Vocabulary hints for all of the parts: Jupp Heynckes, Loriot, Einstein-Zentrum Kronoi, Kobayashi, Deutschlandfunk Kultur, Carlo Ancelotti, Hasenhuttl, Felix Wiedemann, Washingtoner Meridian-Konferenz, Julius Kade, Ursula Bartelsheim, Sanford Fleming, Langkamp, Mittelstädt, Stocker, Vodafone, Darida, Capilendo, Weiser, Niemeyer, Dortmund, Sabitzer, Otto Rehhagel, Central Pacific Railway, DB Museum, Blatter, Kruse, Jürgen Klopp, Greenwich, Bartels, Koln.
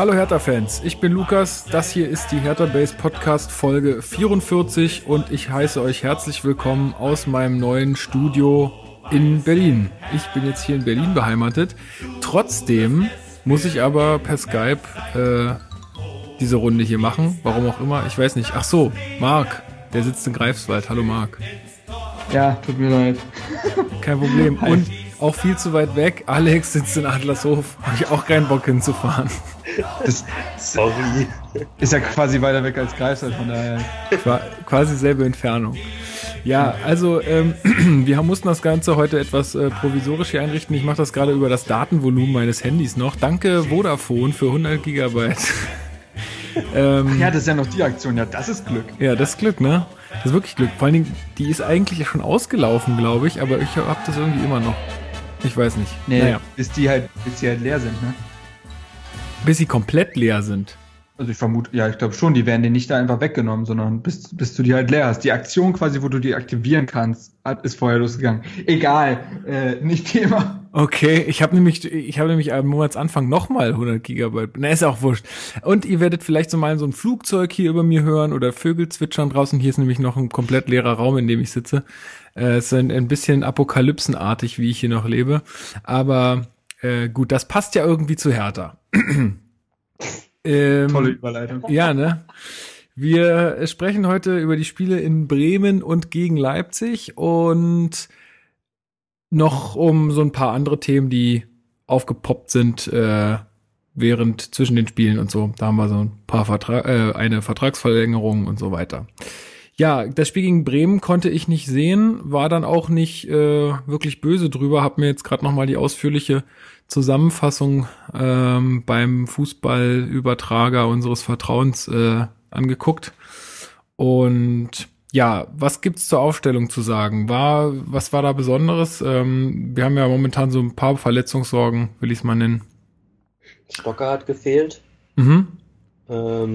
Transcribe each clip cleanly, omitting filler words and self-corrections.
Hallo Hertha-Fans, ich bin Lukas, das hier ist die Hertha-Base-Podcast Folge 44 und ich heiße euch herzlich willkommen aus meinem neuen Studio in Berlin. Ich bin jetzt hier in Berlin beheimatet, trotzdem muss ich aber per Skype diese Runde hier machen, warum auch immer, ich weiß nicht. Ach so, Marc, der sitzt in Greifswald, hallo Marc. Ja, tut mir leid. Kein Problem. Und auch viel zu weit weg. Alex sitzt in Adlershof. Habe ich auch keinen Bock hinzufahren. Sorry. Ist ja quasi weiter weg als Greifswald, von daher. Quasi selbe Entfernung. Ja, also wir mussten das Ganze heute etwas provisorisch hier einrichten. Ich mache das gerade über das Datenvolumen meines Handys noch. Danke Vodafone für 100 Gigabyte. Das ist ja noch die Aktion. Ja, das ist Glück. Ja, das ist Glück, ne? Das ist wirklich Glück. Vor allen Dingen, die ist eigentlich schon ausgelaufen, glaube ich, aber ich habe das irgendwie immer noch. Ich weiß nicht. Nee, naja. Bis die halt leer sind, ne? Bis sie komplett leer sind. Also ich vermute, ja, ich glaube schon, die werden dir nicht da einfach weggenommen, sondern bis du die halt leer hast. Die Aktion quasi, wo du die aktivieren kannst, ist vorher losgegangen. Egal, nicht Thema. Okay, ich habe nämlich am Monatsanfang nochmal 100 Gigabyte. Na, ist auch wurscht. Und ihr werdet vielleicht so mal so ein Flugzeug hier über mir hören oder Vögel zwitschern draußen. Hier ist nämlich noch ein komplett leerer Raum, in dem ich sitze. Es ist ein bisschen apokalypsenartig, wie ich hier noch lebe. Aber gut, das passt ja irgendwie zu Hertha. Tolle Überleitung. Ja, ne? Wir sprechen heute über die Spiele in Bremen und gegen Leipzig und noch um so ein paar andere Themen, die aufgepoppt sind während zwischen den Spielen und so. Da haben wir so ein paar eine Vertragsverlängerung und so weiter. Ja, das Spiel gegen Bremen konnte ich nicht sehen, war dann auch nicht wirklich böse drüber. Hab mir jetzt gerade nochmal die ausführliche Zusammenfassung beim Fußballübertrager unseres Vertrauens angeguckt. Und ja, was gibt's zur Aufstellung zu sagen? Was war da Besonderes? Wir haben ja momentan so ein paar Verletzungssorgen, will ich es mal nennen. Stocker hat gefehlt. Mhm. War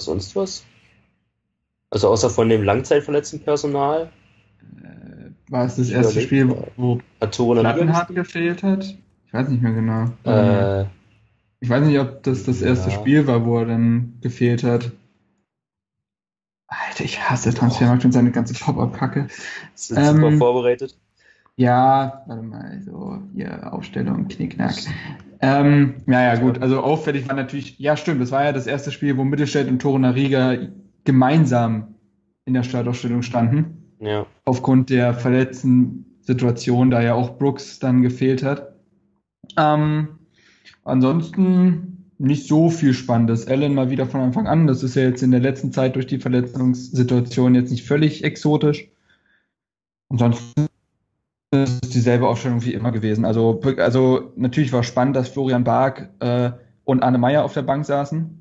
sonst was? Also außer von dem langzeitverletzten Personal. War es das erste Spiel, wo Torunarigha gefehlt hat? Ich weiß nicht mehr genau. Ich weiß nicht, ob das erste Spiel war, wo er dann gefehlt hat. Alter, ich hasse Transfermarkt und seine ganze Pop-Up-Kacke. Sind super vorbereitet? Ja, warte mal, so hier Aufstellung, Knickknack. Naja, gut, also auffällig war natürlich, ja stimmt, das war ja das erste Spiel, wo Mittelstadt und Torunarigha gemeinsam in der Startaufstellung standen. Ja. Aufgrund der verletzten Situation, da ja auch Brooks dann gefehlt hat. Ansonsten nicht so viel Spannendes. Alan mal wieder von Anfang an. Das ist ja jetzt in der letzten Zeit durch die Verletzungssituation jetzt nicht völlig exotisch. Ansonsten ist es dieselbe Aufstellung wie immer gewesen. Also natürlich war spannend, dass Florian Barg und Arne Maier auf der Bank saßen.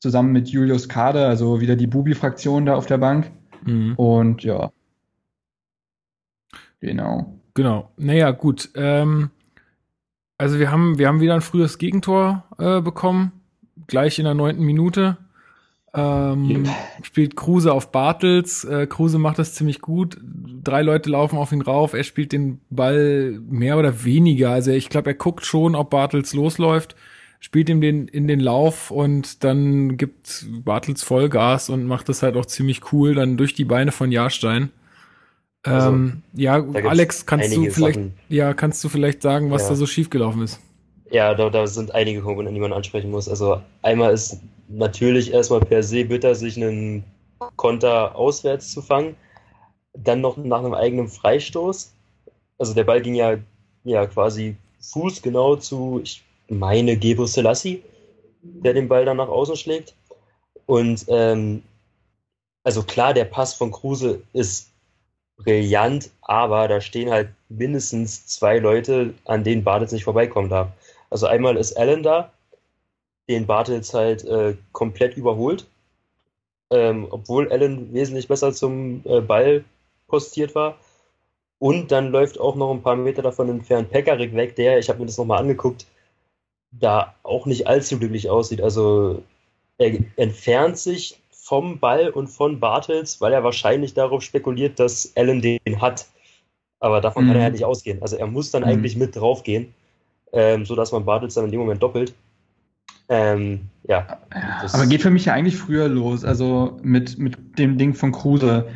Zusammen mit Julius Kade, also wieder die Bubi-Fraktion da auf der Bank. Mhm. Und ja. Genau. Naja, gut. Also wir haben wieder ein frühes Gegentor bekommen, gleich in der 9. Minute. Spielt Kruse auf Bartels. Kruse macht das ziemlich gut. 3 Leute laufen auf ihn rauf. Er spielt den Ball mehr oder weniger. Also ich glaube, er guckt schon, ob Bartels losläuft, spielt ihm den in den Lauf und dann gibt Bartels Vollgas und macht das halt auch ziemlich cool, dann durch die Beine von Jarstein. Also, Alex, kannst du vielleicht sagen, was da so schiefgelaufen ist? Ja, da sind einige Komponenten, die man ansprechen muss. Also einmal ist natürlich erstmal per se bitter, sich einen Konter auswärts zu fangen. Dann noch nach einem eigenen Freistoß. Also der Ball ging ja quasi Fuß genau zu, ich meine, Gebrselassie, der den Ball dann nach außen schlägt. Und also klar, der Pass von Kruse ist brillant, aber da stehen halt mindestens 2 Leute, an denen Bartels nicht vorbeikommen darf. Also einmal ist Alan da, den Bartels halt komplett überholt, obwohl Alan wesentlich besser zum Ball postiert war. Und dann läuft auch noch ein paar Meter davon entfernt Pekarik weg, der, ich habe mir das nochmal angeguckt, da auch nicht allzu glücklich aussieht. Also er entfernt sich vom Ball und von Bartels, weil er wahrscheinlich darauf spekuliert, dass Alan den hat. Aber davon kann er ja nicht ausgehen. Also er muss dann eigentlich mit draufgehen. sodass man Bartels dann in dem Moment doppelt. Ja. Aber geht für mich ja eigentlich früher los, also mit dem Ding von Kruse.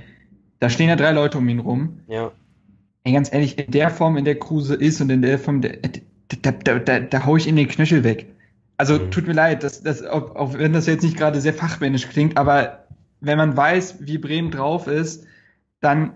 Da stehen ja 3 Leute um ihn rum. Ja. Ey, ganz ehrlich, in der Form, in der Kruse ist und in der Form, da hau ich ihm den Knöchel weg. Also tut mir leid, auch wenn das jetzt nicht gerade sehr fachmännisch klingt, aber wenn man weiß, wie Bremen drauf ist, dann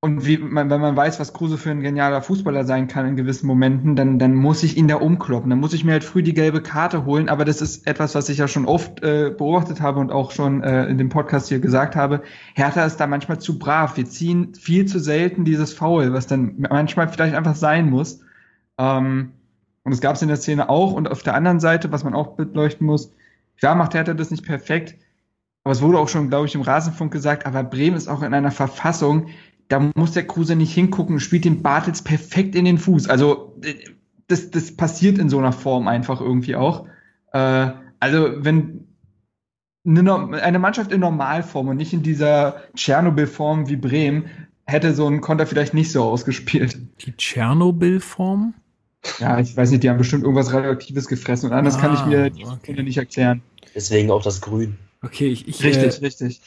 und wenn man weiß, was Kruse für ein genialer Fußballer sein kann in gewissen Momenten, dann muss ich ihn da umkloppen. Dann muss ich mir halt früh die gelbe Karte holen. Aber das ist etwas, was ich ja schon oft beobachtet habe und auch schon in dem Podcast hier gesagt habe. Hertha ist da manchmal zu brav. Wir ziehen viel zu selten dieses Foul, was dann manchmal vielleicht einfach sein muss. Und das gab es in der Szene auch. Und auf der anderen Seite, was man auch beleuchten muss, ja, macht Hertha das nicht perfekt. Aber es wurde auch schon, glaube ich, im Rasenfunk gesagt, aber Bremen ist auch in einer Verfassung, da muss der Kruse nicht hingucken, spielt den Bartels perfekt in den Fuß. Also das passiert in so einer Form einfach irgendwie auch. Also wenn eine Mannschaft in Normalform und nicht in dieser Tschernobyl-Form wie Bremen, hätte so ein Konter vielleicht nicht so ausgespielt. Die Tschernobyl-Form? Ja, ich weiß nicht, die haben bestimmt irgendwas Radioaktives gefressen und anders kann ich mir die Kunde nicht erklären. Deswegen auch das Grün. Okay, Richtig.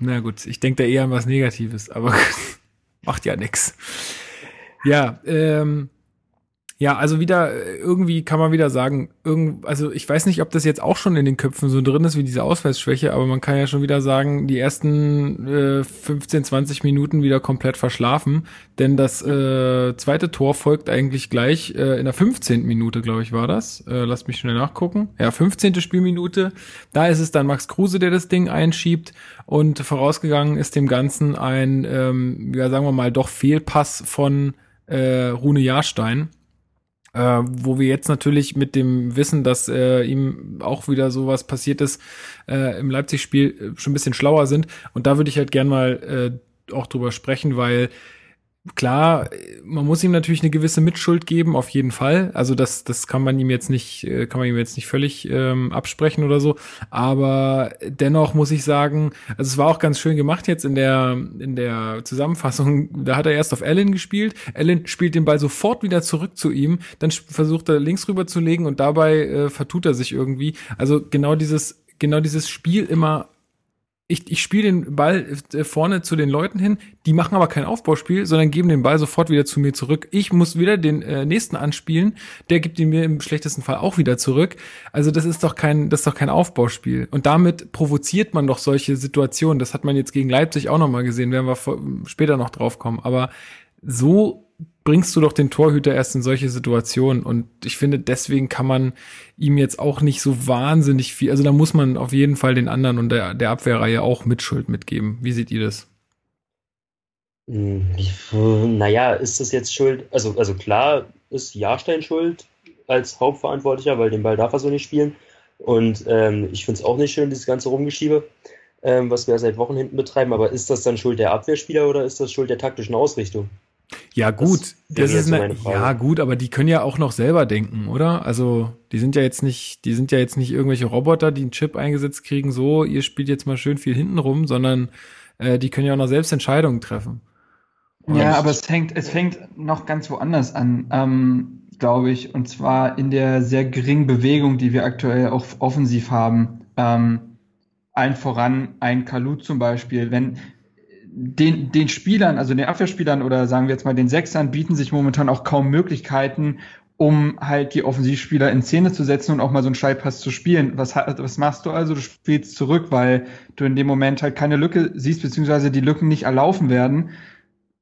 Na gut, ich denke da eher an was Negatives, aber macht ja nix. Ja, also wieder, irgendwie kann man wieder sagen, also ich weiß nicht, ob das jetzt auch schon in den Köpfen so drin ist wie diese Auswärtsschwäche, aber man kann ja schon wieder sagen, die ersten 15, 20 Minuten wieder komplett verschlafen, denn das zweite Tor folgt eigentlich gleich in der 15. Minute, glaube ich, war das. Lasst mich schnell nachgucken. Ja, 15. Spielminute. Da ist es dann Max Kruse, der das Ding einschiebt und vorausgegangen ist dem Ganzen ein, sagen wir mal, doch Fehlpass von Rune Jarstein. Wo wir jetzt natürlich mit dem Wissen, dass ihm auch wieder sowas passiert ist, im Leipzig-Spiel schon ein bisschen schlauer sind. Und da würde ich halt gern mal auch drüber sprechen, weil klar, man muss ihm natürlich eine gewisse Mitschuld geben, auf jeden Fall. Also das kann man ihm jetzt nicht völlig absprechen oder so. Aber dennoch muss ich sagen, also es war auch ganz schön gemacht jetzt in der Zusammenfassung. Da hat er erst auf Alan gespielt. Alan spielt den Ball sofort wieder zurück zu ihm. Dann versucht er links rüber zu legen und dabei vertut er sich irgendwie. Also genau dieses Spiel immer. Ich spiele den Ball vorne zu den Leuten hin, die machen aber kein Aufbauspiel, sondern geben den Ball sofort wieder zu mir zurück. Ich muss wieder den nächsten anspielen, der gibt ihn mir im schlechtesten Fall auch wieder zurück. Also das ist doch kein Aufbauspiel. Und damit provoziert man doch solche Situationen. Das hat man jetzt gegen Leipzig auch nochmal gesehen, werden wir später noch drauf kommen. Aber so bringst du doch den Torhüter erst in solche Situationen. Und ich finde, deswegen kann man ihm jetzt auch nicht so wahnsinnig viel, also da muss man auf jeden Fall den anderen und der Abwehrreihe auch Mitschuld mitgeben. Wie seht ihr das? Naja, ist das jetzt Schuld? Also klar ist Jarstein schuld als Hauptverantwortlicher, weil den Ball darf er so nicht spielen. Und ich finde es auch nicht schön, dieses ganze Rumgeschiebe, was wir seit Wochen hinten betreiben. Aber ist das dann Schuld der Abwehrspieler oder ist das Schuld der taktischen Ausrichtung? Ja gut, aber die können ja auch noch selber denken, oder? Also, die sind ja jetzt nicht irgendwelche Roboter, die einen Chip eingesetzt kriegen, so, ihr spielt jetzt mal schön viel hinten rum, sondern die können ja auch noch selbst Entscheidungen treffen. Und ja, aber es fängt noch ganz woanders an, glaube ich, und zwar in der sehr geringen Bewegung, die wir aktuell auch offensiv haben. Allen voran ein Kalou zum Beispiel, wenn den Spielern, also den Abwehrspielern oder sagen wir jetzt mal den Sechsern, bieten sich momentan auch kaum Möglichkeiten, um halt die Offensivspieler in Szene zu setzen und auch mal so einen Steilpass zu spielen. Was machst du also? Du spielst zurück, weil du in dem Moment halt keine Lücke siehst, beziehungsweise die Lücken nicht erlaufen werden.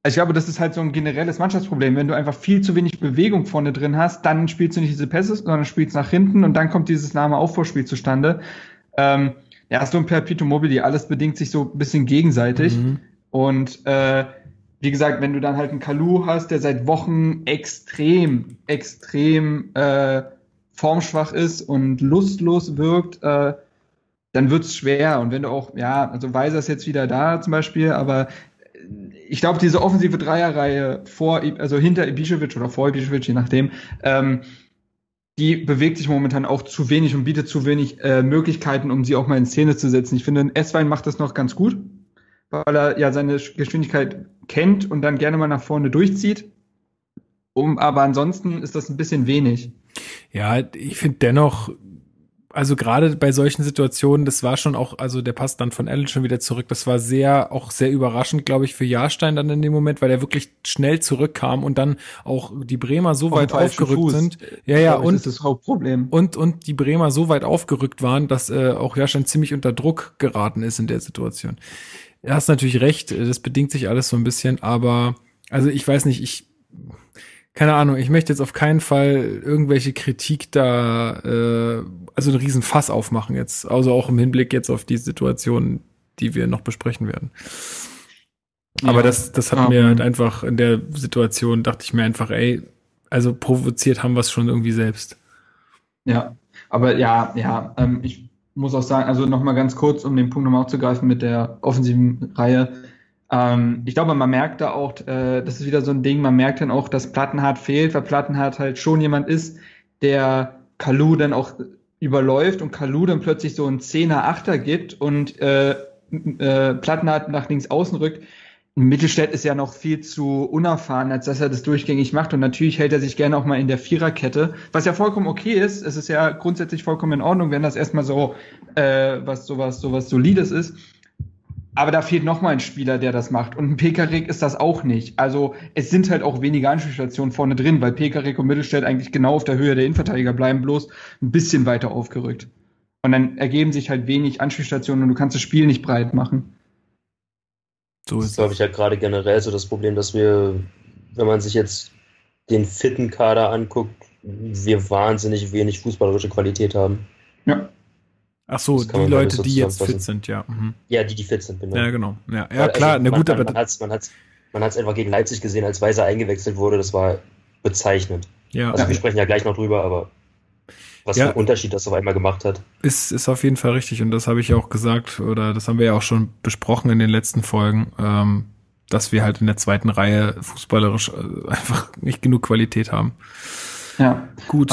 Also ich glaube, das ist halt so ein generelles Mannschaftsproblem. Wenn du einfach viel zu wenig Bewegung vorne drin hast, dann spielst du nicht diese Pässe, sondern spielst nach hinten und dann kommt dieses lahme Aufbauspiel zustande. Ja, so ein Perpetuum mobile, alles bedingt sich so ein bisschen gegenseitig. Mhm. Und wie gesagt, wenn du dann halt einen Kalou hast, der seit Wochen extrem formschwach ist und lustlos wirkt, dann wird's schwer. Und wenn du auch, ja, also Weiser ist jetzt wieder da zum Beispiel, aber ich glaube, diese offensive Dreierreihe hinter Ibisevic oder vor Ibisevic, je nachdem, die bewegt sich momentan auch zu wenig und bietet zu wenig Möglichkeiten, um sie auch mal in Szene zu setzen. Ich finde, Esswein macht das noch ganz gut, weil er ja seine Geschwindigkeit kennt und dann gerne mal nach vorne durchzieht. aber ansonsten ist das ein bisschen wenig. Ja, ich finde dennoch, also gerade bei solchen Situationen, das war schon auch, also der Pass dann von Alan schon wieder zurück, das war sehr überraschend, glaube ich, für Jarstein dann in dem Moment, weil er wirklich schnell zurückkam und dann auch die Bremer so weit aufgerückt sind. Ja, und das ist das Hauptproblem. Und die Bremer so weit aufgerückt waren, dass auch Jarstein ziemlich unter Druck geraten ist in der Situation. Du hast natürlich recht, das bedingt sich alles so ein bisschen, aber also ich weiß nicht, keine Ahnung, ich möchte jetzt auf keinen Fall irgendwelche Kritik da, also einen riesen Fass aufmachen jetzt. Also auch im Hinblick jetzt auf die Situation, die wir noch besprechen werden. Ja, aber das hat mir halt einfach in der Situation, dachte ich mir einfach, also provoziert haben wir es schon irgendwie selbst. Ja, aber ich muss auch sagen, also nochmal ganz kurz, um den Punkt nochmal aufzugreifen mit der offensiven Reihe. Ich glaube, man merkt da auch, das ist wieder so ein Ding, man merkt dann auch, dass Plattenhardt fehlt, weil Plattenhardt halt schon jemand ist, der Kalou dann auch überläuft und Kalou dann plötzlich so einen 10er-8er gibt und Plattenhardt nach links außen rückt. Mittelstadt ist ja noch viel zu unerfahren, als dass er das durchgängig macht und natürlich hält er sich gerne auch mal in der Viererkette, was ja vollkommen okay ist. Es ist ja grundsätzlich vollkommen in Ordnung, wenn das erstmal so was Solides ist. Aber da fehlt nochmal ein Spieler, der das macht. Und ein Pekarik ist das auch nicht. Also es sind halt auch weniger Anspielstationen vorne drin, weil Pekarik und Mittelstadt eigentlich genau auf der Höhe der Innenverteidiger bleiben, bloß ein bisschen weiter aufgerückt. Und dann ergeben sich halt wenig Anspielstationen und du kannst das Spiel nicht breit machen. Das ist, glaube ich, ja gerade generell so das Problem, dass wir, wenn man sich jetzt den fitten Kader anguckt, wir wahnsinnig wenig fußballerische Qualität haben. Ja. Ach so, die Leute, die jetzt fit sind, ja. Mhm. Ja, die fit sind, genau. Ja, genau. Ja, ja klar, also, gut, aber... Man hat's einfach gegen Leipzig gesehen, als Weiser eingewechselt wurde, das war bezeichnend. Ja. Also wir sprechen ja gleich noch drüber, aber was für ein Unterschied das auf einmal gemacht hat. Ist auf jeden Fall richtig und das habe ich ja auch gesagt, oder das haben wir ja auch schon besprochen in den letzten Folgen, dass wir halt in der zweiten Reihe fußballerisch einfach nicht genug Qualität haben. Ja. Gut.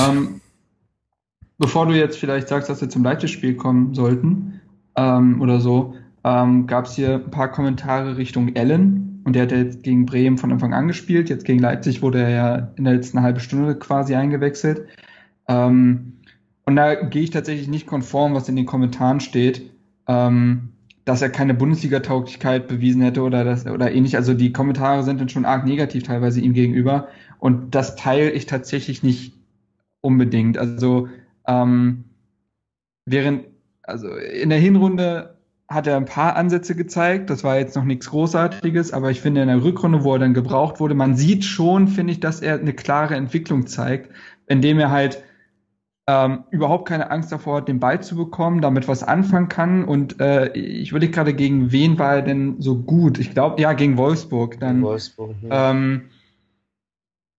Bevor du jetzt vielleicht sagst, dass wir zum Leipzig-Spiel kommen sollten gab es hier ein paar Kommentare Richtung Alan und der hat ja jetzt gegen Bremen von Anfang an gespielt, jetzt gegen Leipzig wurde er ja in der letzten halben Stunde quasi eingewechselt und da gehe ich tatsächlich nicht konform, was in den Kommentaren steht, dass er keine Bundesliga-Tauglichkeit bewiesen hätte oder ähnlich. Also die Kommentare sind dann schon arg negativ teilweise ihm gegenüber und das teile ich tatsächlich nicht unbedingt. Also während in der Hinrunde hat er ein paar Ansätze gezeigt, das war jetzt noch nichts Großartiges, aber ich finde in der Rückrunde, wo er dann gebraucht wurde, man sieht schon, finde ich, dass er eine klare Entwicklung zeigt, indem er halt überhaupt keine Angst davor hat, den Ball zu bekommen, damit was anfangen kann und ich überlege gerade, gegen wen war er denn so gut? Ich glaube, ja, gegen Wolfsburg.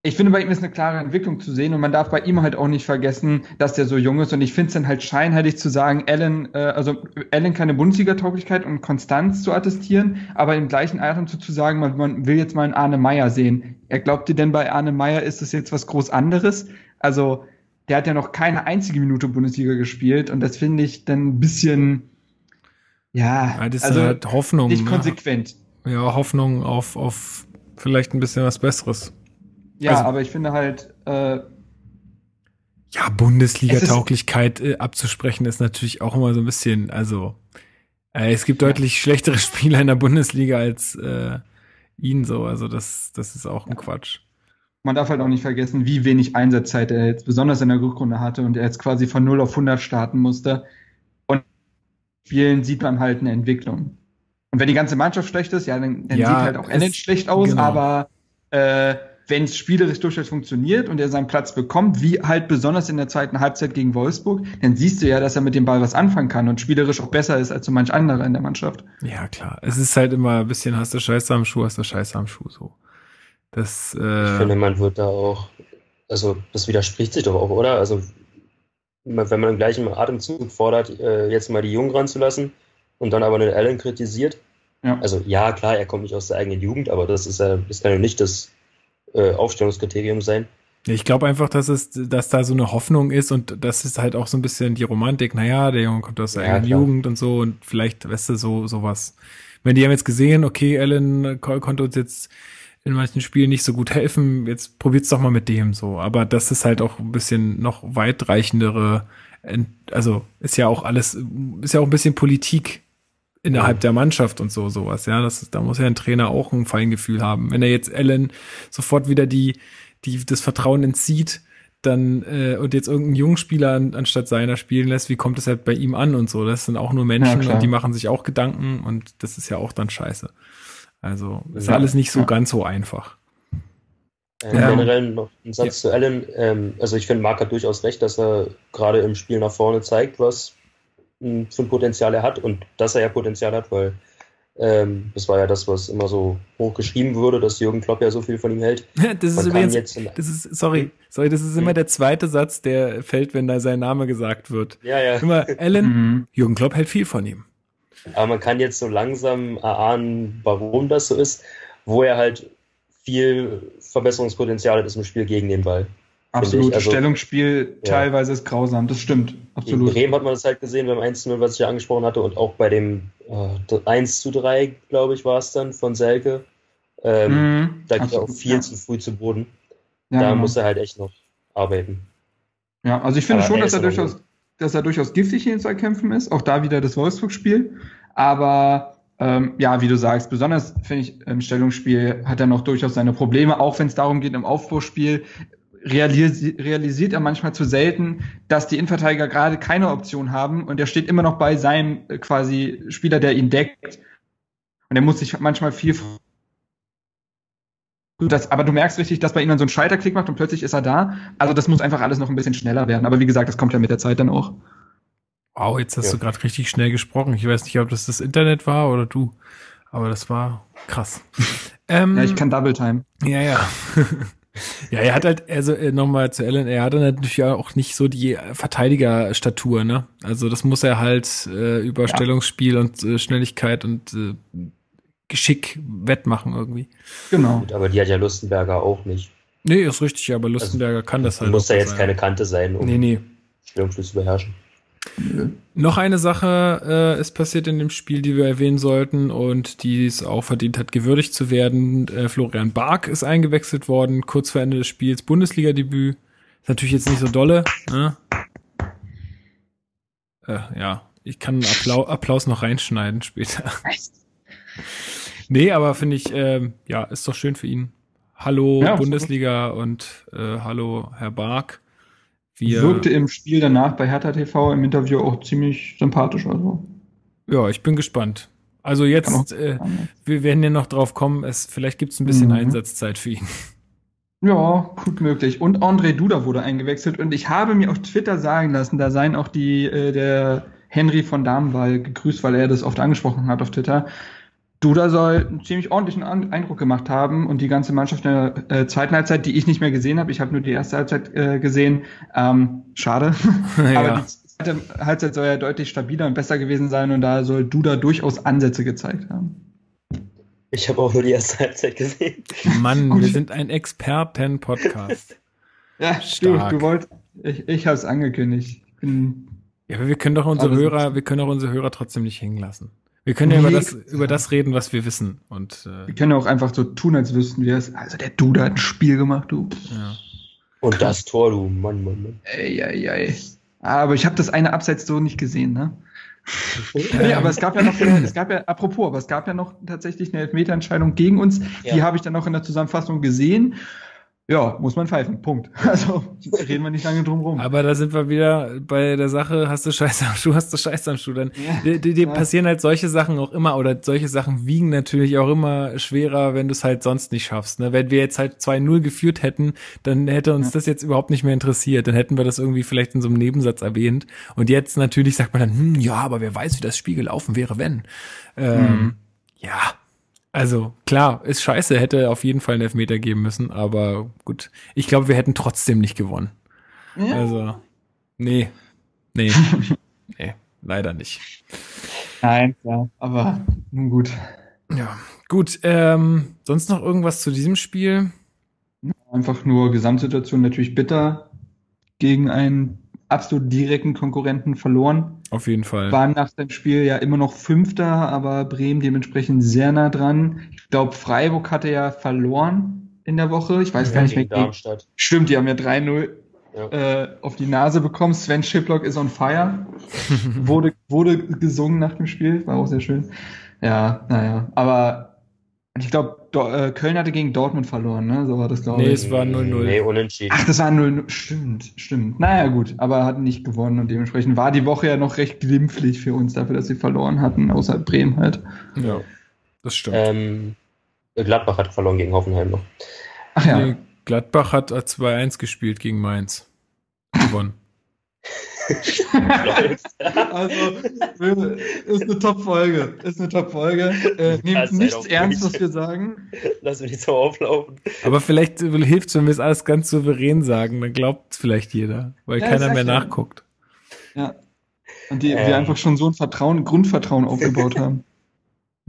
Ich finde, bei ihm ist eine klare Entwicklung zu sehen und man darf bei ihm halt auch nicht vergessen, dass der so jung ist und ich finde es dann halt scheinheilig zu sagen, Alan keine Bundesliga-Tauglichkeit und Konstanz zu attestieren, aber im gleichen Atemzug zu sagen, man will jetzt mal einen Arne Maier sehen. Glaubt ihr denn, bei Arne Maier ist das jetzt was groß anderes? Also der hat ja noch keine einzige Minute Bundesliga gespielt und das finde ich dann ein bisschen, halt Hoffnung, nicht konsequent. Ja, Hoffnung auf vielleicht ein bisschen was Besseres. Ja, also, aber ich finde halt... Bundesliga-Tauglichkeit abzusprechen ist natürlich auch immer so ein bisschen, also es gibt deutlich schlechtere Spieler in der Bundesliga als ihn so, also das ist auch ein Quatsch. Man darf halt auch nicht vergessen, wie wenig Einsatzzeit er jetzt besonders in der Rückrunde hatte und er jetzt quasi von 0 auf 100 starten musste und in Spielen sieht man halt eine Entwicklung. Und wenn die ganze Mannschaft schlecht ist, dann sieht halt auch Ellen schlecht aus, genau. Aber wenn es spielerisch durchaus funktioniert und er seinen Platz bekommt, wie halt besonders in der zweiten Halbzeit gegen Wolfsburg, dann siehst du ja, dass er mit dem Ball was anfangen kann und spielerisch auch besser ist als so manch anderer in der Mannschaft. Ja, klar. Es ist halt immer ein bisschen, hast du Scheiße am Schuh, so. Das, ich finde, man wird da auch, also das widerspricht sich doch auch, oder? Also wenn man im gleichen Atemzug fordert, jetzt mal die Jungen ranzulassen und dann aber den Alan kritisiert. Ja. Also ja, klar, er kommt nicht aus der eigenen Jugend, aber das ist ja nicht das Aufstellungskriterium sein. Ich glaube einfach, dass da so eine Hoffnung ist und das ist halt auch so ein bisschen die Romantik. Naja, der Junge kommt aus der eigenen Jugend und so und vielleicht, weißt du, sowas. Wenn die haben jetzt gesehen, okay, Alan konnte uns jetzt in manchen Spielen nicht so gut helfen, jetzt probiert's doch mal mit dem so. Aber das ist halt auch ein bisschen noch weitreichendere, also ist ja auch alles, ist ja auch ein bisschen Politik innerhalb der Mannschaft und so, sowas, ja. Das ist, da muss ja ein Trainer auch ein Feingefühl haben. Wenn er jetzt Alan sofort wieder das Vertrauen entzieht, dann, und jetzt irgendeinen jungen Spieler anstatt seiner spielen lässt, wie kommt es halt bei ihm an und so? Das sind auch nur Menschen, ja, und die machen sich auch Gedanken und das ist ja auch dann scheiße. Also ist ja alles nicht so ganz so einfach. Generell noch ein Satz zu Alan. Also ich finde, Marc hat durchaus recht, dass er gerade im Spiel nach vorne zeigt, was für ein Potenzial er hat und dass er ja Potenzial hat, weil das war ja das, was immer so hochgeschrieben wurde, dass Jürgen Klopp ja so viel von ihm hält. Das ist immer der zweite Satz, der fällt, wenn da sein Name gesagt wird. Ja, ja. Immer Alan, Jürgen Klopp hält viel von ihm. Aber man kann jetzt so langsam erahnen, warum das so ist, wo er halt viel Verbesserungspotenzial hat, ist im Spiel gegen den Ball. Absolut, also, Stellungsspiel teilweise ist grausam, das stimmt, absolut. In Bremen hat man das halt gesehen beim 1-0, was ich ja angesprochen hatte, und auch bei dem 1-3, glaube ich, war es dann, von Selke. Da geht er auch viel zu früh zu Boden. Ja, da muss er halt echt noch arbeiten. Ja, also ich finde schon, dass er durchaus giftig in den Zweikämpfen ist, auch da wieder das Wolfsburg-Spiel, aber wie du sagst, besonders finde ich, im Stellungsspiel hat er noch durchaus seine Probleme, auch wenn es darum geht, im Aufbauspiel realisiert er manchmal zu selten, dass die Innenverteidiger gerade keine Option haben und er steht immer noch bei seinem quasi Spieler, der ihn deckt, und er muss sich manchmal viel aber du merkst richtig, dass bei ihm dann so ein Schalterklick macht und plötzlich ist er da. Also das muss einfach alles noch ein bisschen schneller werden. Aber wie gesagt, das kommt ja mit der Zeit dann auch. Wow, jetzt hast du gerade richtig schnell gesprochen. Ich weiß nicht, ob das Internet war oder du. Aber das war krass. Ich kann Double Time. Ja, ja. Ja, er hat halt, also nochmal zu Alan, er hat dann natürlich auch nicht so die Verteidigerstatur, ne? Also das muss er halt über Stellungsspiel und Schnelligkeit und Geschick wettmachen irgendwie. Genau. Gut, aber die hat ja Lustenberger auch nicht. Nee, ist richtig, aber Lustenberger kann das halt. Muss da jetzt keine Kante sein, um Stellungsspiel zu beherrschen. Nö. Noch eine Sache ist passiert in dem Spiel, die wir erwähnen sollten und die es auch verdient hat, gewürdigt zu werden. Florian Barg ist eingewechselt worden, kurz vor Ende des Spiels, Bundesliga-Debüt. Ist natürlich jetzt nicht so dolle. Ne? Ich kann einen Applaus noch reinschneiden später. Nee, aber finde ich, ist doch schön für ihn. Hallo Bundesliga und hallo Herr Barg. Wirkte im Spiel danach bei Hertha TV im Interview auch ziemlich sympathisch. Also. Ja, ich bin gespannt. Also jetzt, wir werden ja noch drauf kommen, vielleicht gibt es ein bisschen Einsatzzeit für ihn. Ja, gut möglich. Und André Duda wurde eingewechselt und ich habe mir auf Twitter sagen lassen, da seien auch der Henry von Damenwall gegrüßt, weil er das oft angesprochen hat auf Twitter. Duda soll einen ziemlich ordentlichen Eindruck gemacht haben und die ganze Mannschaft in der zweiten Halbzeit, die ich nicht mehr gesehen habe, ich habe nur die erste Halbzeit gesehen, schade, aber die zweite Halbzeit soll ja deutlich stabiler und besser gewesen sein und da soll Duda durchaus Ansätze gezeigt haben. Ich habe auch nur die erste Halbzeit gesehen. Mann, wir sind ein Experten-Podcast. Ja, stark. Du wolltest, ich habe es angekündigt. Aber wir können doch unsere Hörer trotzdem nicht hängen lassen. Wir können ja über das reden, was wir wissen. Und wir können ja auch einfach so tun, als wüssten wir es. Also der Duda hat ein Spiel gemacht, du. Ja. Und das Tor, du. Mann, Mann, Mann. Ey. Aber ich habe das eine Abseits so nicht gesehen, ne? Ja, aber es gab ja noch tatsächlich eine Elfmeterentscheidung gegen uns. Ja. Die habe ich dann noch in der Zusammenfassung gesehen. Ja, muss man pfeifen, Punkt. Also reden wir nicht lange drum rum. Aber da sind wir wieder bei der Sache, hast du Scheiße am Schuh. Dann die passieren halt solche Sachen auch immer, oder solche Sachen wiegen natürlich auch immer schwerer, wenn du es halt sonst nicht schaffst. Ne? Wenn wir jetzt halt 2-0 geführt hätten, dann hätte uns das jetzt überhaupt nicht mehr interessiert. Dann hätten wir das irgendwie vielleicht in so einem Nebensatz erwähnt. Und jetzt natürlich sagt man dann, aber wer weiß, wie das Spiel gelaufen wäre, wenn. Also klar, ist scheiße, hätte auf jeden Fall einen Elfmeter geben müssen, aber gut. Ich glaube, wir hätten trotzdem nicht gewonnen. Ja. Also, nee, leider nicht. Nein, klar, aber nun gut. Ja, gut, sonst noch irgendwas zu diesem Spiel? Einfach nur Gesamtsituation natürlich bitter, gegen einen absolut direkten Konkurrenten verloren. Auf jeden Fall. Waren nach dem Spiel ja immer noch Fünfter, aber Bremen dementsprechend sehr nah dran. Ich glaube, Freiburg hatte ja verloren in der Woche. Ich weiß gar nicht mehr. Darmstadt. Stimmt, die haben ja 3-0 auf die Nase bekommen. Sven Schiplock is on fire. wurde gesungen nach dem Spiel. War auch sehr schön. Ja, naja. Aber ich glaube, Köln hatte gegen Dortmund verloren, ne? So war das, glaube ich. Nee, es war 0-0. Nee, unentschieden. Ach, das war 0-0. Stimmt. Naja, gut. Aber hatten nicht gewonnen und dementsprechend war die Woche ja noch recht glimpflich für uns dafür, dass sie verloren hatten, außer Bremen halt. Ja, das stimmt. Gladbach hat verloren gegen Hoffenheim noch. Ach ja. Nee, Gladbach hat 2-1 gespielt gegen Mainz. Gewonnen. Also, ist eine Top-Folge. Nehmt nichts ernst, was wir sagen. Lass mich nicht so auflaufen. Aber vielleicht hilft es, wenn wir es alles ganz souverän sagen. Dann glaubt es vielleicht jeder, weil keiner mehr nachguckt. Ja. Und wir einfach schon so ein Grundvertrauen aufgebaut haben.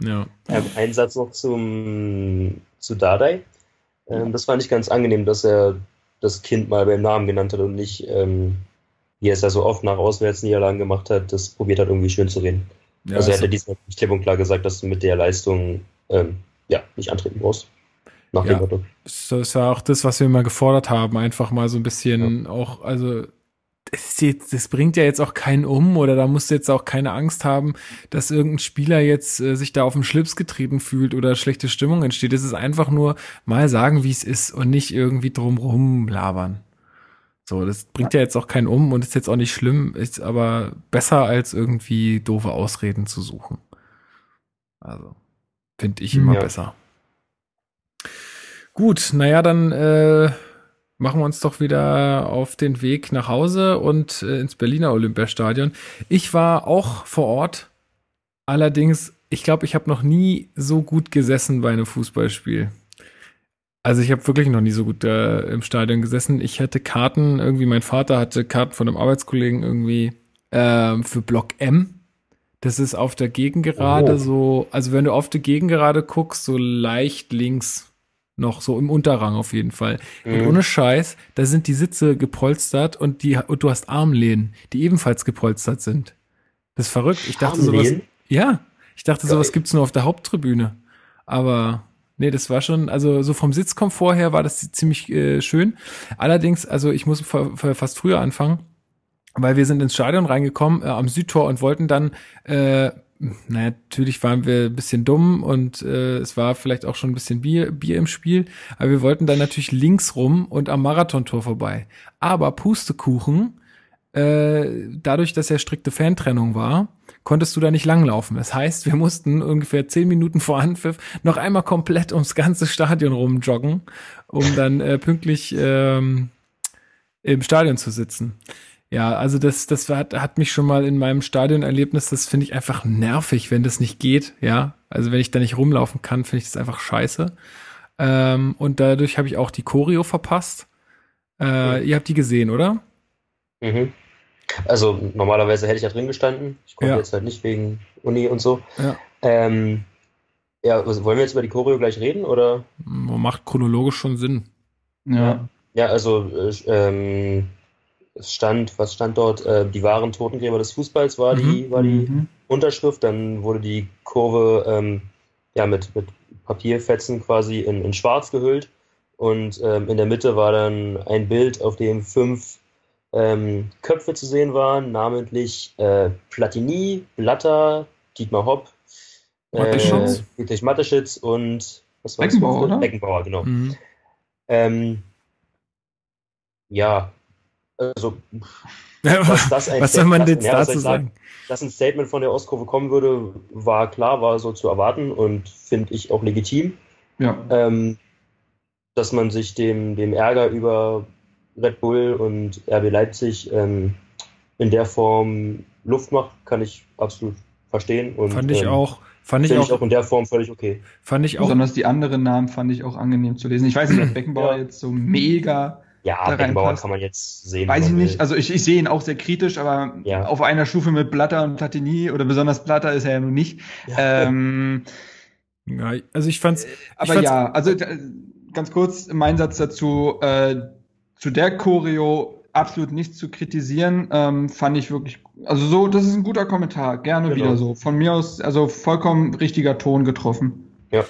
Ja. Ein Satz noch zu Dardai. Das fand ich ganz angenehm, dass er das Kind mal beim Namen genannt hat und nicht... wie er es ja so oft nach Auswärtsniederlagen gemacht hat, das probiert hat, irgendwie schön zu reden. Ja, also er hätte diesmal klipp und klar gesagt, dass du mit der Leistung nicht antreten brauchst. Nach dem Motto. Das ist ja auch das, was wir mal gefordert haben, einfach mal so ein bisschen auch, also das bringt ja jetzt auch keinen um, oder da musst du jetzt auch keine Angst haben, dass irgendein Spieler jetzt sich da auf den Schlips getreten fühlt oder schlechte Stimmung entsteht. Es ist einfach nur mal sagen, wie es ist und nicht irgendwie drumrum labern. So, das bringt ja jetzt auch keinen um und ist jetzt auch nicht schlimm, ist aber besser, als irgendwie doofe Ausreden zu suchen. Also, finde ich immer besser. Gut, naja, dann machen wir uns doch wieder auf den Weg nach Hause und ins Berliner Olympiastadion. Ich war auch vor Ort, allerdings, ich glaube, ich habe noch nie so gut gesessen bei einem Fußballspiel. Also ich habe wirklich noch nie so gut im Stadion gesessen. Ich hatte Karten, irgendwie mein Vater hatte Karten von einem Arbeitskollegen irgendwie für Block M. Das ist auf der Gegengerade so, also wenn du auf die Gegengerade guckst, so leicht links noch, so im Unterrang auf jeden Fall. Mhm. Und ohne Scheiß, da sind die Sitze gepolstert und du hast Armlehnen, die ebenfalls gepolstert sind. Das ist verrückt. Ich dachte, sowas gibt's nur auf der Haupttribüne. Aber... Nee, das war schon, also so vom Sitzkomfort her war das ziemlich schön. Allerdings, also ich muss fast früher anfangen, weil wir sind ins Stadion reingekommen am Südtor und wollten dann, natürlich waren wir ein bisschen dumm und es war vielleicht auch schon ein bisschen Bier im Spiel, aber wir wollten dann natürlich links rum und am Marathontor vorbei. Aber Pustekuchen, dadurch, dass ja strikte Fantrennung war, konntest du da nicht langlaufen. Das heißt, wir mussten ungefähr 10 Minuten vor Anpfiff noch einmal komplett ums ganze Stadion rumjoggen, um dann pünktlich im Stadion zu sitzen. Ja, also das hat mich schon mal in meinem Stadionerlebnis, das finde ich einfach nervig, wenn das nicht geht. Ja, also wenn ich da nicht rumlaufen kann, finde ich das einfach scheiße. Und dadurch habe ich auch die Choreo verpasst. Ihr habt die gesehen, oder? Mhm. Also normalerweise hätte ich da drin gestanden. Ich konnte jetzt halt nicht wegen Uni und so. Ja. Wollen wir jetzt über die Choreo gleich reden, oder? Macht chronologisch schon Sinn. Ja. Ja, also was stand dort? Die wahren Totengräber des Fußballs war die Unterschrift. Dann wurde die Kurve mit Papierfetzen quasi in Schwarz gehüllt und in der Mitte war dann ein Bild, auf dem 5 Köpfe zu sehen waren, namentlich Platini, Blatter, Dietmar Hopp, Friedrich Mateschitz und was war Beckenbauer, das? Oder? Beckenbauer, genau. Mhm. Also was soll man denn dazu sagen? Dass ein Statement von der Ostkurve kommen würde, war klar, war so zu erwarten und finde ich auch legitim. Ja. Dass man sich dem Ärger über Red Bull und RB Leipzig in der Form Luft macht, kann ich absolut verstehen. Und fand ich auch in der Form völlig okay. Fand ich auch. Besonders die anderen Namen fand ich auch angenehm zu lesen. Ich weiß nicht, ob Beckenbauer jetzt so mega da Beckenbauer reinpasst. Kann man jetzt sehen. Weiß ich nicht. Also ich sehe ihn auch sehr kritisch, aber auf einer Stufe mit Blatter und Platini, oder besonders Blatter ist er ja nun nicht. Ja. Also ich fand's... ganz kurz mein Satz dazu, zu der Choreo absolut nichts zu kritisieren, fand ich wirklich, also so, das ist ein guter Kommentar, gerne genau. Wieder so. Von mir aus, also vollkommen richtiger Ton getroffen. Ja,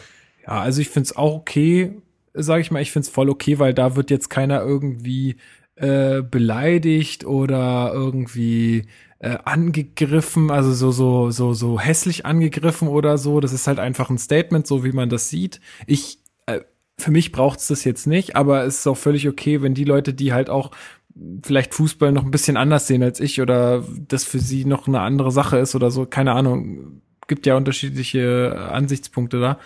also ich find's auch okay, sage ich mal, ich find's voll okay, weil da wird jetzt keiner irgendwie beleidigt oder irgendwie angegriffen, also so hässlich angegriffen oder so. Das ist halt einfach ein Statement, so wie man das sieht. Für mich braucht's das jetzt nicht, aber es ist auch völlig okay, wenn die Leute, die halt auch vielleicht Fußball noch ein bisschen anders sehen als ich oder das für sie noch eine andere Sache ist oder so, keine Ahnung, gibt ja unterschiedliche Ansichtspunkte da,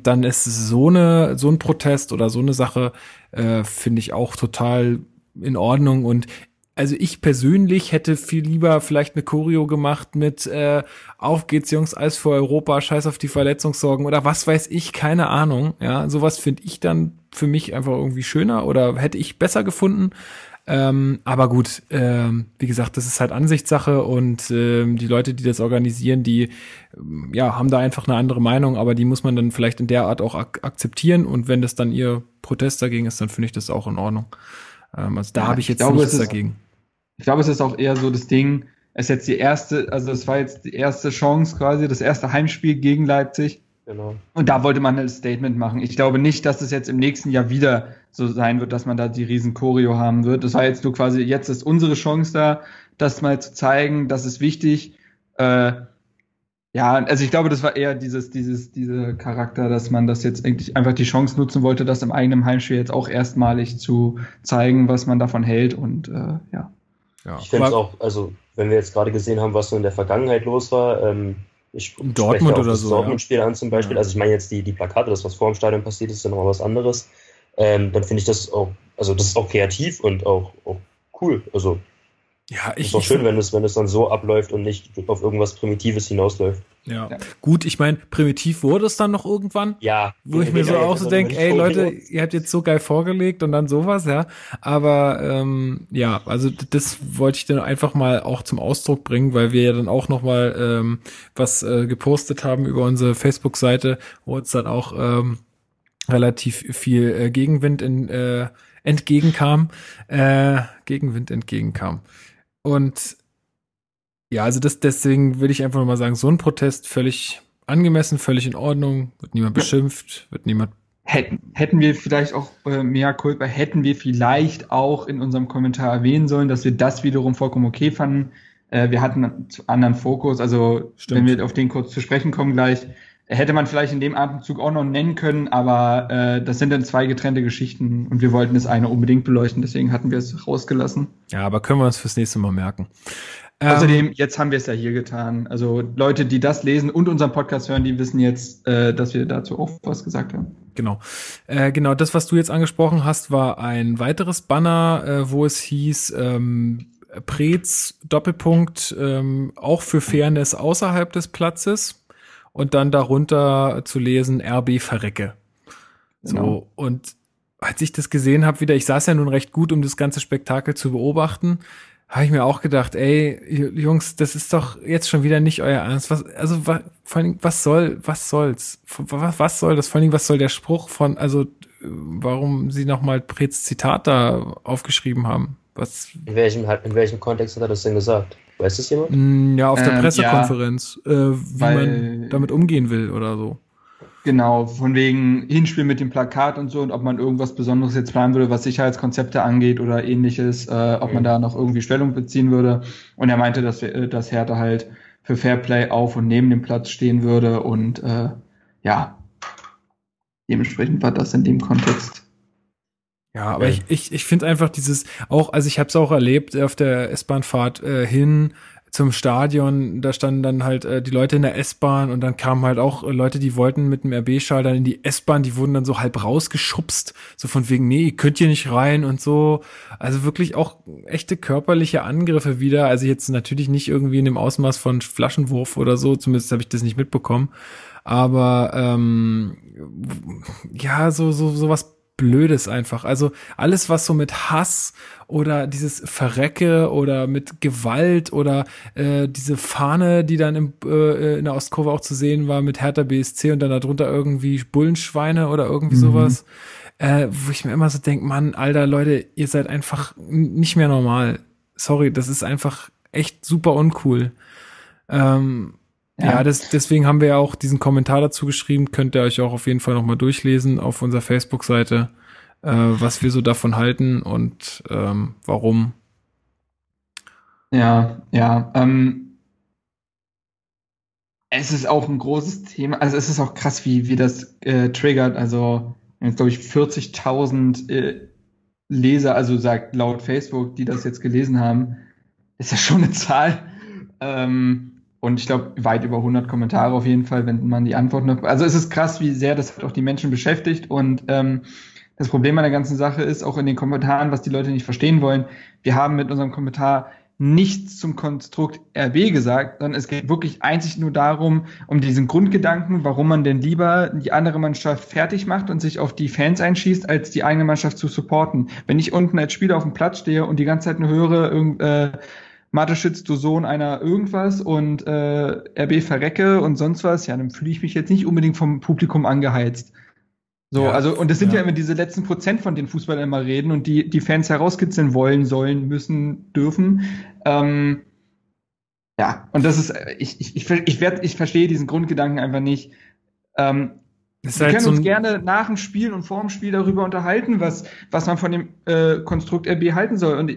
dann ist so ein Protest oder so eine Sache, finde ich auch total in Ordnung. Und also ich persönlich hätte viel lieber vielleicht eine Choreo gemacht mit auf geht's Jungs, alles für Europa, scheiß auf die Verletzungssorgen oder was weiß ich, keine Ahnung. Ja, sowas finde ich dann für mich einfach irgendwie schöner oder hätte ich besser gefunden. Aber gut, wie gesagt, das ist halt Ansichtssache und die Leute, die das organisieren, die haben da einfach eine andere Meinung, aber die muss man dann vielleicht in der Art auch akzeptieren und wenn das dann ihr Protest dagegen ist, dann finde ich das auch in Ordnung. Also da habe ich jetzt nichts dagegen. Ich glaube, es ist auch eher so das Ding, es war jetzt die erste Chance quasi, das erste Heimspiel gegen Leipzig. Genau. Und da wollte man ein Statement machen. Ich glaube nicht, dass es jetzt im nächsten Jahr wieder so sein wird, dass man da die riesen Choreo haben wird. Das war jetzt nur quasi, jetzt ist unsere Chance da, das mal zu zeigen, das ist wichtig. Also ich glaube, das war eher dieser Charakter, dass man das jetzt eigentlich einfach die Chance nutzen wollte, das im eigenen Heimspiel jetzt auch erstmalig zu zeigen, was man davon hält und Ich fände es auch, also wenn wir jetzt gerade gesehen haben, was so in der Vergangenheit los war, Dortmund oder so. Dortmund-Spiel an zum Beispiel. Ja. Also ich meine jetzt die Plakate, das was vor dem Stadion passiert ist, ist ja nochmal was anderes. Dann finde ich das auch, also das ist auch kreativ und auch cool. Also ja, ist auch schön, wenn es dann so abläuft und nicht auf irgendwas Primitives hinausläuft. Ja. Gut, ich meine, primitiv wurde es dann noch irgendwann. Ja. Wo ich mir so auch so denke, ey Leute, ihr habt jetzt so geil vorgelegt und dann sowas, ja. Aber also das wollte ich dann einfach mal auch zum Ausdruck bringen, weil wir ja dann auch nochmal was gepostet haben über unsere Facebook-Seite, wo uns dann auch relativ viel Gegenwind entgegenkam. Und ja, also deswegen würde ich einfach nochmal sagen, so ein Protest völlig angemessen, völlig in Ordnung, wird niemand beschimpft, wird niemand... Hätten wir vielleicht auch mehr Culpa, hätten wir vielleicht auch in unserem Kommentar erwähnen sollen, dass wir das wiederum vollkommen okay fanden. Wir hatten einen anderen Fokus, also stimmt. Wenn wir auf den kurz zu sprechen kommen gleich, hätte man vielleicht in dem Atemzug auch noch nennen können, aber das sind dann zwei getrennte Geschichten und wir wollten das eine unbedingt beleuchten, deswegen hatten wir es rausgelassen. Ja, aber können wir uns fürs nächste Mal merken. Außerdem, jetzt haben wir es ja hier getan. Also Leute, die das lesen und unseren Podcast hören, die wissen jetzt, dass wir dazu auch was gesagt haben. Genau. Genau, das, was du jetzt angesprochen hast, war ein weiteres Banner, wo es hieß, Preetz, Doppelpunkt, auch für Fairness außerhalb des Platzes und dann darunter zu lesen, RB verrecke. Genau. So, und als ich das gesehen habe wieder, ich saß ja nun recht gut, um das ganze Spektakel zu beobachten, habe ich mir auch gedacht, ey, Jungs, das ist doch jetzt schon wieder nicht euer Ernst. Was soll's? Was soll das? Vor allen Dingen, was soll der Spruch von, also, warum sie nochmal Preetz Zitat da aufgeschrieben haben? Was? In welchem Kontext hat er das denn gesagt? Weiß das jemand? Ja, auf der Pressekonferenz, man damit umgehen will oder so. Genau, von wegen Hinspiel mit dem Plakat und so und ob man irgendwas Besonderes jetzt planen würde, was Sicherheitskonzepte angeht oder ähnliches, ob man da noch irgendwie Stellung beziehen würde. Und er meinte, dass Hertha halt für Fairplay auf und neben dem Platz stehen würde und dementsprechend war das in dem Kontext. Ja, aber ich finde einfach dieses auch, also ich habe es auch erlebt auf der S-Bahn-Fahrt hin zum Stadion, da standen dann halt die Leute in der S-Bahn und dann kamen halt auch Leute, die wollten mit dem RB-Schal dann in die S-Bahn, die wurden dann so halb rausgeschubst, so von wegen, nee, ihr könnt hier nicht rein und so. Also wirklich auch echte körperliche Angriffe wieder, also jetzt natürlich nicht irgendwie in dem Ausmaß von Flaschenwurf oder so, zumindest habe ich das nicht mitbekommen, aber so was Blödes einfach. Also alles, was so mit Hass oder dieses Verrecke oder mit Gewalt oder diese Fahne, die dann in der Ostkurve auch zu sehen war mit Hertha BSC und dann darunter irgendwie Bullenschweine oder irgendwie sowas. wo ich mir immer so denke, Mann, Alter, Leute, ihr seid einfach nicht mehr normal. Sorry, das ist einfach echt super uncool. Ja, deswegen haben wir ja auch diesen Kommentar dazu geschrieben, könnt ihr euch auch auf jeden Fall nochmal durchlesen auf unserer Facebook-Seite, was wir so davon halten und warum. Ja, es ist auch ein großes Thema, also es ist auch krass, wie das triggert, also jetzt glaube ich 40.000 Leser, also sagt laut Facebook, die das jetzt gelesen haben, ist ja schon eine Zahl, und ich glaube, weit über 100 Kommentare auf jeden Fall, wenn man die Antworten noch... Also es ist krass, wie sehr das halt auch die Menschen beschäftigt. Und das Problem an der ganzen Sache ist, auch in den Kommentaren, was die Leute nicht verstehen wollen, wir haben mit unserem Kommentar nichts zum Konstrukt RB gesagt, sondern es geht wirklich einzig nur darum, um diesen Grundgedanken, warum man denn lieber die andere Mannschaft fertig macht und sich auf die Fans einschießt, als die eigene Mannschaft zu supporten. Wenn ich unten als Spieler auf dem Platz stehe und die ganze Zeit nur höre... Mateschitz, du Sohn einer irgendwas und RB verrecke und sonst was, ja, dann fühle ich mich jetzt nicht unbedingt vom Publikum angeheizt. So, ja, also, und das sind ja immer diese letzten Prozent, von denen Fußballer immer reden und die Fans herauskitzeln wollen, sollen, müssen, dürfen. Ja, und das ist, ich verstehe diesen Grundgedanken einfach nicht. Wir können uns gerne nach dem Spiel und vor dem Spiel darüber unterhalten, was man von dem Konstrukt RB halten soll. Und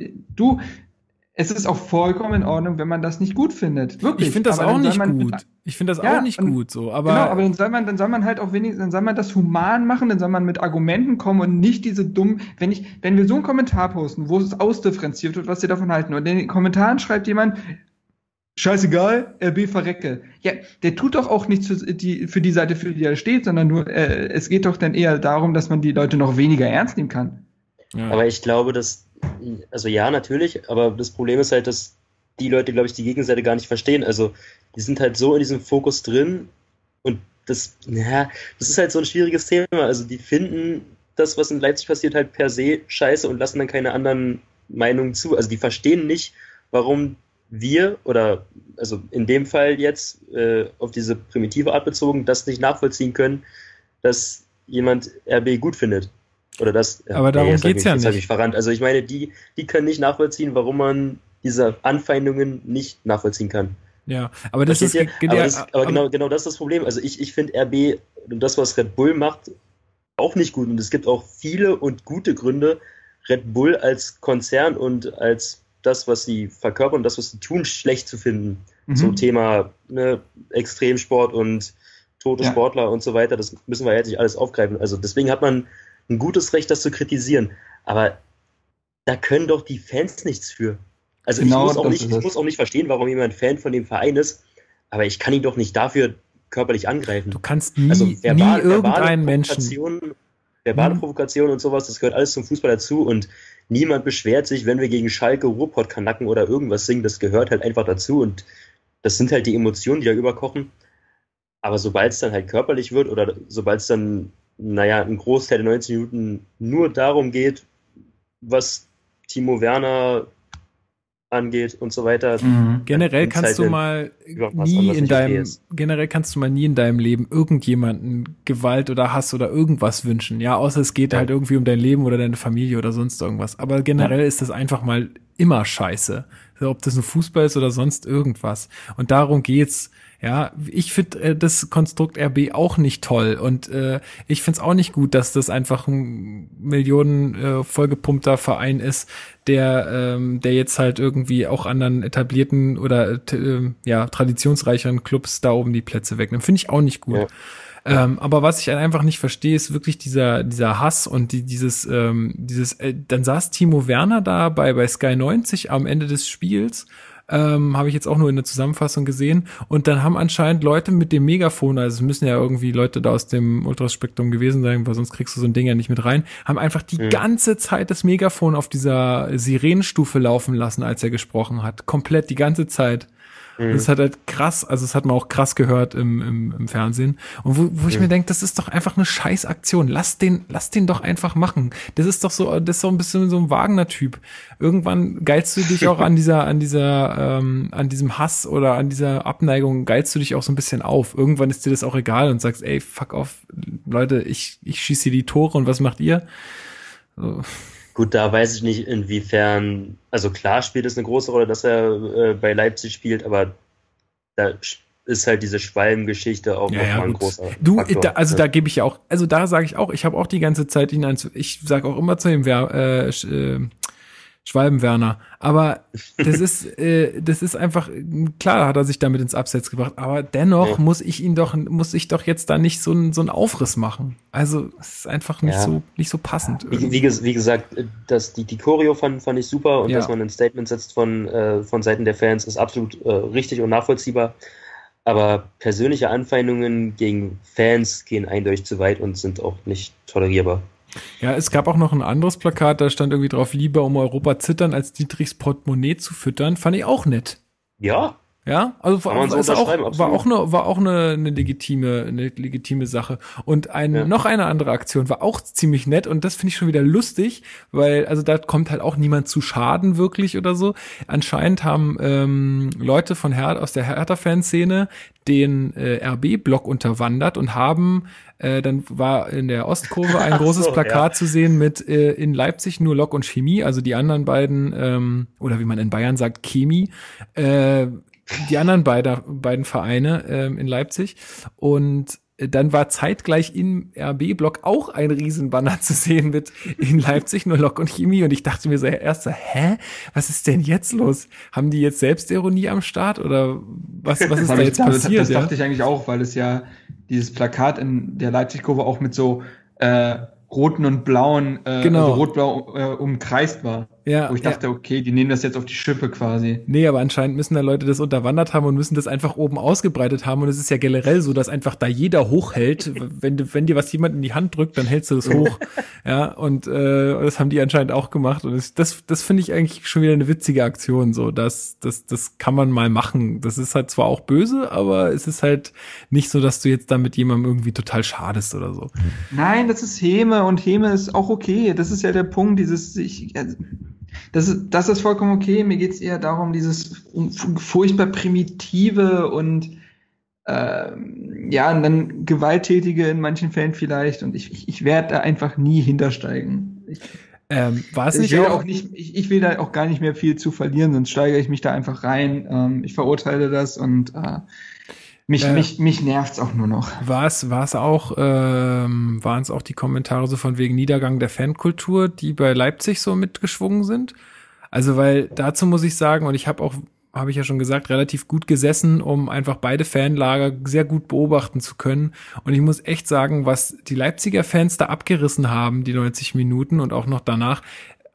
es ist auch vollkommen in Ordnung, wenn man das nicht gut findet. Wirklich. Ich finde das auch nicht gut. Ich finde das auch nicht gut so. Aber genau, aber dann soll man halt auch wenigstens, dann soll man das human machen, dann soll man mit Argumenten kommen und nicht diese dummen, wenn wir so einen Kommentar posten, wo es ausdifferenziert wird, was sie davon halten. Und in den Kommentaren schreibt jemand, scheißegal, RB verrecke. Ja, der tut doch auch nichts für die Seite, für die er steht, sondern nur, es geht doch dann eher darum, dass man die Leute noch weniger ernst nehmen kann. Ja. Aber ich glaube, also ja, natürlich, aber das Problem ist halt, dass die Leute, glaube ich, die Gegenseite gar nicht verstehen. Also die sind halt so in diesem Fokus drin und das ist halt so ein schwieriges Thema. Also die finden das, was in Leipzig passiert, halt per se scheiße und lassen dann keine anderen Meinungen zu. Also die verstehen nicht, warum wir oder also in dem Fall jetzt auf diese primitive Art bezogen, das nicht nachvollziehen können, dass jemand RB gut findet. Oder das, aber darum geht's ja nicht. Hab ich verrannt. Also ich meine, die können nicht nachvollziehen, warum man diese Anfeindungen nicht nachvollziehen kann. Ja, aber das ist genau das ist das Problem. Also ich finde RB und das, was Red Bull macht, auch nicht gut. Und es gibt auch viele und gute Gründe, Red Bull als Konzern und als das, was sie verkörpern und das, was sie tun, schlecht zu finden. Mhm. Zum Thema Extremsport und tote Sportler und so weiter. Das müssen wir jetzt nicht alles aufgreifen. Also deswegen hat man ein gutes Recht, das zu kritisieren. Aber da können doch die Fans nichts für. Also genau, ich muss auch nicht verstehen, warum jemand Fan von dem Verein ist, aber ich kann ihn doch nicht dafür körperlich angreifen. Du kannst nie irgendeinen Menschen... Verbale Provokationen und sowas, das gehört alles zum Fußball dazu und niemand beschwert sich, wenn wir gegen Schalke Ruhrpott-Kanacken oder irgendwas singen, das gehört halt einfach dazu und das sind halt die Emotionen, die da überkochen. Aber sobald es dann halt körperlich wird oder sobald es dann ein Großteil der 90 Minuten nur darum geht, was Timo Werner angeht und so weiter. Mhm. Generell kannst du mal nie in deinem Leben irgendjemanden Gewalt oder Hass oder irgendwas wünschen. Ja, außer es geht halt irgendwie um dein Leben oder deine Familie oder sonst irgendwas. Aber generell ist das einfach mal immer scheiße. Ob das ein Fußball ist oder sonst irgendwas. Und darum geht's. Ja, ich finde das Konstrukt RB auch nicht toll und ich finde es auch nicht gut, dass das einfach ein Millionen vollgepumpter Verein ist, der jetzt halt irgendwie auch anderen etablierten oder traditionsreicheren Clubs da oben die Plätze wegnimmt. Finde ich auch nicht gut. Ja. Aber was ich einfach nicht verstehe, ist wirklich dieser Hass und dann saß Timo Werner da bei Sky 90 am Ende des Spiels. Habe ich jetzt auch nur in der Zusammenfassung gesehen. Und dann haben anscheinend Leute mit dem Megafon, also es müssen ja irgendwie Leute da aus dem Ultraspektrum gewesen sein, weil sonst kriegst du so ein Ding ja nicht mit rein, haben einfach die ganze Zeit das Megafon auf dieser Sirenenstufe laufen lassen, als er gesprochen hat. Komplett die ganze Zeit. Mhm. Das hat halt krass, also das hat man auch krass gehört im Fernsehen. Und wo ich mir denke, das ist doch einfach eine Scheißaktion. Lass den doch einfach machen. Das ist doch ein bisschen so ein Wagner-Typ. Irgendwann geilst du dich auch an diesem Hass oder an dieser Abneigung, geilst du dich auch so ein bisschen auf. Irgendwann ist dir das auch egal und sagst, ey, fuck off, Leute, ich schieße hier die Tore und was macht ihr? So. Gut, da weiß ich nicht, inwiefern, also klar spielt es eine große Rolle, dass er bei Leipzig spielt, aber da ist halt diese Schwalbengeschichte auch nochmal ein großer Faktor. Ich habe auch die ganze Zeit ich sage auch immer zu ihm, Schwalben-Werner, aber das ist das ist einfach, klar hat er sich damit ins Abseits gebracht, aber dennoch muss ich doch jetzt da nicht so einen Aufriss machen. Also es ist einfach nicht so passend. Wie gesagt, dass die Choreo fand ich super und dass man ein Statement setzt von Seiten der Fans ist absolut richtig und nachvollziehbar, aber persönliche Anfeindungen gegen Fans gehen eindeutig zu weit und sind auch nicht tolerierbar. Ja, es gab auch noch ein anderes Plakat, da stand irgendwie drauf, lieber um Europa zittern, als Dietrichs Portemonnaie zu füttern. Fand ich auch nett. Ja. Ja, also war auch eine legitime Sache. Und noch eine andere Aktion war auch ziemlich nett und das finde ich schon wieder lustig, weil also da kommt halt auch niemand zu Schaden wirklich oder so. Anscheinend haben Leute aus der Hertha-Fanszene den RB-Block unterwandert und haben, dann war in der Ostkurve ein großes Plakat zu sehen mit in Leipzig nur Lok und Chemie, also die anderen beiden, oder wie man in Bayern sagt, Chemie, die anderen beiden Vereine in Leipzig. Und dann war zeitgleich im RB-Block auch ein Riesenbanner zu sehen mit in Leipzig nur Lok und Chemie. Und ich dachte mir so hä? Was ist denn jetzt los? Haben die jetzt Selbstironie am Start? Oder was ist da jetzt passiert? Das dachte ich eigentlich auch, weil es ja dieses Plakat in der Leipzig-Kurve auch mit so roten und blauen, also rot-blau umkreist war. Ja, wo ich dachte, okay, die nehmen das jetzt auf die Schippe quasi. Nee, aber anscheinend müssen da Leute das unterwandert haben und müssen das einfach oben ausgebreitet haben. Und es ist ja generell so, dass einfach da jeder hochhält. wenn dir was jemand in die Hand drückt, dann hältst du das hoch. Ja, und das haben die anscheinend auch gemacht. Und das finde ich eigentlich schon wieder eine witzige Aktion. So, das kann man mal machen. Das ist halt zwar auch böse, aber es ist halt nicht so, dass du jetzt damit jemandem irgendwie total schadest oder so. Nein, das ist Häme und Häme ist auch okay. Das ist ja der Punkt, Das ist vollkommen okay. Mir geht es eher darum, dieses furchtbar primitive und und dann gewalttätige in manchen Fällen vielleicht. Und ich werde da einfach nie hintersteigen. Ich will da auch gar nicht mehr viel zu verlieren, sonst steigere ich mich da einfach rein. Ich verurteile das und mich nervt's auch nur noch. Waren es auch die Kommentare so von wegen Niedergang der Fankultur, die bei Leipzig so mitgeschwungen sind? Also, weil dazu muss ich sagen, und ich habe ich ja schon gesagt, relativ gut gesessen, um einfach beide Fanlager sehr gut beobachten zu können. Und ich muss echt sagen, was die Leipziger Fans da abgerissen haben, die 90 Minuten und auch noch danach,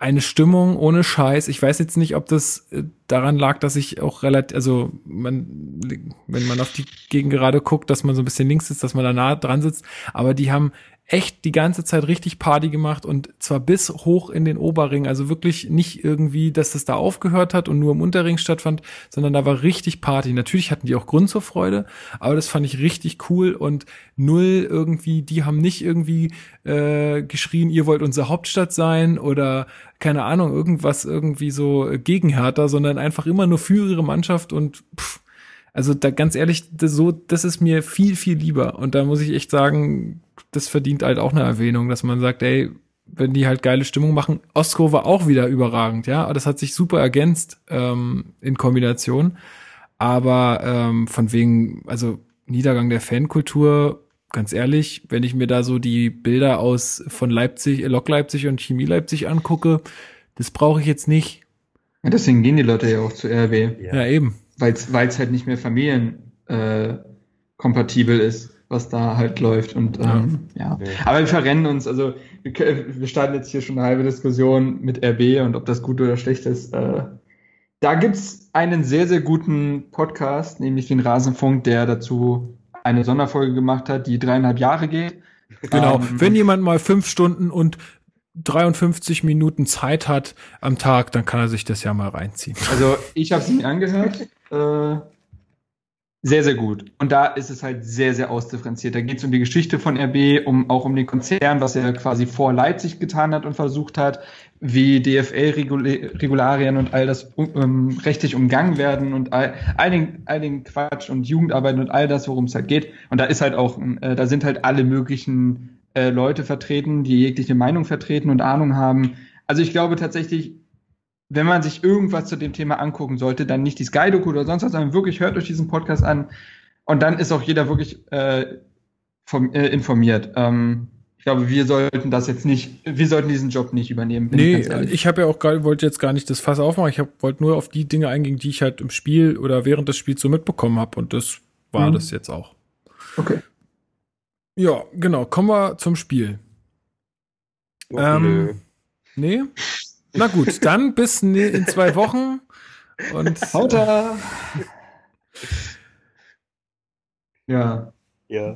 eine Stimmung ohne Scheiß. Ich weiß jetzt nicht, ob das daran lag, dass ich auch relativ, wenn man auf die Gegengerade guckt, dass man so ein bisschen links sitzt, dass man da nah dran sitzt. Aber die haben echt die ganze Zeit richtig Party gemacht und zwar bis hoch in den Oberring. Also wirklich nicht irgendwie, dass das da aufgehört hat und nur im Unterring stattfand, sondern da war richtig Party. Natürlich hatten die auch Grund zur Freude, aber das fand ich richtig cool und null irgendwie, die haben nicht irgendwie geschrien, ihr wollt unsere Hauptstadt sein oder keine Ahnung, irgendwas irgendwie so gegen Hertha, sondern einfach immer nur für ihre Mannschaft und also da ganz ehrlich, das ist mir viel, viel lieber und da muss ich echt sagen, das verdient halt auch eine Erwähnung, dass man sagt, ey, wenn die halt geile Stimmung machen, Ostko war auch wieder überragend, ja, das hat sich super ergänzt in Kombination, aber von wegen, also Niedergang der Fankultur, ganz ehrlich, wenn ich mir da so die Bilder von Leipzig, Lok Leipzig und Chemie Leipzig angucke, das brauche ich jetzt nicht. Ja, deswegen gehen die Leute ja auch zu RB. Ja, eben. Weil's halt nicht mehr familienkompatibel ist, was da halt läuft und ja. Aber wir verrennen uns, also wir starten jetzt hier schon eine halbe Diskussion mit RB und ob das gut oder schlecht ist. Da gibt's einen sehr, sehr guten Podcast, nämlich den Rasenfunk, der dazu eine Sonderfolge gemacht hat, die 3,5 Jahre geht. Genau, wenn jemand mal 5 Stunden und 53 Minuten Zeit hat am Tag, dann kann er sich das ja mal reinziehen. Also ich habe sie mir angehört. sehr, sehr gut. Und da ist es halt sehr, sehr ausdifferenziert. Da geht es um die Geschichte von RB, auch um den Konzern, was er quasi vor Leipzig getan hat und versucht hat, wie DFL-Regularien und all das rechtlich umgangen werden und all den Quatsch und Jugendarbeiten und all das, worum es halt geht. Und da ist halt auch, da sind halt alle möglichen Leute vertreten, die jegliche Meinung vertreten und Ahnung haben. Also ich glaube tatsächlich, wenn man sich irgendwas zu dem Thema angucken sollte, dann nicht die Sky-Doku oder sonst was, sondern wirklich hört euch diesen Podcast an und dann ist auch jeder wirklich informiert. Ich glaube, wir sollten diesen Job nicht übernehmen. Nee, ich habe ja auch wollte jetzt gar nicht das Fass aufmachen, wollte nur auf die Dinge eingehen, die ich halt im Spiel oder während des Spiels so mitbekommen habe und das war das jetzt auch. Okay. Ja, genau, kommen wir zum Spiel. Oh, nee? Na gut, dann bis in 2 Wochen. Und haut da! Ja.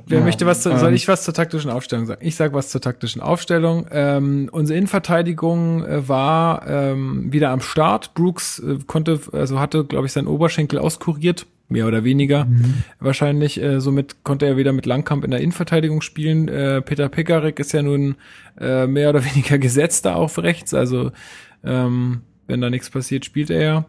Wer möchte was soll ich was zur taktischen Aufstellung sagen? Ich sag was zur taktischen Aufstellung. Unsere Innenverteidigung war wieder am Start. Brooks hatte, glaube ich, seinen Oberschenkel auskuriert. Mehr oder weniger wahrscheinlich. Somit konnte er wieder mit Langkamp in der Innenverteidigung spielen. Pekarik ist ja nun mehr oder weniger gesetzt da auf rechts. Also wenn da nichts passiert, spielt er ja.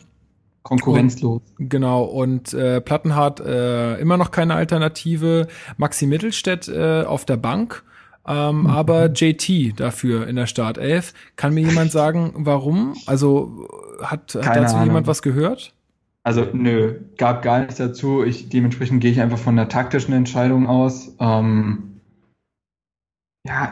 Konkurrenzlos. Genau, und Plattenhardt immer noch keine Alternative. Maxi Mittelstädt auf der Bank, aber JT dafür in der Startelf. Kann mir jemand sagen, warum? Also hat dazu jemand was gehört? Also nö, gab gar nichts dazu. Dementsprechend gehe ich einfach von der taktischen Entscheidung aus.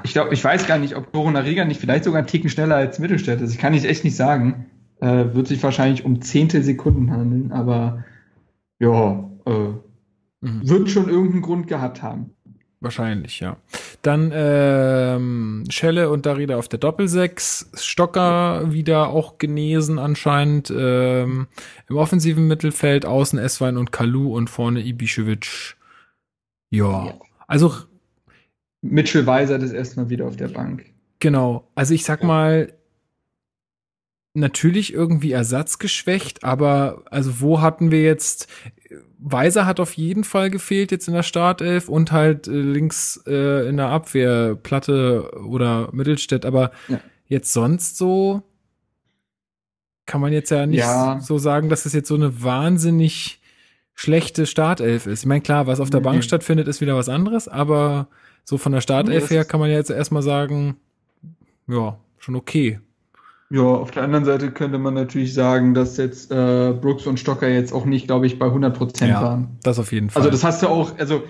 Ich glaube, ich weiß gar nicht, ob Torunarigha nicht vielleicht sogar einen Ticken schneller als Mittelstädt ist. Ich kann es echt nicht sagen. Wird sich wahrscheinlich um Zehntelsekunden handeln, aber wird schon irgendeinen Grund gehabt haben. Wahrscheinlich, ja. Dann Schelle und Darida auf der Doppelsechs, Stocker wieder auch genesen anscheinend, im offensiven Mittelfeld, außen Esswein und Kalou und vorne Ibisevic. Ja, also Mitchell Weiser das erstmal wieder auf der Bank. Genau, also ich sag mal, natürlich irgendwie ersatzgeschwächt, aber also wo hatten wir jetzt, Weiser hat auf jeden Fall gefehlt jetzt in der Startelf und halt links in der Abwehr Platte oder Mittelstädt, aber jetzt sonst so kann man jetzt ja nicht so sagen, dass es jetzt so eine wahnsinnig schlechte Startelf ist. Ich meine, klar, was auf der Bank stattfindet, ist wieder was anderes, aber so von der Startelf her kann man ja jetzt erstmal sagen, ja, schon okay. Ja, auf der anderen Seite könnte man natürlich sagen, dass jetzt Brooks und Stocker jetzt auch nicht, glaube ich, bei 100% waren. Das auf jeden Fall. Also das hast du auch, also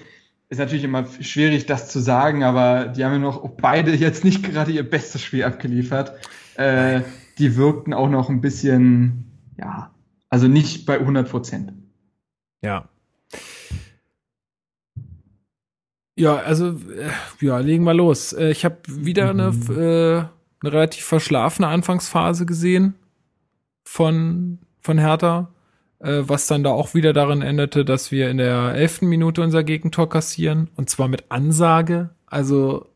ist natürlich immer schwierig, das zu sagen, aber die haben ja noch beide jetzt nicht gerade ihr bestes Spiel abgeliefert. Die wirkten auch noch ein bisschen, also nicht bei 100%. Ja. Ja, also, legen wir los. Ich habe wieder eine relativ verschlafene Anfangsphase gesehen von Hertha, was dann da auch wieder darin endete, dass wir in der 11. Minute unser Gegentor kassieren und zwar mit Ansage. Also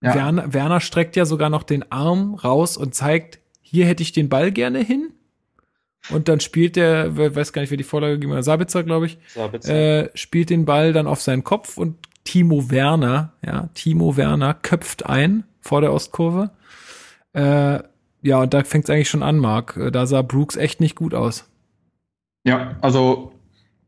Werner streckt ja sogar noch den Arm raus und zeigt, hier hätte ich den Ball gerne hin. Und dann spielt der, weiß gar nicht, wer die Vorlage gegeben hat, Sabitzer, glaube ich, spielt den Ball dann auf seinen Kopf und Timo Werner köpft ein vor der Ostkurve. Und da fängt es eigentlich schon an, Marc. Da sah Brooks echt nicht gut aus. Ja, also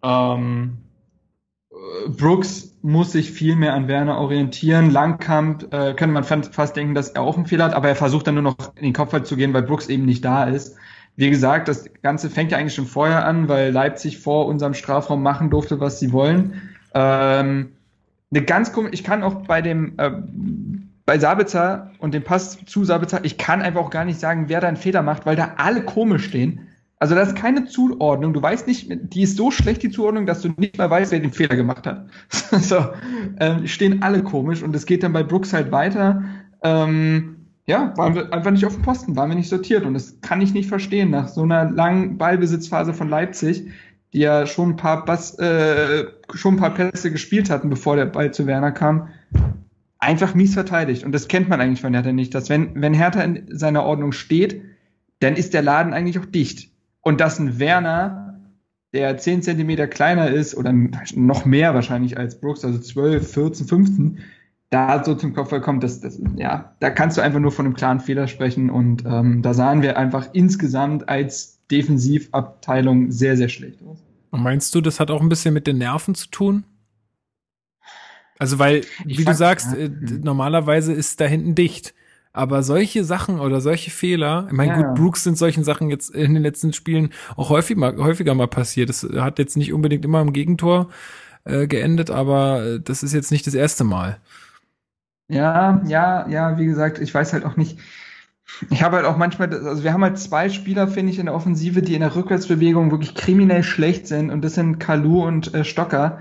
Brooks muss sich viel mehr an Werner orientieren. Langkamp könnte man fast denken, dass er auch einen Fehler hat, aber er versucht dann nur noch in den Kopfball zu gehen, weil Brooks eben nicht da ist. Wie gesagt, das Ganze fängt ja eigentlich schon vorher an, weil Leipzig vor unserem Strafraum machen durfte, was sie wollen. Eine ganz komische, ich kann auch bei Sabitzer und dem Pass zu Sabitzer, ich kann einfach auch gar nicht sagen, wer da einen Fehler macht, weil da alle komisch stehen. Also das ist keine Zuordnung. Du weißt nicht, die ist so schlecht, die Zuordnung, dass du nicht mal weißt, wer den Fehler gemacht hat. Stehen alle komisch und es geht dann bei Brooks halt weiter. Waren wir einfach nicht auf dem Posten, waren wir nicht sortiert und das kann ich nicht verstehen nach so einer langen Ballbesitzphase von Leipzig, die ja schon ein paar Pässe gespielt hatten, bevor der Ball zu Werner kam. Einfach mies verteidigt. Und das kennt man eigentlich von Hertha nicht, dass wenn Hertha in seiner Ordnung steht, dann ist der Laden eigentlich auch dicht. Und dass ein Werner der 10 cm kleiner ist oder noch mehr wahrscheinlich als Brooks, also 12, 14, 15, da so zum Kopfball kommt, ja, da kannst du einfach nur von einem klaren Fehler sprechen. Und da sahen wir einfach insgesamt als Defensivabteilung sehr, sehr schlecht aus. Und meinst du, das hat auch ein bisschen mit den Nerven zu tun? Also weil, wie du sagst, normalerweise ist da hinten dicht. Aber solche Sachen oder solche Fehler, ich meine, gut, Brooks sind solchen Sachen jetzt in den letzten Spielen auch häufiger mal passiert. Das hat jetzt nicht unbedingt immer im Gegentor geendet, aber das ist jetzt nicht das erste Mal. Ja, wie gesagt, ich weiß halt auch nicht. Ich habe halt auch manchmal, also wir haben halt zwei Spieler, finde ich, in der Offensive, die in der Rückwärtsbewegung wirklich kriminell schlecht sind, und das sind Kalou und Stocker.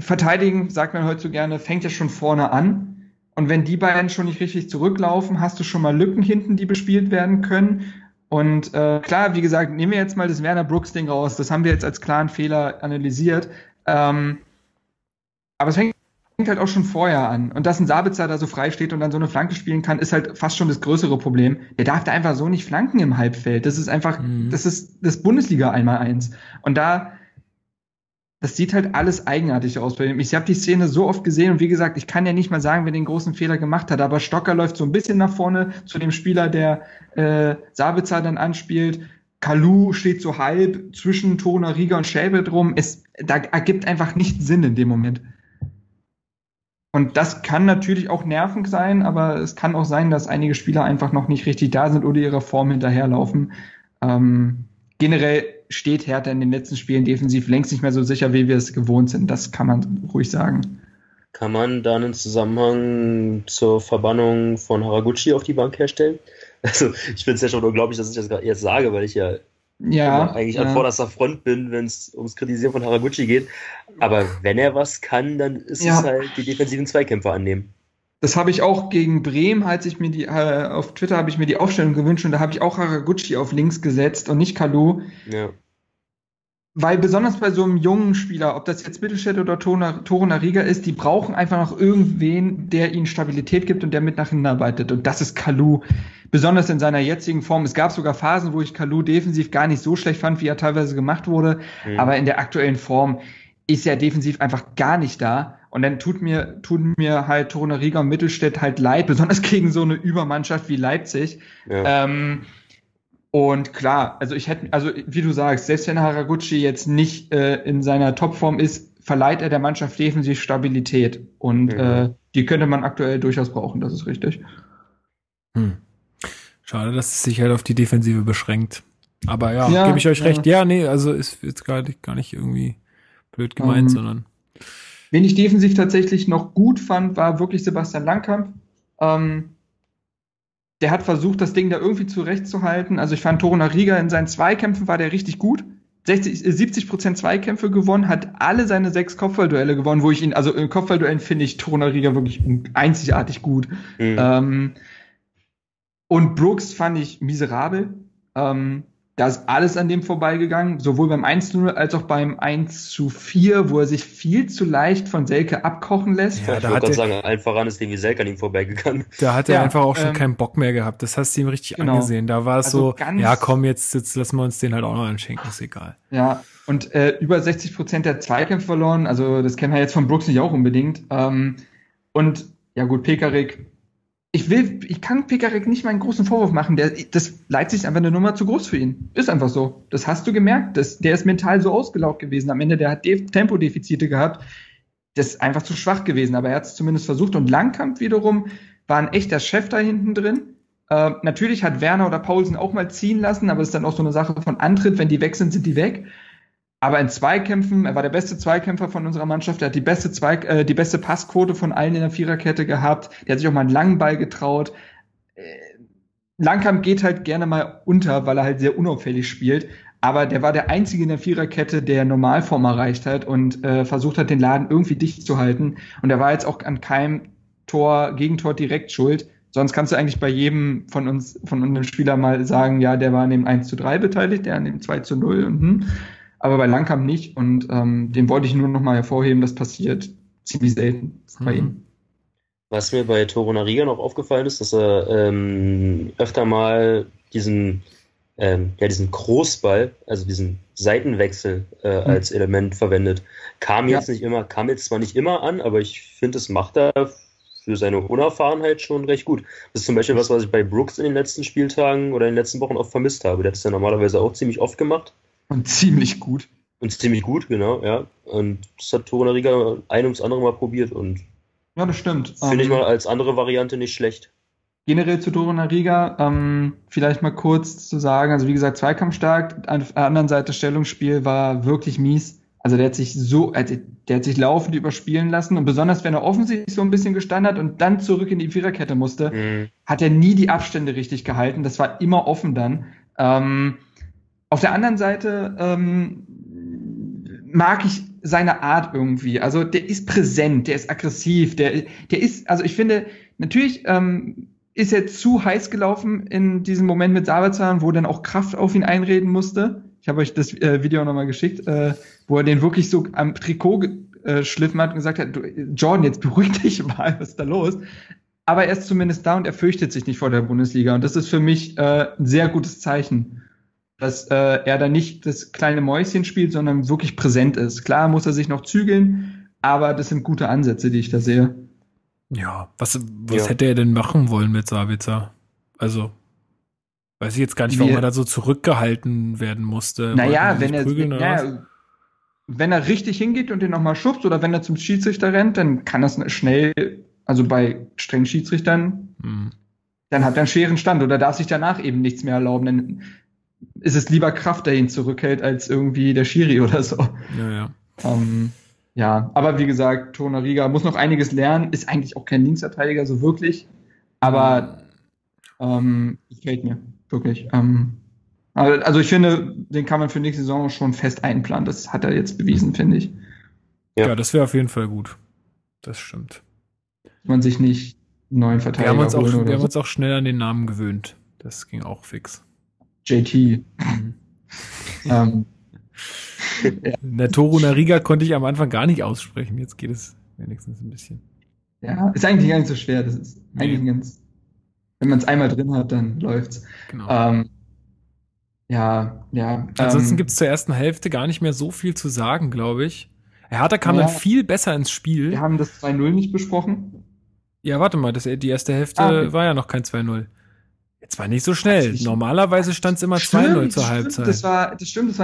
Verteidigen, sagt man heute so gerne, fängt ja schon vorne an. Und wenn die beiden schon nicht richtig zurücklaufen, hast du schon mal Lücken hinten, die bespielt werden können. Und klar, wie gesagt, nehmen wir jetzt mal das Werner-Brooks-Ding raus. Das haben wir jetzt als klaren Fehler analysiert. Aber es fängt halt auch schon vorher an. Und dass ein Sabitzer da so frei steht und dann so eine Flanke spielen kann, ist halt fast schon das größere Problem. Der darf da einfach so nicht flanken im Halbfeld. Das ist einfach, das ist das Bundesliga-1x1. Und das sieht halt alles eigenartig aus bei ihm. Ich habe die Szene so oft gesehen, und wie gesagt, ich kann ja nicht mal sagen, wer den großen Fehler gemacht hat, aber Stocker läuft so ein bisschen nach vorne zu dem Spieler, der Sabitzer dann anspielt. Kalou steht so halb zwischen Torunarigha und Schäbel rum. Da ergibt einfach nicht Sinn in dem Moment. Und das kann natürlich auch nervig sein, aber es kann auch sein, dass einige Spieler einfach noch nicht richtig da sind oder ihrer Form hinterherlaufen. Generell steht Hertha in den letzten Spielen defensiv längst nicht mehr so sicher, wie wir es gewohnt sind. Das kann man ruhig sagen. Kann man dann einen Zusammenhang zur Verbannung von Haraguchi auf die Bank herstellen? Also ich finde es ja schon unglaublich, dass ich das jetzt sage, weil ich ja eigentlich an vorderster Front bin, wenn es ums Kritisieren von Haraguchi geht. Aber wenn er was kann, dann ist es halt die defensiven Zweikämpfe annehmen. Das habe ich auch gegen Bremen, als ich mir auf Twitter habe ich mir die Aufstellung gewünscht, und da habe ich auch Haraguchi auf links gesetzt und nicht Kalou. Ja. Weil besonders bei so einem jungen Spieler, ob das jetzt Mittelstadt oder Torunarigha ist, die brauchen einfach noch irgendwen, der ihnen Stabilität gibt und der mit nach hinten arbeitet. Und das ist Kalou. Besonders in seiner jetzigen Form. Es gab sogar Phasen, wo ich Kalou defensiv gar nicht so schlecht fand, wie er teilweise gemacht wurde. Mhm. Aber in der aktuellen Form ist er defensiv einfach gar nicht da. Und dann tut mir halt Torunarigha und Mittelstädt halt leid, besonders gegen so eine Übermannschaft wie Leipzig. Ja. Und klar, also wie du sagst, selbst wenn Haraguchi jetzt nicht in seiner Topform ist, verleiht er der Mannschaft defensiv Stabilität. Und die könnte man aktuell durchaus brauchen, das ist richtig. Schade, dass es sich halt auf die Defensive beschränkt. Aber ja, gebe ich euch recht. Ja, nee, also ist jetzt gar nicht irgendwie blöd gemeint, sondern... Wen ich defensiv tatsächlich noch gut fand, war wirklich Sebastian Langkamp. Der hat versucht, das Ding da irgendwie zurechtzuhalten. Also ich fand, Torunarigha in seinen Zweikämpfen war der richtig gut. 70% Zweikämpfe gewonnen, hat alle seine 6 Kopfballduelle gewonnen, wo ich ihn, also in Kopfballduellen finde ich Torunarigha wirklich einzigartig gut. Mhm. Und Brooks fand ich miserabel. Da ist alles an dem vorbeigegangen, sowohl beim 1:0 als auch beim 1:4, wo er sich viel zu leicht von Selke allen lässt. Ja, da ich würde sagen, allen voran ist irgendwie Selke an ihm vorbeigegangen. Da hat er einfach auch schon keinen Bock mehr gehabt. Das hast du ihm richtig angesehen. Da war es also so, ja komm, jetzt lassen wir uns den halt auch noch anschenken, ist egal. Ja, und über 60% der Zweikämpfe verloren, also das kennen wir jetzt von Brooks nicht auch unbedingt. Und ja gut, Pekarik. Ich kann Pekarik nicht mal einen großen Vorwurf machen. Das Leipzig ist einfach eine Nummer zu groß für ihn. Ist einfach so. Das hast du gemerkt. Der ist mental so ausgelaugt gewesen. Am Ende, der hat Tempodefizite gehabt. Das ist einfach zu schwach gewesen. Aber er hat es zumindest versucht. Und Langkamp wiederum war ein echter Chef da hinten drin. Natürlich hat Werner oder Poulsen auch mal ziehen lassen. Aber es ist dann auch so eine Sache von Antritt. Wenn die weg sind, sind die weg. Aber in Zweikämpfen, er war der beste Zweikämpfer von unserer Mannschaft, er hat die beste Passquote von allen in der Viererkette gehabt, der hat sich auch mal einen langen Ball getraut. Langkamp geht halt gerne mal unter, weil er halt sehr unauffällig spielt, aber der war der Einzige in der Viererkette, der Normalform erreicht hat und versucht hat, den Laden irgendwie dicht zu halten, und er war jetzt auch an keinem Gegentor direkt schuld. Sonst kannst du eigentlich bei jedem von unseren Spielern mal sagen, ja, der war an dem 1:3 beteiligt, der an dem 2:0 und aber bei Langkamp nicht, und den wollte ich nur nochmal hervorheben, das passiert ziemlich selten bei ihm. Was mir bei Torunarigha noch aufgefallen ist, dass er öfter mal diesen diesen Großball, also diesen Seitenwechsel als Element verwendet. Kam jetzt zwar nicht immer an, aber ich finde, es macht er für seine Unerfahrenheit schon recht gut. Das ist zum Beispiel was ich bei Brooks in den letzten Spieltagen oder in den letzten Wochen oft vermisst habe. Der hat es ja normalerweise auch ziemlich oft gemacht. Und ziemlich gut, genau, ja. Und das hat Torunarigha ein ums andere Mal probiert und ja, das stimmt. Finde ich mal als andere Variante nicht schlecht. Generell zu Torunarigha, vielleicht mal kurz zu sagen, also wie gesagt, zweikampfstark, auf der anderen Seite Stellungsspiel war wirklich mies. Also der hat sich laufend überspielen lassen und besonders, wenn er offensichtlich so ein bisschen gestanden hat und dann zurück in die Viererkette musste, hat er nie die Abstände richtig gehalten. Das war immer offen dann. Auf der anderen Seite mag ich seine Art irgendwie. Also der ist präsent, der ist aggressiv, der ist, also ich finde, natürlich ist er zu heiß gelaufen in diesem Moment mit Sabitzer, wo dann auch Kraft auf ihn einreden musste. Ich habe euch das Video nochmal geschickt, wo er den wirklich so am Trikot geschliffen hat und gesagt hat, Jordan, jetzt beruhig dich mal, was ist da los? Aber er ist zumindest da und er fürchtet sich nicht vor der Bundesliga. Und das ist für mich ein sehr gutes Zeichen, dass er da nicht das kleine Mäuschen spielt, sondern wirklich präsent ist. Klar muss er sich noch zügeln, aber das sind gute Ansätze, die ich da sehe. Ja, was hätte er denn machen wollen mit Sabitzer? Also, weiß ich jetzt gar nicht, warum er da so zurückgehalten werden musste. Naja, wenn er richtig hingeht und den nochmal schubst oder wenn er zum Schiedsrichter rennt, dann kann das schnell, also bei strengen Schiedsrichtern, dann hat er einen schweren Stand oder darf sich danach eben nichts mehr erlauben, denn ist es lieber Kraft, der ihn zurückhält, als irgendwie der Schiri oder so. Ja. Aber wie gesagt, Torunarigha muss noch einiges lernen, ist eigentlich auch kein Linksverteidiger so wirklich, aber gefällt mir, wirklich. Also ich finde, den kann man für nächste Saison schon fest einplanen, das hat er jetzt bewiesen, finde ich. Ja, das wäre auf jeden Fall gut. Das stimmt. Man sich nicht einen neuen Verteidiger Wir haben uns auch schnell an den Namen gewöhnt, das ging auch fix. JT. Der Torunarigha konnte ich am Anfang gar nicht aussprechen. Jetzt geht es wenigstens ein bisschen. Ja, ist eigentlich gar nicht so schwer. Das ist eigentlich ganz, wenn man es einmal drin hat, dann läuft's. Genau. Ansonsten gibt's zur ersten Hälfte gar nicht mehr so viel zu sagen, glaube ich. Hertha kam dann viel besser ins Spiel. Wir haben das 2-0 nicht besprochen. Ja, warte mal, die erste Hälfte war ja noch kein 2-0. Jetzt war nicht so schnell. Normalerweise stand es immer 2-0 zur Halbzeit. Das war in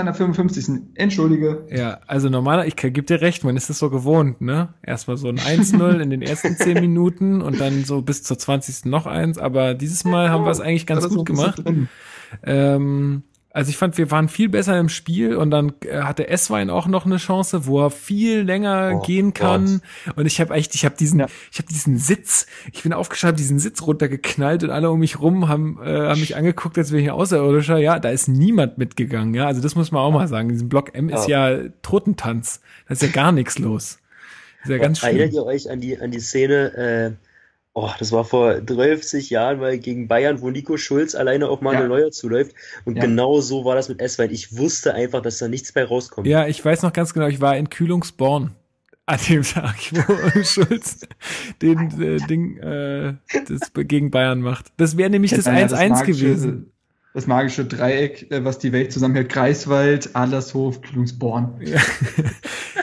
der 55. Entschuldige. Ja, also ich gebe dir recht, man ist das so gewohnt, ne? Erstmal so ein 1-0 in den ersten 10 Minuten und dann so bis zur 20. noch eins. Aber dieses Mal haben wir es eigentlich ganz gut gemacht. Also ich fand, wir waren viel besser im Spiel und dann hatte Esswein auch noch eine Chance, wo er viel länger gehen kann. Gott. Und ich bin aufgeschlagen, diesen Sitz runtergeknallt und alle um mich rum haben mich angeguckt, als wäre ich ein Außerirdischer. Ja, da ist niemand mitgegangen. Ja, also das muss man auch mal sagen. Diesen Block M ist ja Totentanz. Da ist ja gar nichts los. Das ist ja ganz schön. Erinnert ihr euch an die Szene, das war vor 30 Jahren mal gegen Bayern, wo Nico Schulz alleine auf Manuel Neuer zuläuft. Und genau so war das mit Esswein. Ich wusste einfach, dass da nichts bei rauskommt. Ja, ich weiß noch ganz genau, ich war in Kühlungsborn an dem Tag, wo Schulz den das gegen Bayern macht. Das wäre nämlich das 1-1 gewesen. Das magische Dreieck, was die Welt zusammenhält. Greifswald, Adlershof, Kühlungsborn. Ja.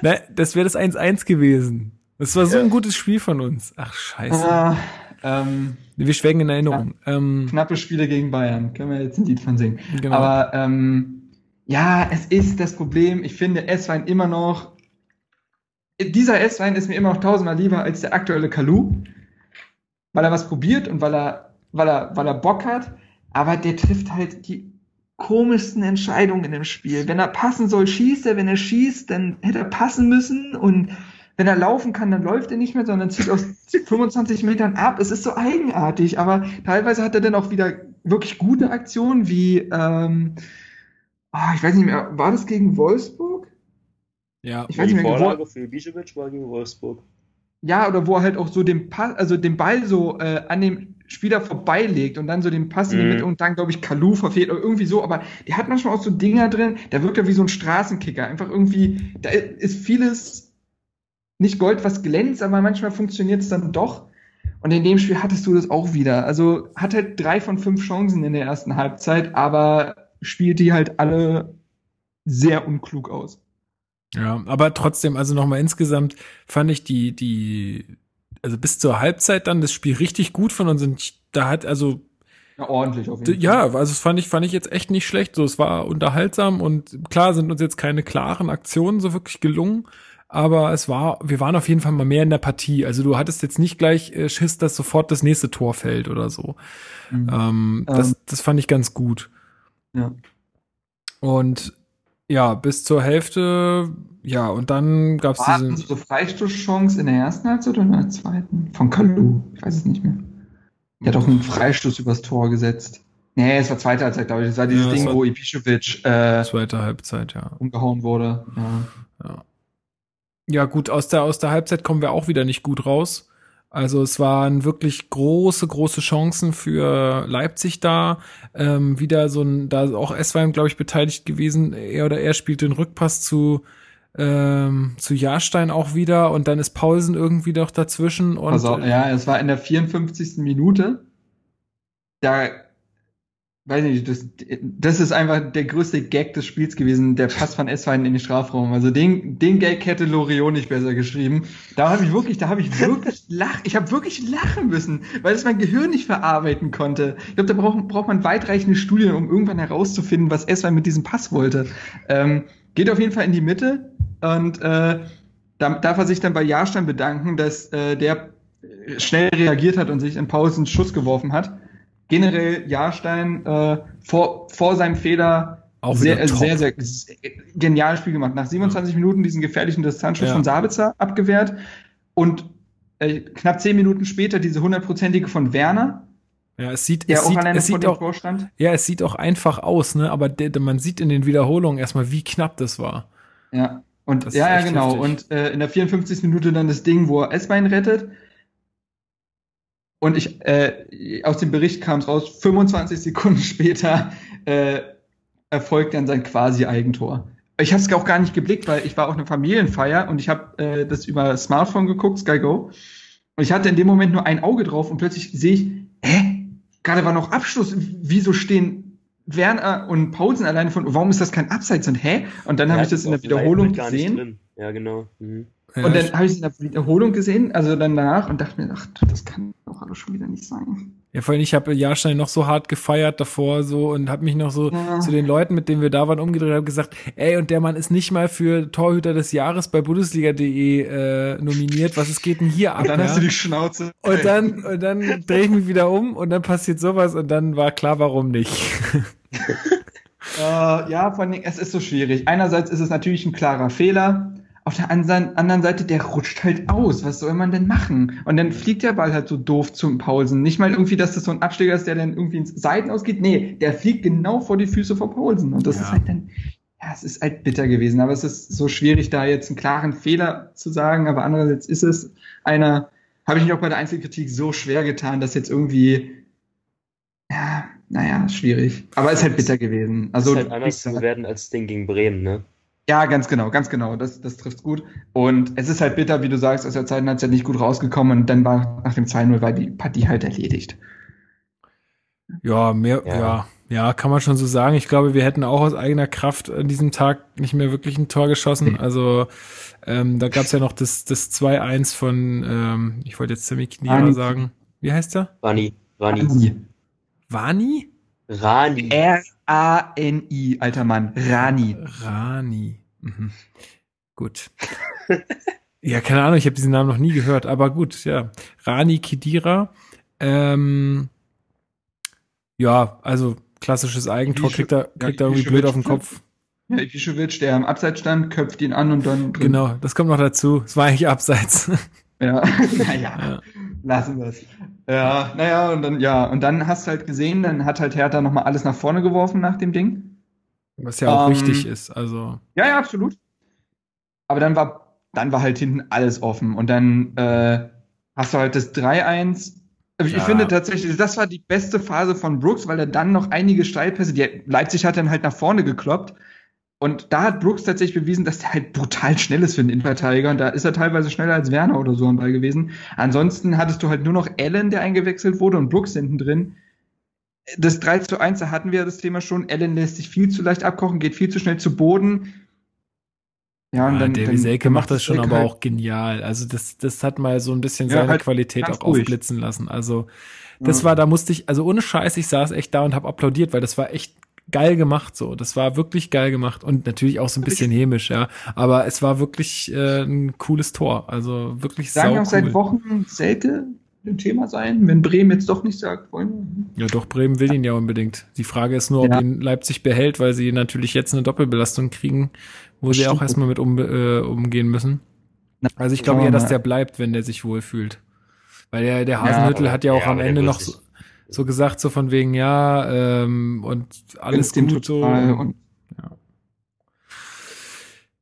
Na, das wäre das 1-1 gewesen. Das war so ein gutes Spiel von uns. Ach, scheiße. Wir schwelgen in Erinnerung. Knappe Spiele gegen Bayern. Können wir jetzt ein Lied von singen. Genau. Aber es ist das Problem. Ich finde Esswein immer noch... Dieser Esswein ist mir immer noch tausendmal lieber als der aktuelle Kalou. Weil er was probiert und weil er Bock hat. Aber der trifft halt die komischsten Entscheidungen in dem Spiel. Wenn er passen soll, schießt er. Wenn er schießt, dann hätte er passen müssen und... Wenn er laufen kann, dann läuft er nicht mehr, sondern zieht aus 25 Metern ab. Es ist so eigenartig, aber teilweise hat er dann auch wieder wirklich gute Aktionen, wie, ich weiß nicht mehr, war das gegen Wolfsburg? Ja, ich weiß nicht mehr, die Vorlage für Ibisevic war gegen Wolfsburg. Ja, oder wo er halt auch so den Ball so an dem Spieler vorbeilegt und dann so den Pass in die Mitte und dann, glaube ich, Kalou verfehlt oder irgendwie so, aber der hat manchmal auch so Dinger drin, da wirkt er wie so ein Straßenkicker. Einfach irgendwie, da ist vieles... Nicht Gold, was glänzt, aber manchmal funktioniert es dann doch. Und in dem Spiel hattest du das auch wieder. Also hat halt 3 von 5 Chancen in der ersten Halbzeit, aber spielt die halt alle sehr unklug aus. Ja, aber trotzdem, also nochmal insgesamt fand ich also bis zur Halbzeit dann das Spiel richtig gut von uns. Und da hat also ja, ordentlich auf jeden Fall. Ja, also das fand ich jetzt echt nicht schlecht. So, es war unterhaltsam und klar sind uns jetzt keine klaren Aktionen so wirklich gelungen. Aber wir waren auf jeden Fall mal mehr in der Partie. Also du hattest jetzt nicht gleich Schiss, dass sofort das nächste Tor fällt oder so. Mhm. Das fand ich ganz gut. Ja. Und ja, bis zur Hälfte, ja, und dann gab es diese Freistoßchance in der ersten Halbzeit oder in der zweiten? Von Kalou, ich weiß es nicht mehr. Er hat auch einen Freistoß übers Tor gesetzt. Nee, es war zweite Halbzeit, glaube ich. Es war dieses Ding, wo Ibisevic zweite Halbzeit, ja, umgehauen wurde. Ja. Ja. Ja gut, aus der Halbzeit kommen wir auch wieder nicht gut raus. Also es waren wirklich große, große Chancen für Leipzig da. Wieder da ist auch Esswein, glaube ich, beteiligt gewesen. Er spielt den Rückpass zu Jarstein auch wieder und dann ist Poulsen irgendwie doch dazwischen. Und es war in der 54. Minute. Da weiß nicht, das ist einfach der größte Gag des Spiels gewesen, der Pass von Esswein in den Strafraum. Also den Gag hätte Loriot nicht besser geschrieben. Ich habe wirklich lachen müssen, weil das mein Gehirn nicht verarbeiten konnte. Ich glaube, da braucht man weitreichende Studien, um irgendwann herauszufinden, was Esswein mit diesem Pass wollte. Geht auf jeden Fall in die Mitte und da darf er sich dann bei Jarstein bedanken, dass der schnell reagiert hat und sich in Paulsens Schuss geworfen hat. Generell Jarstein vor seinem Fehler auch sehr, sehr, sehr, sehr geniales Spiel gemacht. Nach 27 Minuten diesen gefährlichen Distanzschuss von Sabitzer abgewehrt und knapp 10 Minuten später diese 100-prozentige von Werner. Ja, es sieht auch einfach aus, ne? Aber man sieht in den Wiederholungen erstmal, wie knapp das war. Ja, und ja, genau. Heftig. Und in der 54. Minute dann das Ding, wo er Esswein rettet. Und aus dem Bericht kam es raus, 25 Sekunden später erfolgt dann sein Quasi-Eigentor. Ich habe es auch gar nicht geblickt, weil ich war auf einer Familienfeier und ich habe das über Smartphone geguckt, Sky Go. Und ich hatte in dem Moment nur ein Auge drauf und plötzlich sehe ich, gerade war noch Abschluss. Wieso stehen Werner und Poulsen alleine warum ist das kein Abseits? Und Und dann habe ich das in der Wiederholung gesehen. Ja, genau. Mhm. Ja, und dann habe ich es in der Wiederholung gesehen, also dann danach, und dachte mir, das kann doch alles schon wieder nicht sein. Ja, vor allem, ich habe Jarstein noch so hart gefeiert davor so und habe mich noch so zu den Leuten, mit denen wir da waren, umgedreht und habe gesagt, und der Mann ist nicht mal für Torhüter des Jahres bei Bundesliga.de nominiert, was geht denn hier ab? Und dann hast du die Schnauze. Und dann drehe ich mich wieder um und dann passiert sowas und dann war klar, warum nicht. Vor allem, es ist so schwierig. Einerseits ist es natürlich ein klarer Fehler, auf der anderen Seite, der rutscht halt aus. Was soll man denn machen? Und dann fliegt der Ball halt so doof zum Poulsen. Nicht mal irgendwie, dass das so ein Abschläger ist, der dann irgendwie ins Seiten ausgeht. Nee, der fliegt genau vor die Füße von Poulsen. Und das ist halt dann, es ist halt bitter gewesen. Aber es ist so schwierig, da jetzt einen klaren Fehler zu sagen. Aber andererseits ist es habe ich mich auch bei der Einzelkritik so schwer getan, dass jetzt irgendwie, schwierig. Aber es ist halt bitter gewesen. Also, ist halt anders zu bewerten als Ding gegen Bremen, ne? Ja, ganz genau. Das trifft's gut. Und es ist halt bitter, wie du sagst, aus der Zeit hat es ja nicht gut rausgekommen und dann war nach dem 2-0 war die Partie halt erledigt. Ja, kann man schon so sagen. Ich glaube, wir hätten auch aus eigener Kraft an diesem Tag nicht mehr wirklich ein Tor geschossen. Also da gab's ja noch das 2-1 von, ich wollte jetzt Sammy Knierer sagen. Wie heißt der? Rani? Rani. R-A-N-I, alter Mann. Rani. Mhm. Gut. Ja, keine Ahnung, ich habe diesen Namen noch nie gehört, aber gut, ja. Rani Khedira. Also klassisches Eigentor, kriegt er irgendwie blöd auf den Kopf. Ja, Ibisevic, der am Abseits stand, köpft ihn an und dann... Genau, das kommt noch dazu. Es war eigentlich Abseits. Ja, lassen wir es. Ja, und dann hast du halt gesehen, dann hat halt Hertha nochmal alles nach vorne geworfen nach dem Ding. Was ja auch wichtig ist, also. Ja, absolut. Aber dann war halt hinten alles offen und dann hast du halt das 3-1. Ich finde tatsächlich, das war die beste Phase von Brooks, weil er dann noch einige Steilpässe, die Leipzig hat dann halt nach vorne gekloppt. Und da hat Brooks tatsächlich bewiesen, dass der halt brutal schnell ist für einen Innenverteidiger. Und da ist er teilweise schneller als Werner oder so am Ball gewesen. Ansonsten hattest du halt nur noch Alan, der eingewechselt wurde, und Brooks hinten drin. Das 3:1, da hatten wir das Thema schon. Alan lässt sich viel zu leicht abkochen, geht viel zu schnell zu Boden. Ja, und dann, der Selke macht das schon Selke aber halt auch genial. Also das hat mal so ein bisschen seine Qualität auch aufblitzen lassen. Also das war, da musste ich, also ohne Scheiß, ich saß echt da und habe applaudiert, weil das war echt geil gemacht so. Das war wirklich geil gemacht und natürlich auch so ein bisschen hämisch, ja. Aber es war wirklich ein cooles Tor. Also wirklich saucool. Sagen wir auch seit Wochen Selke ein Thema sein, wenn Bremen jetzt doch nicht sagt, wollen wir. Ja doch, Bremen will ihn ja unbedingt. Die Frage ist nur, ob ihn Leipzig behält, weil sie natürlich jetzt eine Doppelbelastung kriegen, wo das sie auch erstmal mit umgehen müssen. Also ich glaube eher, dass der bleibt, wenn der sich wohlfühlt. Weil der Hasenhüttl hat ja auch am Ende noch so gesagt, so von wegen, und alles gut so. Und, und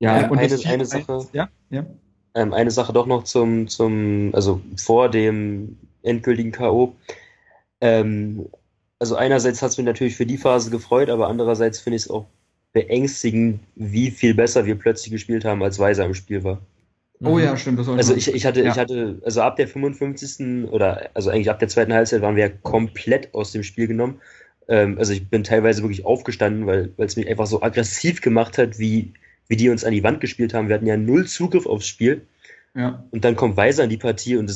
eine Sache. Ja. Eine Sache doch noch zum also vor dem endgültigen K.O. Also einerseits hat es mich natürlich für die Phase gefreut, aber andererseits finde ich es auch beängstigend, wie viel besser wir plötzlich gespielt haben, als Weiser im Spiel war. Oh ja, stimmt. Das also ich hatte, also ab der 55. oder also eigentlich ab der zweiten Halbzeit waren wir komplett aus dem Spiel genommen. Also ich bin teilweise wirklich aufgestanden, weil es mich einfach so aggressiv gemacht hat, wie die uns an die Wand gespielt haben. Wir hatten ja null Zugriff aufs Spiel. Ja. Und dann kommt Weiser in die Partie und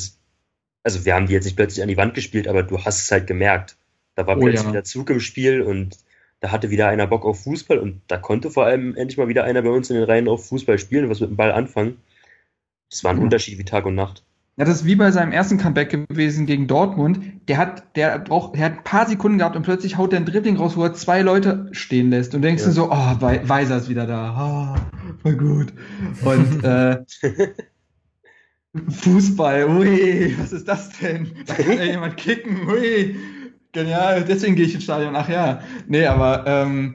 also wir haben die jetzt nicht plötzlich an die Wand gespielt, aber du hast es halt gemerkt. Da war plötzlich wieder Zug im Spiel und da hatte wieder einer Bock auf Fußball und da konnte vor allem endlich mal wieder einer bei uns in den Reihen auf Fußball spielen und was mit dem Ball anfangen. Das war ein Unterschied wie Tag und Nacht. Ja, das ist wie bei seinem ersten Comeback gewesen gegen Dortmund. Der hat ein paar Sekunden gehabt und plötzlich haut der ein Dribbling raus, wo er zwei Leute stehen lässt. Und denkst du so, Weiser ist wieder da. Voll gut. Und Fußball, ui, was ist das denn? Da kann ja jemand kicken, ui. Genial, deswegen gehe ich ins Stadion. Ach ja. Nee, aber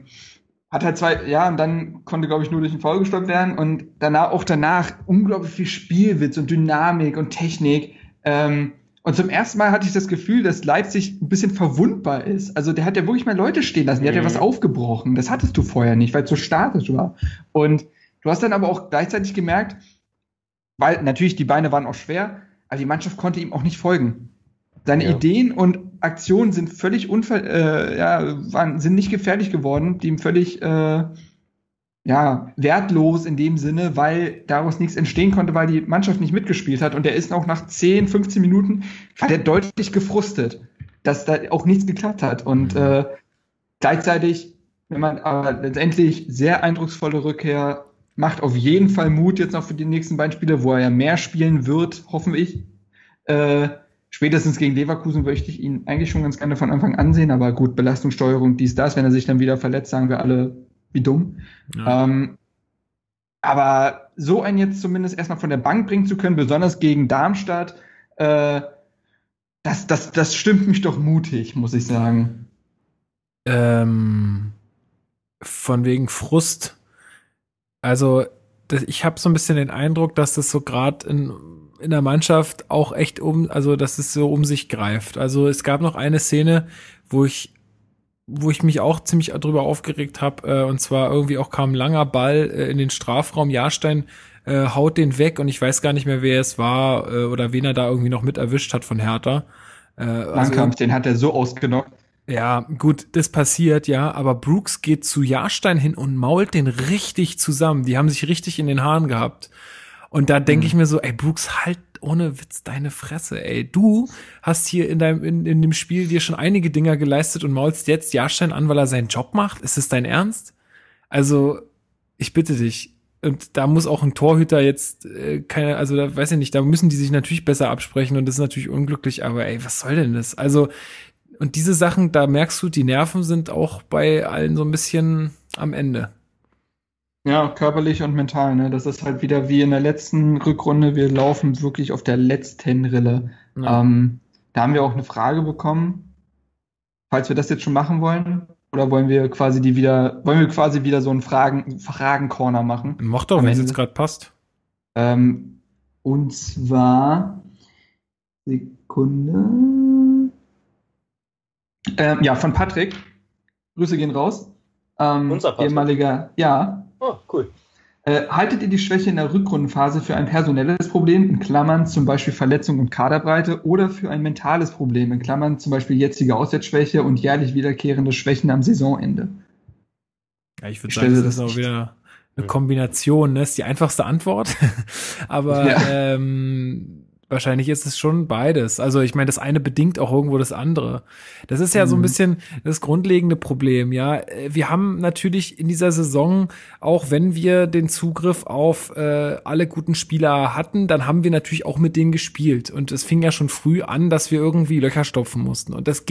hat halt und dann konnte, glaube ich, nur durch den Foul gestoppt werden. Und danach unglaublich viel Spielwitz und Dynamik und Technik. Und zum ersten Mal hatte ich das Gefühl, dass Leipzig ein bisschen verwundbar ist. Also der hat ja wirklich mal Leute stehen lassen, der hat ja was aufgebrochen. Das hattest du vorher nicht, weil es so statisch war. Und du hast dann aber auch gleichzeitig gemerkt, weil natürlich die Beine waren auch schwer, aber die Mannschaft konnte ihm auch nicht folgen. Seine Ideen und Aktionen sind völlig sind nicht gefährlich geworden, die ihm völlig wertlos in dem Sinne, weil daraus nichts entstehen konnte, weil die Mannschaft nicht mitgespielt hat. Und der ist auch nach 10, 15 Minuten war der deutlich gefrustet, dass da auch nichts geklappt hat. Und gleichzeitig, wenn man aber letztendlich sehr eindrucksvolle Rückkehr macht, auf jeden Fall Mut jetzt noch für die nächsten beiden Spiele, wo er ja mehr spielen wird, hoffen ich. Spätestens gegen Leverkusen möchte ich ihn eigentlich schon ganz gerne von Anfang an sehen, aber gut, Belastungssteuerung, dies, das, wenn er sich dann wieder verletzt, sagen wir alle, wie dumm. Ja. Aber so einen jetzt zumindest erstmal von der Bank bringen zu können, besonders gegen Darmstadt, das stimmt mich doch mutig, muss ich sagen. Von wegen Frust. Also, ich habe so ein bisschen den Eindruck, dass das so gerade in der Mannschaft auch echt dass es so um sich greift. Also es gab noch eine Szene, wo ich mich auch ziemlich drüber aufgeregt habe, und zwar irgendwie auch kam ein langer Ball in den Strafraum, Jarstein haut den weg und ich weiß gar nicht mehr, wer es war oder wen er da irgendwie noch mit erwischt hat von Hertha. Langkamp, den hat er so ausgenockt. Ja, gut, das passiert, ja, aber Brooks geht zu Jarstein hin und mault den richtig zusammen. Die haben sich richtig in den Haaren gehabt. Und da denke ich mir so, ey, Brooks, halt ohne Witz deine Fresse, ey. Du hast hier in dem Spiel dir schon einige Dinger geleistet und maulst jetzt Jarstein an, weil er seinen Job macht? Ist es dein Ernst? Also, ich bitte dich. Und da muss auch ein Torhüter jetzt da müssen die sich natürlich besser absprechen und das ist natürlich unglücklich, aber ey, was soll denn das? Also, und diese Sachen, da merkst du, die Nerven sind auch bei allen so ein bisschen am Ende. Ja, körperlich und mental, ne? Das ist halt wieder wie in der letzten Rückrunde, wir laufen wirklich auf der letzten Rille. Ja. Da haben wir auch eine Frage bekommen, falls wir das jetzt schon machen wollen, oder wollen wir quasi wieder so einen Fragen-Corner machen? Mach doch, wenn es jetzt gerade passt. Und zwar Sekunde. Von Patrick. Grüße gehen raus. Unser Patrick. Ehemaliger, ja. Oh, cool. Haltet ihr die Schwäche in der Rückrundenphase für ein personelles Problem, in Klammern zum Beispiel Verletzung und Kaderbreite, oder für ein mentales Problem, in Klammern zum Beispiel jetzige Auswärtsschwäche und jährlich wiederkehrende Schwächen am Saisonende? Ja, ich würde sagen, das ist auch wieder eine Kombination, ne? Ist die einfachste Antwort. Aber ja. Wahrscheinlich ist es schon beides. Also ich meine, das eine bedingt auch irgendwo das andere. Das ist ja so ein bisschen das grundlegende Problem, ja. Wir haben natürlich in dieser Saison, auch wenn wir den Zugriff auf alle guten Spieler hatten, dann haben wir natürlich auch mit denen gespielt. Und es fing ja schon früh an, dass wir irgendwie Löcher stopfen mussten. Und das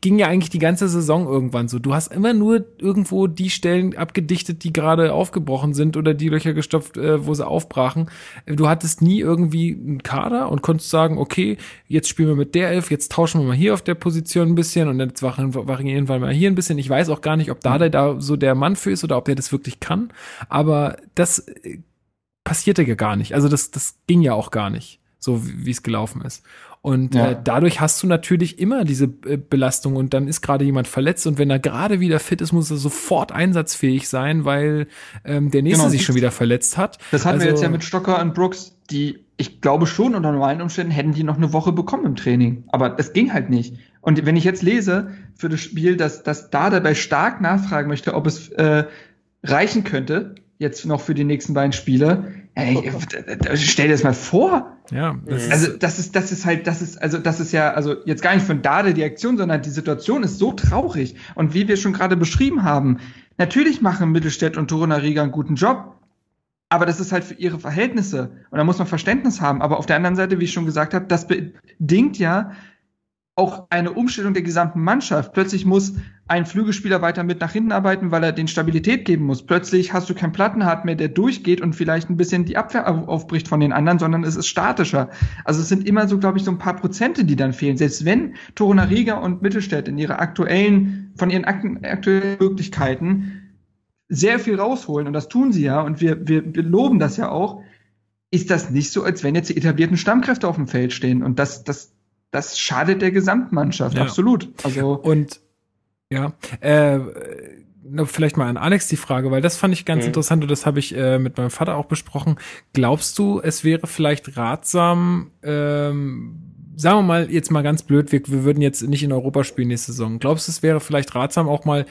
ging ja eigentlich die ganze Saison irgendwann so. Du hast immer nur irgendwo die Stellen abgedichtet, die gerade aufgebrochen sind oder die Löcher gestopft, wo sie aufbrachen. Du hattest nie irgendwie einen Kader und konntest sagen, okay, jetzt spielen wir mit der Elf, jetzt tauschen wir mal hier auf der Position ein bisschen und jetzt variieren wir mal hier ein bisschen. Ich weiß auch gar nicht, ob Dada da so der Mann für ist oder ob der das wirklich kann, aber das passierte ja gar nicht. Also das ging ja auch gar nicht, so wie es gelaufen ist. Und ja. Dadurch hast du natürlich immer diese Belastung und dann ist gerade jemand verletzt und wenn er gerade wieder fit ist, muss er sofort einsatzfähig sein, weil der Nächste sich schon wieder verletzt hat. Das hatten wir jetzt ja mit Stocker und Brooks, die, ich glaube schon unter normalen Umständen, hätten die noch eine Woche bekommen im Training. Aber es ging halt nicht. Und wenn ich jetzt lese für das Spiel, dass da dabei stark nachfragen möchte, ob es reichen könnte, jetzt noch für die nächsten beiden Spiele. Ey, stell dir das mal vor. Ja. Das ist jetzt gar nicht von Dade die Aktion, sondern die Situation ist so traurig. Und wie wir schon gerade beschrieben haben, natürlich machen Mittelstädt und Torunarigha einen guten Job. Aber das ist halt für ihre Verhältnisse. Und da muss man Verständnis haben. Aber auf der anderen Seite, wie ich schon gesagt habe, das bedingt ja auch eine Umstellung der gesamten Mannschaft. Plötzlich muss ein Flügelspieler weiter mit nach hinten arbeiten, weil er den Stabilität geben muss. Plötzlich hast du keinen Plattenhardt mehr, der durchgeht und vielleicht ein bisschen die Abwehr aufbricht von den anderen, sondern es ist statischer. Also es sind immer so, glaube ich, so ein paar Prozente, die dann fehlen. Selbst wenn Torunarigha und Mittelstädt in ihren aktuellen Möglichkeiten sehr viel rausholen, und das tun sie ja, und wir loben das ja auch, ist das nicht so, als wenn jetzt die etablierten Stammkräfte auf dem Feld stehen. Und das schadet der Gesamtmannschaft, ja. Absolut. Also und ja, vielleicht mal an Alex die Frage, weil das fand ich ganz interessant und das habe ich mit meinem Vater auch besprochen. Glaubst du, es wäre vielleicht ratsam, sagen wir mal, jetzt mal ganz blöd, wir würden jetzt nicht in Europa spielen nächste Saison. Glaubst du, es wäre vielleicht ratsam, auch mal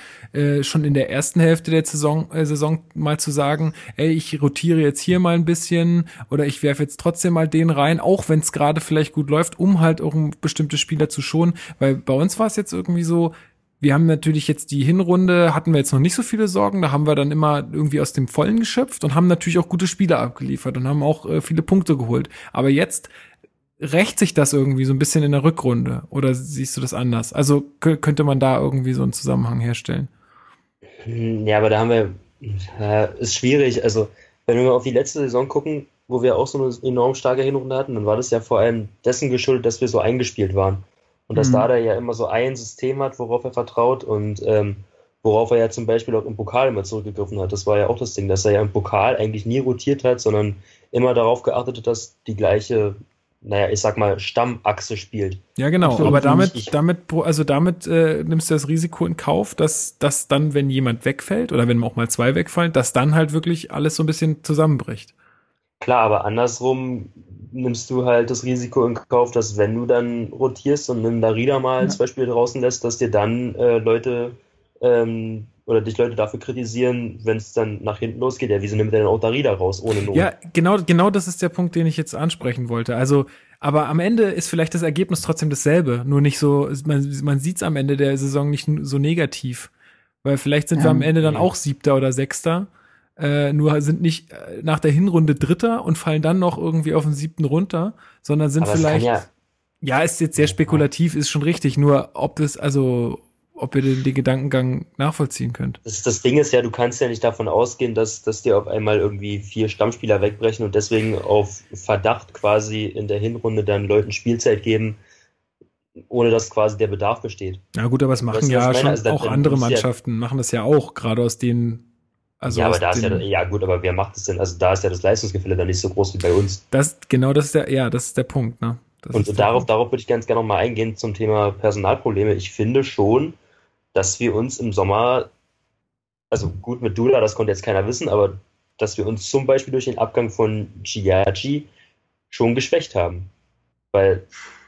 schon in der ersten Hälfte der Saison mal zu sagen, ey, ich rotiere jetzt hier mal ein bisschen oder ich werfe jetzt trotzdem mal den rein, auch wenn es gerade vielleicht gut läuft, um halt auch bestimmte Spieler zu schonen? Weil bei uns war es jetzt irgendwie so, wir haben natürlich jetzt die Hinrunde, hatten wir jetzt noch nicht so viele Sorgen, da haben wir dann immer irgendwie aus dem Vollen geschöpft und haben natürlich auch gute Spieler abgeliefert und haben auch viele Punkte geholt. Aber jetzt rächt sich das irgendwie so ein bisschen in der Rückrunde? Oder siehst du das anders? Also könnte man da irgendwie so einen Zusammenhang herstellen? Ja, aber da haben wir... ist schwierig. Also, wenn wir mal auf die letzte Saison gucken, wo wir auch so eine enorm starke Hinrunde hatten, dann war das ja vor allem dessen geschuldet, dass wir so eingespielt waren. Und dass Dada ja immer so ein System hat, worauf er vertraut und worauf er ja zum Beispiel auch im Pokal immer zurückgegriffen hat. Das war ja auch das Ding, dass er ja im Pokal eigentlich nie rotiert hat, sondern immer darauf geachtet hat, dass die gleiche... naja, ich sag mal, Stammachse spielt. Ja, genau, absolut. Aber damit nimmst du das Risiko in Kauf, dass dann, wenn jemand wegfällt oder wenn auch mal zwei wegfallen, dass dann halt wirklich alles so ein bisschen zusammenbricht. Klar, aber andersrum nimmst du halt das Risiko in Kauf, dass wenn du dann rotierst und einen Darida mal zum Beispiel draußen lässt, dass dir dann Leute oder dich Leute dafür kritisieren, wenn es dann nach hinten losgeht. Ja, wieso nimmt er denn auch Darida raus, ohne Not? Ja, genau das ist der Punkt, den ich jetzt ansprechen wollte. Also, aber am Ende ist vielleicht das Ergebnis trotzdem dasselbe. Nur nicht so, man sieht es am Ende der Saison nicht so negativ. Weil vielleicht sind wir am Ende dann auch Siebter oder Sechster. Nur sind nicht nach der Hinrunde Dritter und fallen dann noch irgendwie auf den Siebten runter, sondern sind aber vielleicht... Ja, ist jetzt sehr spekulativ, ist schon richtig. Nur ob ihr den Gedankengang nachvollziehen könnt. Das Ding ist ja, du kannst ja nicht davon ausgehen, dass dir auf einmal irgendwie 4 Stammspieler wegbrechen und deswegen auf Verdacht quasi in der Hinrunde dann Leuten Spielzeit geben, ohne dass quasi der Bedarf besteht. Na gut, aber es machen ja schon auch andere Mannschaften, machen das ja auch, gerade aus den... Also ja, aber da ist aber wer macht das denn? Also da ist ja das Leistungsgefälle dann nicht so groß wie bei uns. Das ist der Punkt, ne? Darauf würde ich ganz gerne nochmal eingehen zum Thema Personalprobleme. Ich finde schon, dass wir uns im Sommer also gut mit Duda, das konnte jetzt keiner wissen, aber dass wir uns zum Beispiel durch den Abgang von Giaggi schon geschwächt haben. Weil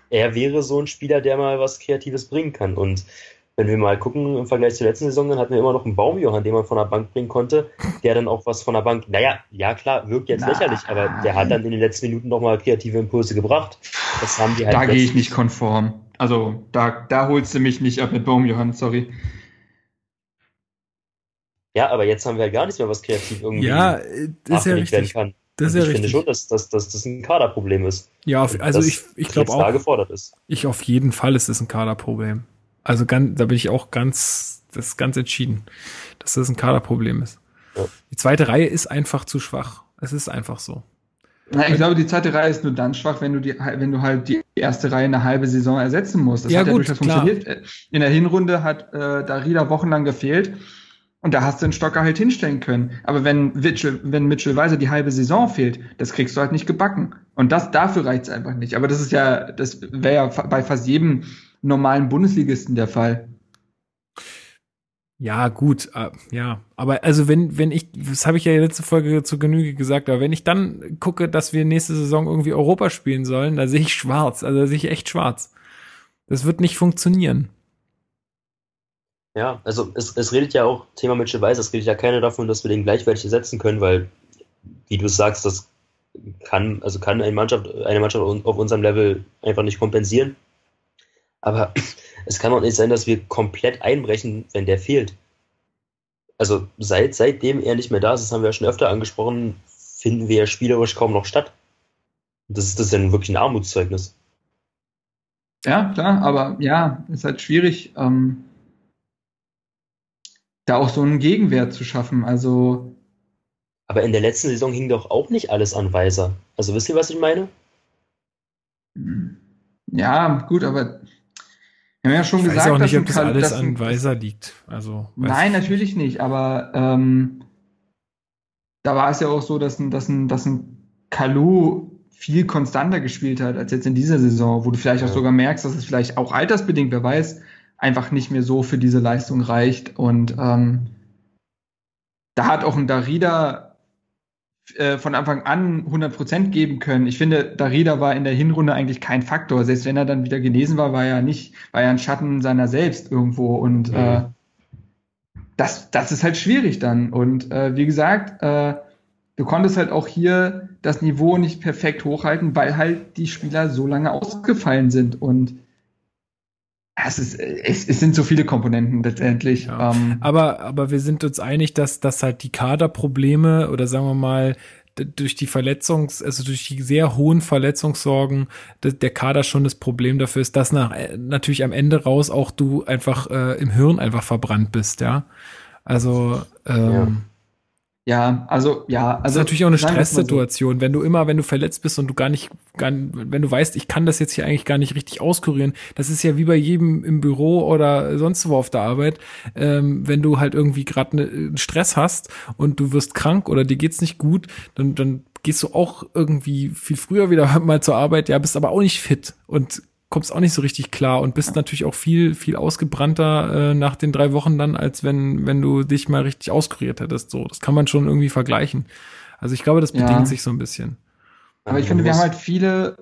er wäre so ein Spieler, der mal was Kreatives bringen kann. Und wenn wir mal gucken, im Vergleich zur letzten Saison, dann hatten wir immer noch einen Baumjohann, den man von der Bank bringen konnte, der dann auch was von der Bank, wirkt jetzt lächerlich, aber der hat dann in den letzten Minuten nochmal kreative Impulse gebracht. Das haben die halt da gehe ich nicht konform. Also da holst du mich nicht ab mit Baumjohann, sorry. Ja, aber jetzt haben wir halt gar nichts mehr, was kreativ irgendwie abgelegt werden kann. Das ist ja richtig. Ich finde schon, dass das ein Kaderproblem ist. Ja, ich glaube auch, gefordert ist. Auf jeden Fall ist es ein Kaderproblem. Also da bin ich auch ganz entschieden, dass das ein Kaderproblem ist. Ja. Die zweite Reihe ist einfach zu schwach. Es ist einfach so. Na, ich glaube, die zweite Reihe ist nur dann schwach, wenn du halt die erste Reihe eine halbe Saison ersetzen musst. Das hat ja durchaus funktioniert. In der Hinrunde hat Darida wochenlang gefehlt. Und da hast du den Stocker halt hinstellen können. Aber wenn Mitchell Weiser die halbe Saison fehlt, das kriegst du halt nicht gebacken. Und dafür reicht's einfach nicht. Aber das wäre ja bei fast jedem normalen Bundesligisten der Fall. Ja, gut, ja. Aber also wenn ich, das habe ich ja letzte Folge zu Genüge gesagt, aber wenn ich dann gucke, dass wir nächste Saison irgendwie Europa spielen sollen, da sehe ich schwarz. Also da sehe ich echt schwarz. Das wird nicht funktionieren. Ja, also es redet ja auch, Thema Mitchell Weiser, es redet ja keiner davon, dass wir den gleichwertig ersetzen können, weil, wie du es sagst, das kann eine Mannschaft auf unserem Level einfach nicht kompensieren. Aber es kann auch nicht sein, dass wir komplett einbrechen, wenn der fehlt. Also seitdem er nicht mehr da ist, das haben wir ja schon öfter angesprochen, finden wir ja spielerisch kaum noch statt. Das ist dann wirklich ein Armutszeugnis. Ja, klar, aber ja, ist halt schwierig, da auch so einen Gegenwert zu schaffen, also... Aber in der letzten Saison hing doch auch nicht alles an Weiser. Also wisst ihr, was ich meine? Ja, gut, aber wir haben ja schon gesagt, dass... Ich weiß auch nicht, ob das alles an Weiser liegt. Also, nein, natürlich nicht, aber da war es ja auch so, dass ein Kalou viel konstanter gespielt hat, als jetzt in dieser Saison, wo du vielleicht auch sogar merkst, dass es vielleicht auch altersbedingt, wer weiß, einfach nicht mehr so für diese Leistung reicht. Und da hat auch ein Darida von Anfang an 100% geben können. Ich finde, Darida war in der Hinrunde eigentlich kein Faktor. Selbst wenn er dann wieder genesen war, war er ein Schatten seiner selbst irgendwo. Und das ist halt schwierig dann. Und wie gesagt, du konntest halt auch hier das Niveau nicht perfekt hochhalten, weil halt die Spieler so lange ausgefallen sind. Und es sind so viele Komponenten letztendlich. Ja. Aber wir sind uns einig, dass halt die Kaderprobleme oder sagen wir mal durch die durch die sehr hohen Verletzungssorgen der Kader schon das Problem dafür ist, dass natürlich am Ende raus auch du einfach im Hirn einfach verbrannt bist, ja. Also Also das ist natürlich auch eine Stresssituation, so. wenn du verletzt bist und du wenn du weißt, ich kann das jetzt hier eigentlich gar nicht richtig auskurieren, das ist ja wie bei jedem im Büro oder sonst wo auf der Arbeit, wenn du halt irgendwie gerade einen Stress hast und du wirst krank oder dir geht's nicht gut, dann gehst du auch irgendwie viel früher wieder mal zur Arbeit, ja, bist aber auch nicht fit und kommst auch nicht so richtig klar und bist natürlich auch viel, viel ausgebrannter nach den 3 Wochen dann, als wenn du dich mal richtig auskuriert hättest. So, das kann man schon irgendwie vergleichen. Also ich glaube, das bedingt sich so ein bisschen. Aber ich finde, wir haben halt viele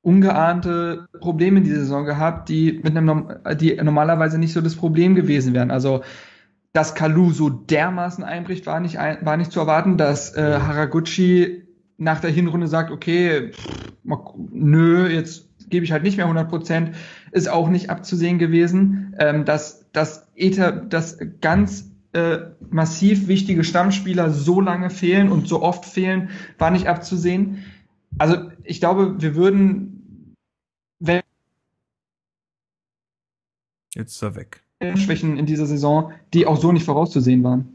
ungeahnte Probleme in dieser Saison gehabt, die normalerweise nicht so das Problem gewesen wären. Also dass Kalou so dermaßen einbricht, war nicht zu erwarten, dass Haraguchi nach der Hinrunde sagt, okay, jetzt gebe ich halt nicht mehr 100%, ist auch nicht abzusehen gewesen, dass ganz massiv wichtige Stammspieler so lange fehlen und so oft fehlen, war nicht abzusehen. Also ich glaube, wir würden, wenn jetzt ist er weg, Schwächen in dieser Saison, die auch so nicht vorauszusehen waren.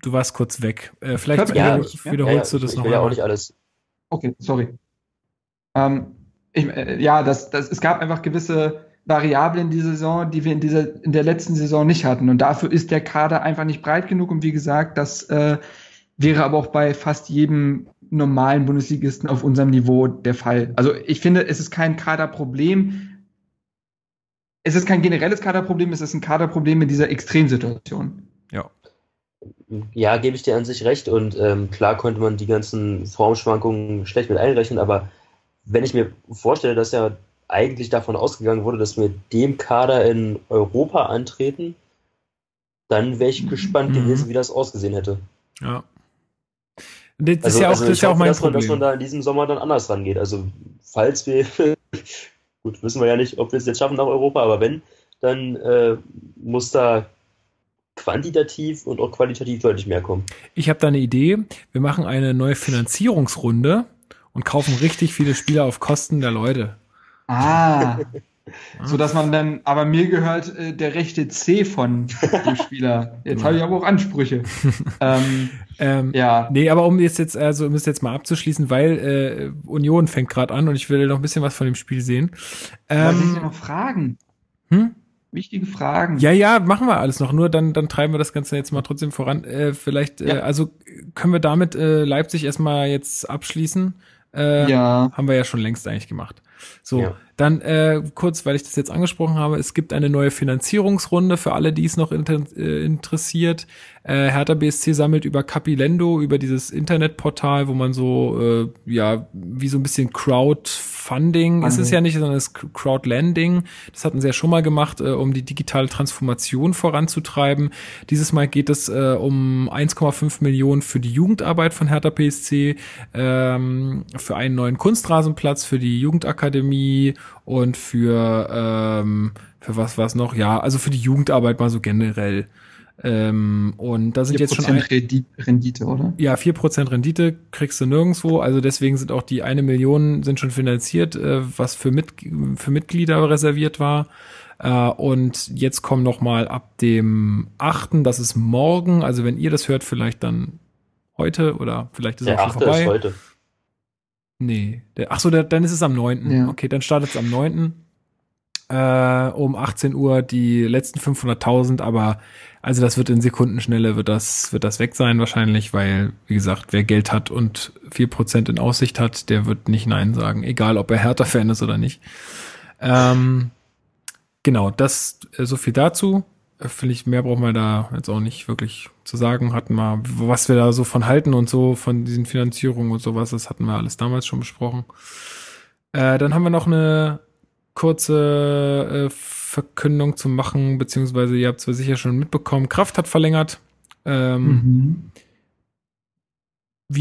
Du warst kurz weg. Vielleicht wiederholst du das nochmal. Ja, auch nicht alles. Okay, sorry. Es gab einfach gewisse Variablen diese Saison, die wir in der letzten Saison nicht hatten. Und dafür ist der Kader einfach nicht breit genug. Und wie gesagt, das wäre aber auch bei fast jedem normalen Bundesligisten auf unserem Niveau der Fall. Also ich finde, es ist kein Kaderproblem. Es ist kein generelles Kaderproblem, es ist ein Kaderproblem in dieser Extremsituation. Ja. Ja, gebe ich dir an sich recht und klar konnte man die ganzen Formschwankungen schlecht mit einrechnen, aber wenn ich mir vorstelle, dass ja eigentlich davon ausgegangen wurde, dass wir mit dem Kader in Europa antreten, dann wäre ich gespannt gewesen, wie das ausgesehen hätte. Ja. Das ist also, ja auch, das ist hoffe, auch mein Problem. Dass man da in diesem Sommer dann anders rangeht. Also falls wir, gut, wissen wir ja nicht, ob wir es jetzt schaffen nach Europa, aber wenn, dann muss da quantitativ und auch qualitativ deutlich mehr kommen. Ich habe da eine Idee. Wir machen eine neue Finanzierungsrunde und kaufen richtig viele Spieler auf Kosten der Leute. Ah, so dass man dann, aber mir gehört der rechte C von dem Spieler. Jetzt habe ich aber auch Ansprüche. Ja. Nee, aber um es jetzt mal abzuschließen, weil Union fängt gerade an und ich will noch ein bisschen was von dem Spiel sehen. Wollte ich dir noch fragen? Hm? Wichtige Fragen. Ja, machen wir alles noch. Nur dann treiben wir das Ganze jetzt mal trotzdem voran. Vielleicht, ja. Also können wir damit Leipzig erstmal jetzt abschließen. Ja. Haben wir ja schon längst eigentlich gemacht. So, ja. Dann kurz, weil ich das jetzt angesprochen habe, es gibt eine neue Finanzierungsrunde für alle, die es noch interessiert. Hertha BSC sammelt über Capilendo, über dieses Internetportal, wo man so, wie so ein bisschen Crowdfunding, es ist ja nicht, sondern es ist Crowdlending. Das hatten sie ja schon mal gemacht, um die digitale Transformation voranzutreiben. Dieses Mal geht es um 1,5 Millionen für die Jugendarbeit von Hertha BSC, für einen neuen Kunstrasenplatz, für die Jugendakademie und für was war's noch? Ja, also für die Jugendarbeit mal so generell. Und da sind jetzt schon 4% Rendite, oder? Ja, 4% Rendite kriegst du nirgendwo. Also deswegen sind auch die 1 Million sind schon finanziert, was für Mitglieder reserviert war. Und jetzt kommen nochmal ab dem 8., das ist morgen. Also wenn ihr das hört, vielleicht dann heute oder vielleicht ist es auch schon vorbei. Der 8. ist heute. Nee. Dann ist es am 9. Ja. Okay, dann startet es am 9. Um 18 Uhr die letzten 500.000, aber also das wird in Sekundenschnelle, wird das weg sein wahrscheinlich, weil, wie gesagt, wer Geld hat und 4% in Aussicht hat, der wird nicht Nein sagen, egal ob er Hertha-Fan ist oder nicht. Genau, das so viel dazu. Finde ich, mehr brauchen wir da jetzt auch nicht wirklich zu sagen. Hatten wir, was wir da so von halten und so, von diesen Finanzierungen und sowas, das hatten wir alles damals schon besprochen. Dann haben wir noch eine kurze Verkündung zu machen, beziehungsweise ihr habt es sicher schon mitbekommen, Kraft hat verlängert. Wie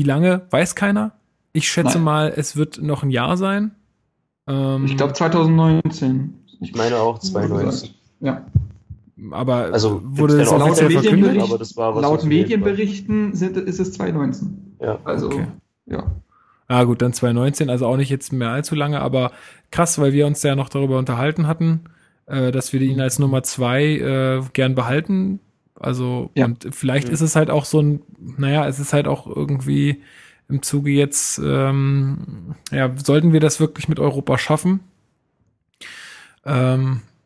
lange, weiß keiner. Ich schätze mal, es wird noch ein Jahr sein. Ich glaube 2019. Ich meine auch 2019. Ja. Aber also wurde es laut Medienberichten, aber das war was laut Medienberichten ist es 2019. Ja. Also okay. Ja. Ah gut, dann 2019, also auch nicht jetzt mehr allzu lange, aber krass, weil wir uns ja noch darüber unterhalten hatten, dass wir ihn als Nummer 2 gern behalten. Also ja. Und vielleicht ist es halt auch so ein, es ist halt auch irgendwie im Zuge jetzt, sollten wir das wirklich mit Europa schaffen?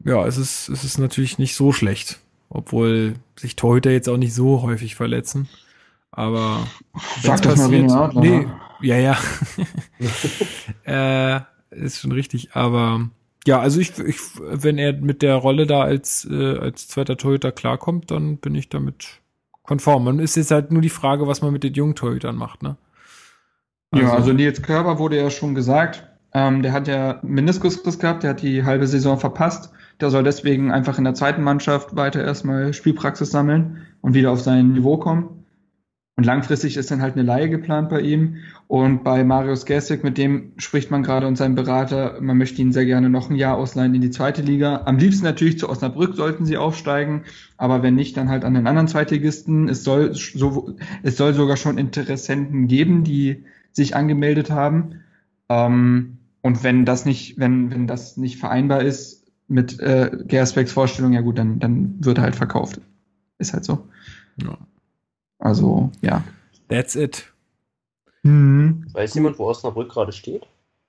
Es ist natürlich nicht so schlecht, obwohl sich Torhüter jetzt auch nicht so häufig verletzen. Aber sag das passiert, mal Art, nee, ja. Ist schon richtig. Aber ja, also ich, wenn er mit der Rolle da als zweiter Torhüter klarkommt, dann bin ich damit konform. Man ist jetzt halt nur die Frage, was man mit den jungen Torhütern macht, ne? Also Nils Körber wurde ja schon gesagt. Der hat ja Meniskusriss gehabt, der hat die halbe Saison verpasst. Der soll deswegen einfach in der zweiten Mannschaft weiter erstmal Spielpraxis sammeln und wieder auf sein Niveau kommen. Und langfristig ist dann halt eine Leihe geplant bei ihm. Und bei Marius Gerstig, mit dem spricht man gerade und seinem Berater, man möchte ihn sehr gerne noch ein Jahr ausleihen in die zweite Liga. Am liebsten natürlich zu Osnabrück sollten sie aufsteigen, aber wenn nicht, dann halt an den anderen Zweitligisten. Es soll sogar schon Interessenten geben, die sich angemeldet haben. Und wenn das nicht vereinbar ist mit Gersbecks Vorstellung, ja gut, dann wird halt verkauft. Ist halt so. Ja. Also, ja. That's it. Weiß jemand, wo Osnabrück gerade steht?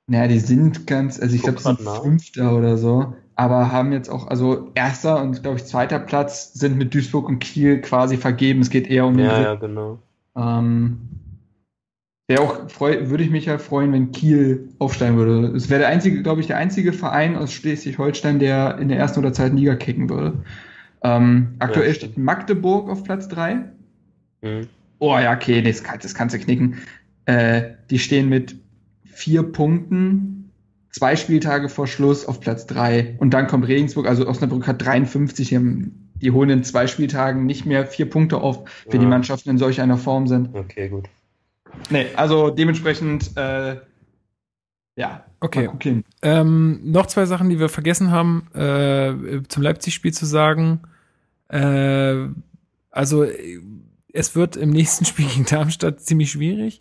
Naja, die sind ich glaube, die sind 5. oder so. Aber haben jetzt auch, also 1. und, glaube ich, 2. Platz sind mit Duisburg und Kiel quasi vergeben. Es geht eher um den Dritt. Ja, genau. Würde ich mich halt freuen, wenn Kiel aufsteigen würde. Es wäre der einzige Verein aus Schleswig-Holstein, der in der 1. oder 2. Liga kicken würde. Aktuell steht Magdeburg auf Platz 3. Oh ja, okay, das kannst du knicken. Die stehen mit 4 Punkten, 2 Spieltage vor Schluss auf Platz 3. Und dann kommt Regensburg, also Osnabrück hat 53, die holen in 2 Spieltagen nicht mehr 4 Punkte auf, wenn die Mannschaften in solch einer Form sind. Okay, gut. Nee, also dementsprechend, ja, okay. Noch 2 Sachen, die wir vergessen haben, zum Leipzig-Spiel zu sagen. Also es wird im nächsten Spiel gegen Darmstadt ziemlich schwierig,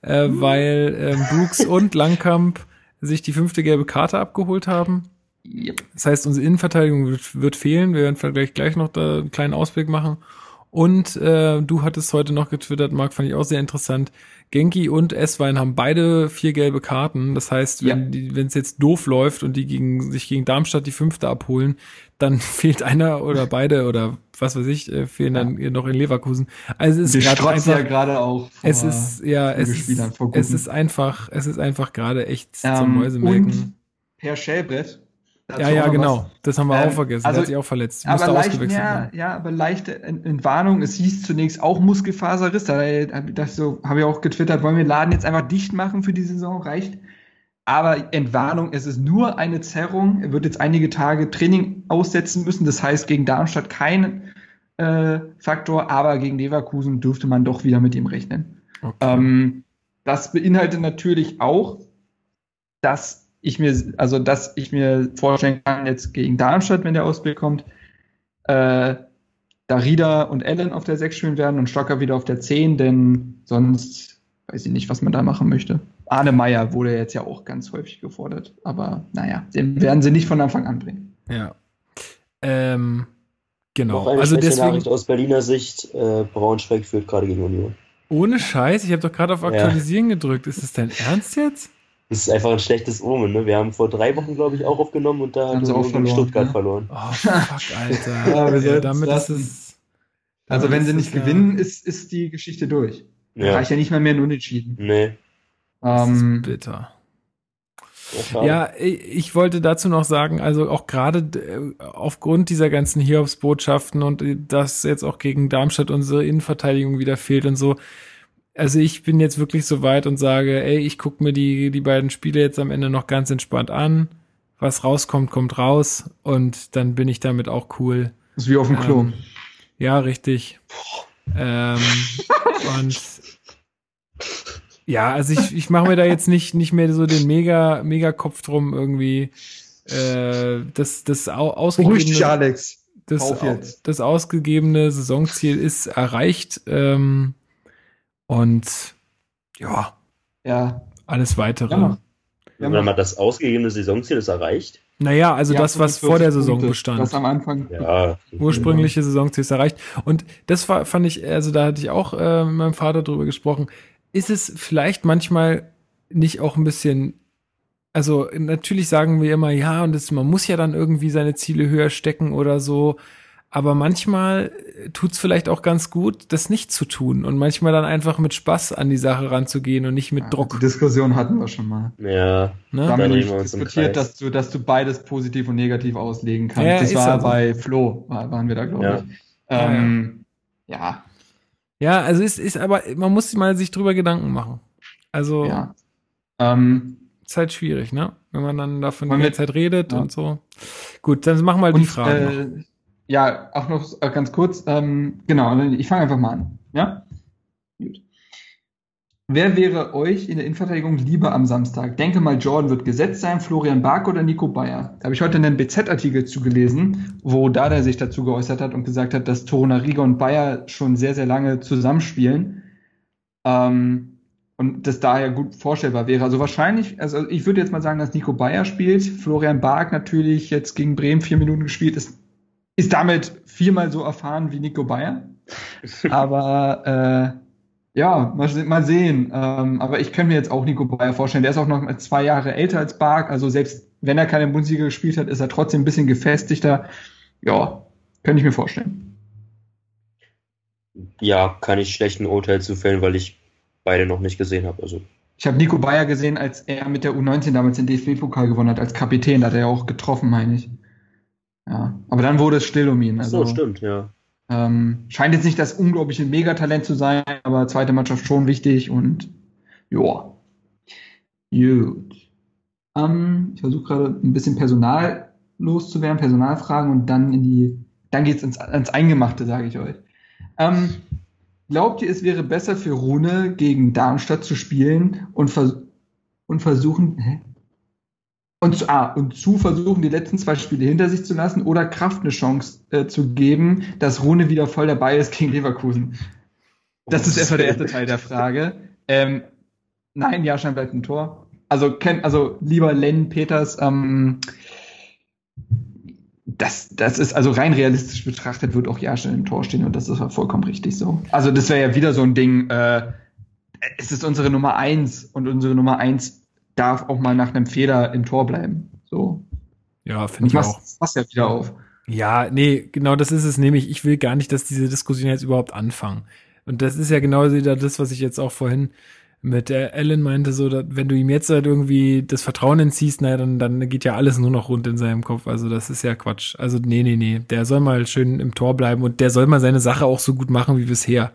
weil Brooks und Langkamp sich die 5. gelbe Karte abgeholt haben. Yep. Das heißt, unsere Innenverteidigung wird fehlen. Wir werden vielleicht gleich noch da einen kleinen Ausblick machen. Und du hattest heute noch getwittert, Marc, fand ich auch sehr interessant. Genki und Esswein haben beide 4 gelbe Karten. Das heißt, wenn es jetzt doof läuft und die sich gegen Darmstadt die 5. abholen, dann fehlt einer oder beide oder was weiß ich, fehlen dann noch in Leverkusen. Also es ist gerade auch. Es ist einfach gerade echt zum Mäusemelken. Und per Schellbrett. Ja, genau. Das haben wir auch vergessen. Also, er hat sich auch verletzt. Musste ausgewechselt werden. Ja, aber leichte Entwarnung. Es hieß zunächst auch Muskelfaserriss. So, habe ich auch getwittert, wollen wir den Laden jetzt einfach dicht machen für die Saison? Reicht. Aber Entwarnung, es ist nur eine Zerrung. Er wird jetzt einige Tage Training aussetzen müssen. Das heißt, gegen Darmstadt kein Faktor, aber gegen Leverkusen dürfte man doch wieder mit ihm rechnen. Okay. Das beinhaltet natürlich auch, dass ich mir vorstellen kann, jetzt gegen Darmstadt, wenn der Ausblick kommt, Darida und Alan auf der 6 spielen werden und Stocker wieder auf der 10, denn sonst weiß ich nicht, was man da machen möchte. Arne Maier wurde jetzt ja auch ganz häufig gefordert, aber naja, den werden sie nicht von Anfang an bringen. Ja. Genau. Noch eine schlechte Nachricht aus Berliner Sicht, Braunschweig führt gerade gegen Union. Ohne Scheiß, ich habe doch gerade auf Aktualisieren gedrückt. Ist das dein Ernst jetzt? Das ist einfach ein schlechtes Omen, ne? Wir haben vor 3 Wochen, glaube ich, auch aufgenommen und da haben sie auch gegen Stuttgart verloren. Oh, fuck, Alter. Ja, wenn sie nicht gewinnen, ist die Geschichte durch. Ja. Reicht ja nicht mal mehr ein Unentschieden. Nee. Das ist bitter. Ja, ich wollte dazu noch sagen, also auch gerade aufgrund dieser ganzen Hiobsbotschaften und dass jetzt auch gegen Darmstadt unsere Innenverteidigung wieder fehlt und so. Also ich bin jetzt wirklich so weit und sage, ey, ich gucke mir die beiden Spiele jetzt am Ende noch ganz entspannt an. Was rauskommt, kommt raus. Und dann bin ich damit auch cool. Das ist wie auf dem Klo. Ja, richtig. Und ja, also ich mache mir da jetzt nicht mehr so den mega Kopf drum irgendwie. Das ausgegebene... Ruhig dich, Alex. Das ausgegebene Saisonziel ist erreicht. Und ja, alles Weitere. Wenn man mal das ausgegebene Saisonziel ist erreicht. Naja, also das, was vor der Saison bestand. Das am Anfang. Ja, ursprüngliche Saisonziel ist erreicht. Und das fand ich, also da hatte ich auch mit meinem Vater drüber gesprochen. Ist es vielleicht manchmal nicht auch ein bisschen, also natürlich sagen wir immer, ja, und man muss ja dann irgendwie seine Ziele höher stecken oder so. Aber manchmal tut's vielleicht auch ganz gut, das nicht zu tun und manchmal dann einfach mit Spaß an die Sache ranzugehen und nicht mit Druck. Die Diskussion hatten wir schon mal. Ja. Ne? Da haben wir diskutiert, dass du beides positiv und negativ auslegen kannst. Ja, das war bei Flo, waren wir da, glaube ich. Ja, also es ist aber, man muss mal sich drüber Gedanken machen. Also ist halt schwierig, ne? Wenn man dann davon die ganze Zeit redet und so. Gut, dann machen wir halt die Fragen noch. Ja, auch noch ganz kurz. Genau, ich fange einfach mal an. Ja? Gut. Wer wäre euch in der Innenverteidigung lieber am Samstag? Denke mal, Jordan wird gesetzt sein, Florian Barg oder Nico Bayer? Da habe ich heute einen BZ-Artikel zugelesen, wo Dada sich dazu geäußert hat und gesagt hat, dass Torunarigha und Bayer schon sehr, sehr lange zusammenspielen. Und das daher gut vorstellbar wäre. Also wahrscheinlich, also ich würde jetzt mal sagen, dass Nico Bayer spielt. Florian Barg natürlich jetzt gegen Bremen 4 Minuten gespielt ist damit 4-mal so erfahren wie Nico Bayer. Aber mal sehen. Aber ich könnte mir jetzt auch Nico Bayer vorstellen. Der ist auch noch 2 Jahre älter als Barg. Also selbst wenn er keine Bundesliga gespielt hat, ist er trotzdem ein bisschen gefestigter. Ja, könnte ich mir vorstellen. Ja, kann ich schlecht ein Urteil zufällen, weil ich beide noch nicht gesehen habe. Also ich habe Nico Bayer gesehen, als er mit der U19 damals den DFB-Pokal gewonnen hat, als Kapitän. Da hat er ja auch getroffen, meine ich. Ja, aber dann wurde es still um ihn. Also, so, stimmt, ja. Scheint jetzt nicht das unglaubliche Megatalent zu sein, aber zweite Mannschaft schon wichtig und ja. Gut. Ich versuche gerade ein bisschen Personal loszuwerden, Personalfragen und dann geht's ans Eingemachte, sage ich euch. Glaubt ihr, es wäre besser für Rune gegen Darmstadt zu spielen und versuchen, die letzten zwei Spiele hinter sich zu lassen oder Kraft eine Chance zu geben, dass Rune wieder voll dabei ist gegen Leverkusen? Das ist erstmal der erste Teil der Frage. Nein, Jarstein bleibt im Tor. Also lieber Len Peters, das ist, also rein realistisch betrachtet, wird auch Jarstein im Tor stehen und das ist vollkommen richtig so. Also das wäre ja wieder so ein Ding, es ist unsere Nummer 1 und unsere Nummer 1 darf auch mal nach einem Fehler im Tor bleiben. So. Ja, finde ich auch. Das passt ja wieder auf. Ja, nee, genau das ist es nämlich. Ich will gar nicht, dass diese Diskussion jetzt überhaupt anfangen. Und das ist ja genau das, was ich jetzt auch vorhin mit der Alan meinte, so, dass wenn du ihm jetzt halt irgendwie das Vertrauen entziehst, naja, dann geht ja alles nur noch rund in seinem Kopf. Also das ist ja Quatsch. Also nee. Der soll mal schön im Tor bleiben und der soll mal seine Sache auch so gut machen wie bisher.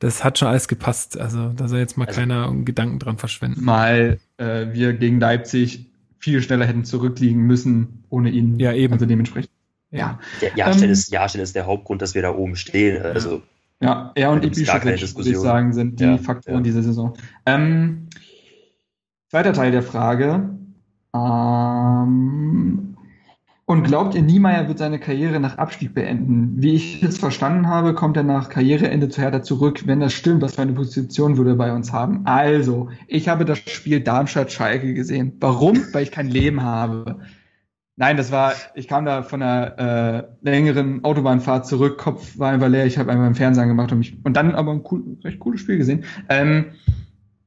Das hat schon alles gepasst. Also da soll jetzt mal keiner Gedanken dran verschwenden. Mal wir gegen Leipzig viel schneller hätten zurückliegen müssen ohne ihn. Ja, eben. Also dementsprechend. Ja. Jahrstein ist der Hauptgrund, dass wir da oben stehen. Also ja, er und Ibisevic, würde ich sagen, sind die Faktoren dieser Saison. Zweiter Teil der Frage. Und glaubt ihr, Niemeyer wird seine Karriere nach Abstieg beenden? Wie ich es verstanden habe, kommt er nach Karriereende zu Hertha zurück. Wenn das stimmt, was für eine Position würde er bei uns haben? Also, ich habe das Spiel Darmstadt-Schalke gesehen. Warum? Weil ich kein Leben habe. Nein, ich kam da von einer längeren Autobahnfahrt zurück, Kopf war einfach leer, ich habe einmal im Fernsehen gemacht und dann aber ein recht cooles Spiel gesehen.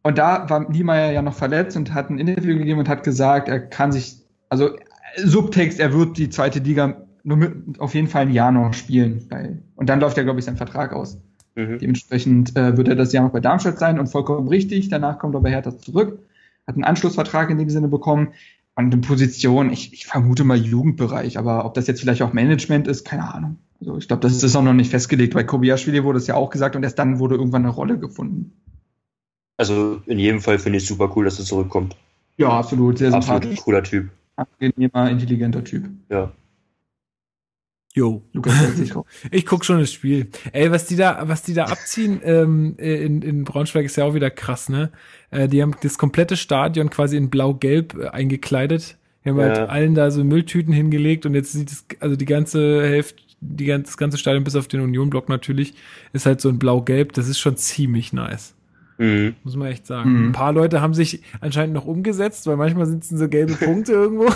Und da war Niemeyer ja noch verletzt und hat ein Interview gegeben und hat gesagt, er kann sich, also Subtext, er wird die zweite Liga nur auf jeden Fall ein Jahr noch spielen. Und dann läuft ja, glaube ich, sein Vertrag aus. Mhm. Dementsprechend wird er das Jahr noch bei Darmstadt sein und vollkommen richtig, danach kommt er bei Hertha zurück, hat einen Anschlussvertrag in dem Sinne bekommen. Und in Position, ich vermute mal Jugendbereich, aber ob das jetzt vielleicht auch Management ist, keine Ahnung. Also ich glaube, das ist auch noch nicht festgelegt. Bei Kobayashi wurde es ja auch gesagt und erst dann wurde irgendwann eine Rolle gefunden. Also in jedem Fall finde ich es super cool, dass er zurückkommt. Ja, absolut. Sehr sympathisch. Absolut cooler Typ. Angenehmer, intelligenter Typ. Ja. Jo. Ich guck schon das Spiel. Ey, was die da abziehen in Braunschweig ist ja auch wieder krass, ne? Die haben das komplette Stadion quasi in blau-gelb eingekleidet. Die haben halt allen da so Mülltüten hingelegt und jetzt sieht es, also die ganze Hälfte, das ganze Stadion bis auf den Union-Block natürlich, ist halt so in blau-gelb. Das ist schon ziemlich nice. Mhm. Muss man echt sagen. Mhm. Ein paar Leute haben sich anscheinend noch umgesetzt, weil manchmal sitzen so gelbe Punkte irgendwo.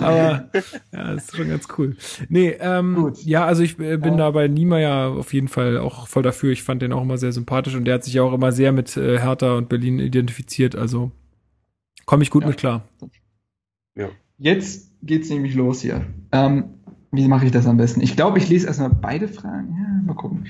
Aber ja, ist schon ganz cool. Nee, gut. Ja, also ich bin da bei Niemeyer auf jeden Fall auch voll dafür. Ich fand den auch immer sehr sympathisch und der hat sich ja auch immer sehr mit Hertha und Berlin identifiziert. Also komme ich gut mit klar. Ja. Jetzt geht's nämlich los hier. Wie mache ich das am besten? Ich glaube, ich lese erstmal beide Fragen. Ja, mal gucken.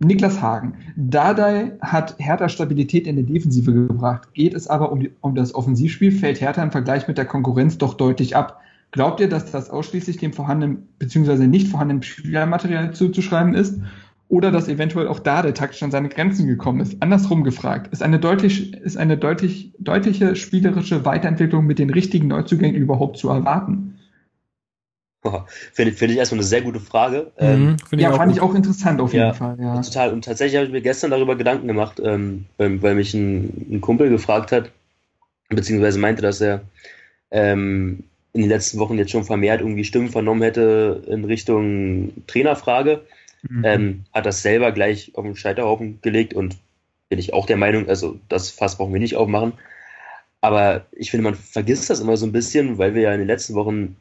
Niklas Hagen. Dardai hat Hertha Stabilität in der Defensive gebracht. Geht es aber um das Offensivspiel, fällt Hertha im Vergleich mit der Konkurrenz doch deutlich ab. Glaubt ihr, dass das ausschließlich dem vorhandenen bzw. nicht vorhandenen Spielermaterial zuzuschreiben ist? Oder dass eventuell auch Dardai taktisch an seine Grenzen gekommen ist? Andersrum gefragt, ist eine deutliche spielerische Weiterentwicklung mit den richtigen Neuzugängen überhaupt zu erwarten? Finde ich erstmal eine sehr gute Frage. Fand ich auch interessant auf jeden Fall. Ja. Total. Und tatsächlich habe ich mir gestern darüber Gedanken gemacht, weil mich ein Kumpel gefragt hat, beziehungsweise meinte, dass er in den letzten Wochen jetzt schon vermehrt irgendwie Stimmen vernommen hätte in Richtung Trainerfrage. Mhm. Hat das selber gleich auf den Scheiterhaufen gelegt und bin ich auch der Meinung, also das Fass brauchen wir nicht aufmachen. Aber ich finde, man vergisst das immer so ein bisschen, weil wir ja in den letzten Wochen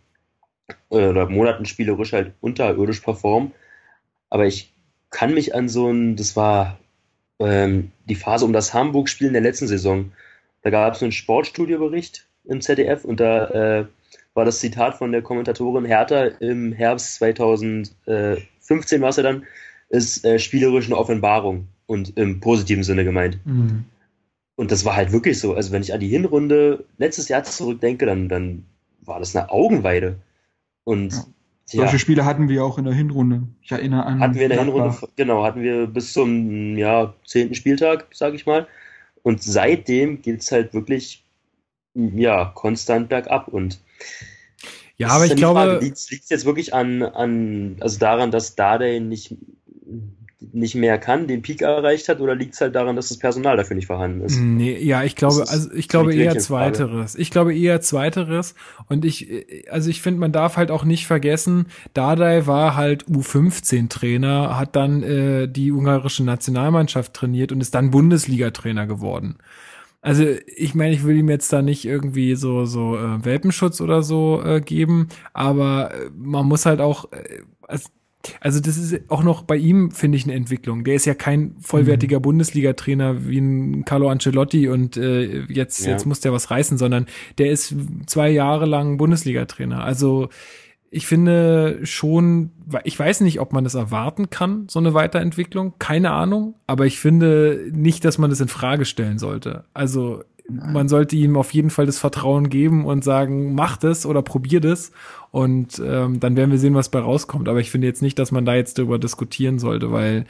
oder Monaten spielerisch halt unterirdisch performen, aber ich kann mich an das war die Phase um das Hamburg-Spiel in der letzten Saison, da gab es einen Sportstudiobericht im ZDF und da war das Zitat von der Kommentatorin: Hertha im Herbst 2015 war es ja dann, ist spielerisch eine Offenbarung und im positiven Sinne gemeint. Mhm. Und das war halt wirklich so, also wenn ich an die Hinrunde letztes Jahr zurückdenke, dann war das eine Augenweide. Und Solche Spiele hatten wir auch in der Hinrunde. Ich erinnere an. Hatten wir in der Hinrunde, genau, hatten wir bis zum 10. Spieltag, sage ich mal. Und seitdem geht es halt wirklich konstant bergab. Und ja, aber ich glaube, liegt jetzt wirklich also daran, dass Dardai nicht mehr kann, den Peak erreicht hat, oder liegt es halt daran, dass das Personal dafür nicht vorhanden ist? Nee, ja, ich glaube eher zweiteres. Und ich finde, man darf halt auch nicht vergessen, Dardai war halt U15-Trainer, hat dann die ungarische Nationalmannschaft trainiert und ist dann Bundesliga-Trainer geworden. Also ich meine, ich will ihm jetzt da nicht irgendwie so Welpenschutz oder so geben, aber man muss halt auch also das ist auch noch bei ihm, finde ich, eine Entwicklung. Der ist ja kein vollwertiger Bundesliga-Trainer wie ein Carlo Ancelotti und jetzt muss der was reißen, sondern der ist 2 Jahre lang Bundesliga-Trainer. Also ich finde schon, ich weiß nicht, ob man das erwarten kann, so eine Weiterentwicklung, keine Ahnung, aber ich finde nicht, dass man das in Frage stellen sollte. Also man sollte ihm auf jeden Fall das Vertrauen geben und sagen, mach das oder probier das, und dann werden wir sehen, was bei rauskommt. Aber ich finde jetzt nicht, dass man da jetzt darüber diskutieren sollte, weil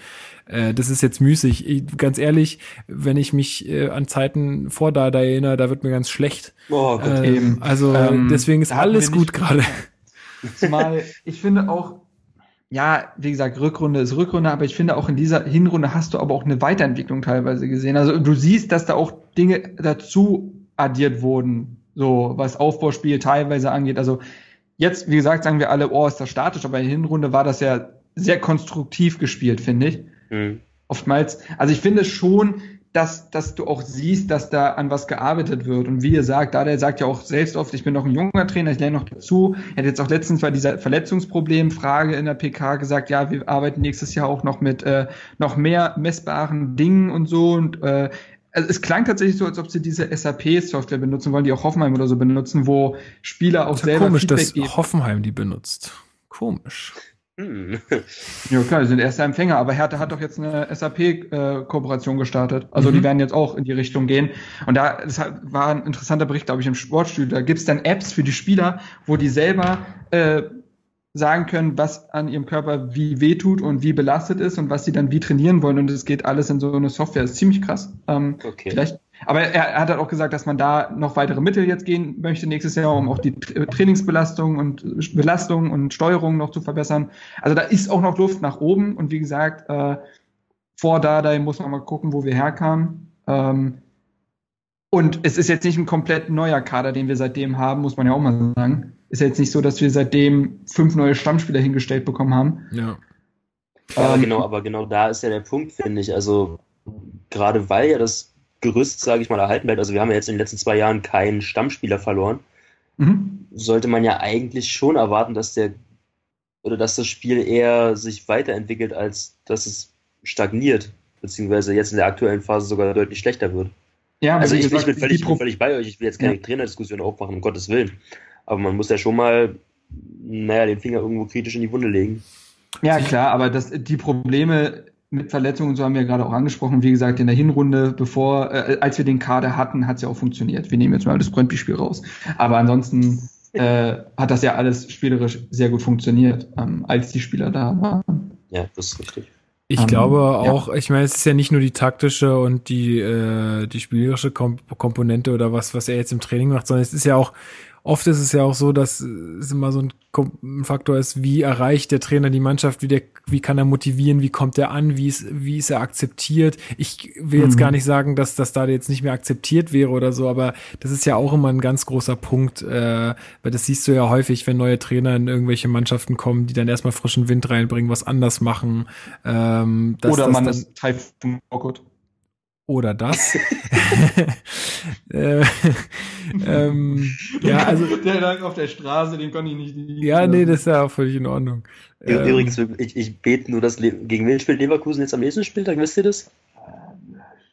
das ist jetzt müßig. Ganz ehrlich, wenn ich mich an Zeiten vor Dardai erinnere, da wird mir ganz schlecht. Oh, Gott, eben. Also deswegen ist alles gut gerade. Zumal ich finde auch, ja, wie gesagt, Rückrunde ist Rückrunde, aber ich finde auch in dieser Hinrunde hast du aber auch eine Weiterentwicklung teilweise gesehen. Also du siehst, dass da auch Dinge dazu addiert wurden, so was Aufbauspiel teilweise angeht. Also jetzt, wie gesagt, sagen wir alle, ist das statisch, aber in der Hinrunde war das ja sehr konstruktiv gespielt, finde ich. Mhm. Oftmals. Also ich finde schon, dass du auch siehst, dass da an was gearbeitet wird. Und wie ihr sagt, Dardai sagt ja auch selbst oft, ich bin noch ein junger Trainer, ich lerne noch dazu. Er hat jetzt auch letztens bei dieser Verletzungsproblemfrage in der PK gesagt, ja, wir arbeiten nächstes Jahr auch noch mit noch mehr messbaren Dingen und so. Und also es klang tatsächlich so, als ob sie diese SAP-Software benutzen wollen, die auch Hoffenheim oder so benutzen, wo Spieler auch selber Feedback geben. Komisch, dass Hoffenheim die benutzt. Komisch. Ja klar, die sind erste Empfänger, aber Hertha hat doch jetzt eine SAP-Kooperation gestartet, also die werden jetzt auch in die Richtung gehen, und da war ein interessanter Bericht, glaube ich, im Sportstudio, da gibt's dann Apps für die Spieler, wo die selber sagen können, was an ihrem Körper wie wehtut und wie belastet ist und was sie dann wie trainieren wollen, und es geht alles in so eine Software, das ist ziemlich krass. Okay. Vielleicht. Aber er hat halt auch gesagt, dass man da noch weitere Mittel jetzt gehen möchte nächstes Jahr, um auch die Trainingsbelastung und Belastung und Steuerung noch zu verbessern. Also da ist auch noch Luft nach oben. Und wie gesagt, vor Dardai muss man mal gucken, wo wir herkamen. Und es ist jetzt nicht ein komplett neuer Kader, den wir seitdem haben, muss man ja auch mal sagen. Ist jetzt nicht so, dass wir seitdem 5 neue Stammspieler hingestellt bekommen haben. Ja. Aber genau da ist ja der Punkt, finde ich. Also gerade weil ja das Gerüst, sage ich mal, erhalten bleibt. Also wir haben ja jetzt in den letzten 2 Jahren keinen Stammspieler verloren. Mhm. Sollte man ja eigentlich schon erwarten, dass das Spiel eher sich weiterentwickelt, als dass es stagniert, beziehungsweise jetzt in der aktuellen Phase sogar deutlich schlechter wird. Ja, also ich bin völlig bei euch. Ich will jetzt keine Trainerdiskussion aufmachen, um Gottes Willen. Aber man muss ja schon mal, den Finger irgendwo kritisch in die Wunde legen. Ja, klar, aber die Probleme mit Verletzungen und so haben wir gerade auch angesprochen. Wie gesagt, in der Hinrunde, als wir den Kader hatten, hat es ja auch funktioniert. Wir nehmen jetzt mal das Brøndby-Spiel raus. Aber ansonsten hat das ja alles spielerisch sehr gut funktioniert, als die Spieler da waren. Ja, das ist richtig. Ich glaube auch, ich meine, es ist ja nicht nur die taktische und die spielerische Komponente oder was er jetzt im Training macht, sondern es ist ja auch, oft ist es ja auch so, dass es immer so ein Faktor ist, wie erreicht der Trainer die Mannschaft, wie kann er motivieren, wie kommt er an, wie ist er akzeptiert. Ich will jetzt gar nicht sagen, dass das da jetzt nicht mehr akzeptiert wäre oder so, aber das ist ja auch immer ein ganz großer Punkt, weil das siehst du ja häufig, wenn neue Trainer in irgendwelche Mannschaften kommen, die dann erstmal frischen Wind reinbringen, was anders machen. Oder das. Ja, also der lag auf der Straße, den konnte ich nicht. Das ist ja auch völlig in Ordnung. Übrigens, ich bete nur, dass gegen wen spielt Leverkusen jetzt am nächsten Spieltag, wisst ihr das?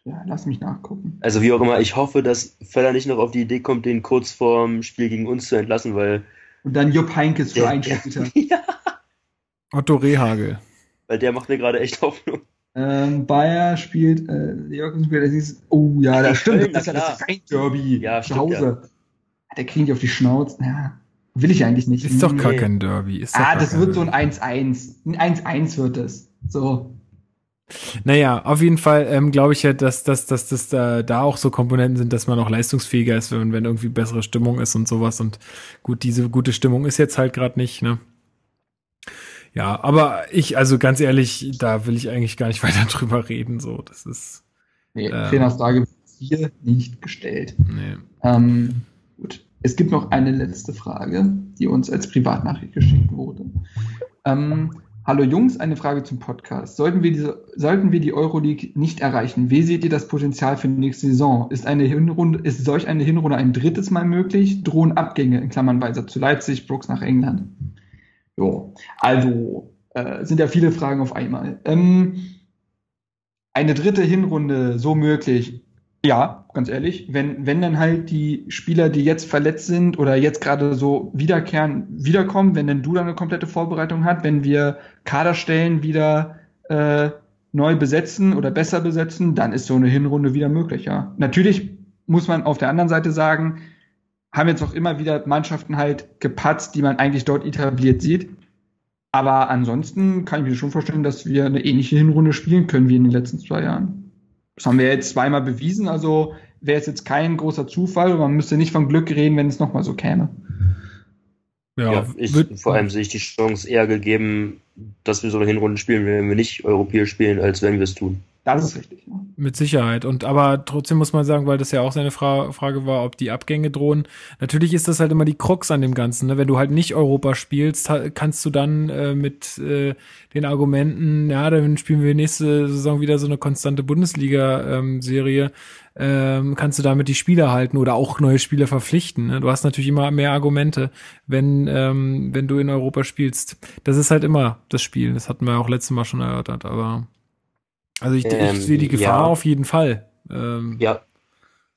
Ja, lass mich nachgucken. Also wie auch immer, ich hoffe, dass Völler nicht noch auf die Idee kommt, den kurz vorm Spiel gegen uns zu entlassen, weil... Und dann Jupp Heynckes für einen Spieltag. Ja. Otto Rehhagel. Weil der macht mir gerade echt Hoffnung. Bayer spielt, Leverkusen spielt, das stimmt, das ist ja das Rhein-Derby. Ja, zu Hause. Ja. Der kriegt auf die Schnauze. Ja. will ich eigentlich nicht. Ist doch gar kein Derby. Ist doch das wird so ein 1-1. Ein 1-1 wird es. So. Naja, auf jeden Fall glaube ich ja, dass da auch so Komponenten sind, dass man auch leistungsfähiger ist, wenn irgendwie bessere Stimmung ist und sowas. Und gut, diese gute Stimmung ist jetzt halt gerade nicht, ne? Ja, aber also ganz ehrlich, da will ich eigentlich gar nicht weiter drüber reden. So, das ist. Nee, Trainersfrage wird hier nicht gestellt. Nee. Gut. Es gibt noch eine letzte Frage, die uns als Privatnachricht geschickt wurde. Hallo Jungs, eine Frage zum Podcast. Sollten wir die Euroleague nicht erreichen? Wie seht ihr das Potenzial für die nächste Saison? Ist solch eine Hinrunde ein drittes Mal möglich? Drohen Abgänge, in Klammern Weiser zu Leipzig, Brooks nach England. Jo, also sind ja viele Fragen auf einmal. Eine dritte Hinrunde so möglich? Ja, ganz ehrlich. Wenn dann halt die Spieler, die jetzt verletzt sind oder jetzt gerade so wiederkommen, wenn dann Duda eine komplette Vorbereitung hat, wenn wir Kaderstellen wieder neu besetzen oder besser besetzen, dann ist so eine Hinrunde wieder möglich, ja. Natürlich muss man auf der anderen Seite sagen, haben jetzt auch immer wieder Mannschaften halt gepatzt, die man eigentlich dort etabliert sieht. Aber ansonsten kann ich mir schon vorstellen, dass wir eine ähnliche Hinrunde spielen können wie in den letzten 2 Jahren. Das haben wir jetzt zweimal bewiesen, also wäre es jetzt kein großer Zufall und man müsste nicht von Glück reden, wenn es nochmal so käme. Ja, vor allem sehe ich die Chance eher gegeben, dass wir so eine Hinrunde spielen, wenn wir nicht europäisch spielen, als wenn wir es tun. Das ist richtig. Ja. Mit Sicherheit. Aber trotzdem muss man sagen, weil das ja auch seine Frage war, ob die Abgänge drohen. Natürlich ist das halt immer die Krux an dem Ganzen. Ne? Wenn du halt nicht Europa spielst, kannst du dann mit den Argumenten, ja, dann spielen wir nächste Saison wieder so eine konstante Bundesliga-Serie, kannst du damit die Spieler halten oder auch neue Spieler verpflichten. Ne? Du hast natürlich immer mehr Argumente, wenn du in Europa spielst. Das ist halt immer das Spiel. Das hatten wir auch letztes Mal schon erörtert, aber... Also ich sehe die Gefahr auf jeden Fall. Ja,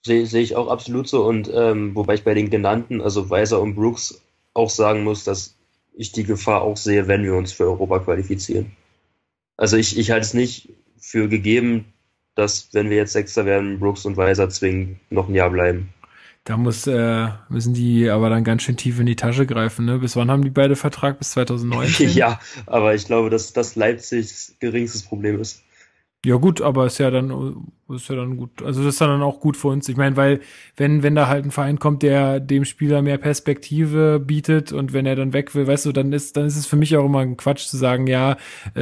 sehe ich auch absolut so. Und wobei ich bei den genannten, also Weiser und Brooks, auch sagen muss, dass ich die Gefahr auch sehe, wenn wir uns für Europa qualifizieren. Also ich halte es nicht für gegeben, dass, wenn wir jetzt Sechster werden, Brooks und Weiser zwingend noch ein Jahr bleiben. Da müssen die aber dann ganz schön tief in die Tasche greifen. Ne? Bis wann haben die beide Vertrag? Bis 2019? Ja, aber ich glaube, dass das Leipzigs geringstes Problem ist. Ja gut, aber ist ja dann gut. Also das ist dann auch gut für uns. Ich meine, weil wenn da halt ein Verein kommt, der dem Spieler mehr Perspektive bietet und wenn er dann weg will, weißt du, dann ist es für mich auch immer ein Quatsch zu sagen, ja, ich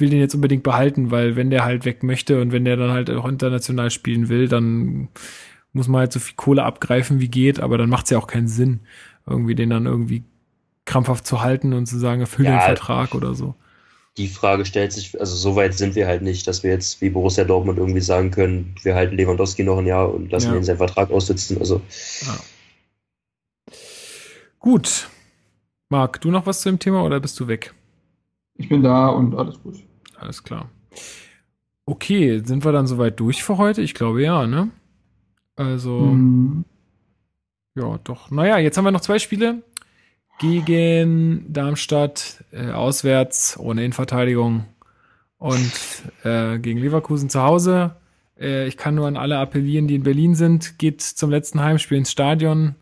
will den jetzt unbedingt behalten, weil wenn der halt weg möchte und wenn der dann halt auch international spielen will, dann muss man halt so viel Kohle abgreifen, wie geht, aber dann macht's ja auch keinen Sinn, irgendwie den dann irgendwie krampfhaft zu halten und zu sagen, erfüll den Vertrag oder so. Die Frage stellt sich, also so weit sind wir halt nicht, dass wir jetzt wie Borussia Dortmund irgendwie sagen können, wir halten Lewandowski noch ein Jahr und lassen ihn seinen Vertrag aussitzen. Also. Ah. Gut. Marc, du noch was zu dem Thema oder bist du weg? Ich bin da und alles gut. Alles klar. Okay, sind wir dann soweit durch für heute? Ich glaube ja, ne? Also, ja, doch. Naja, jetzt haben wir noch 2 Spiele. Gegen Darmstadt auswärts ohne Innenverteidigung und gegen Leverkusen zu Hause. Ich kann nur an alle appellieren, die in Berlin sind. Geht zum letzten Heimspiel ins Stadion.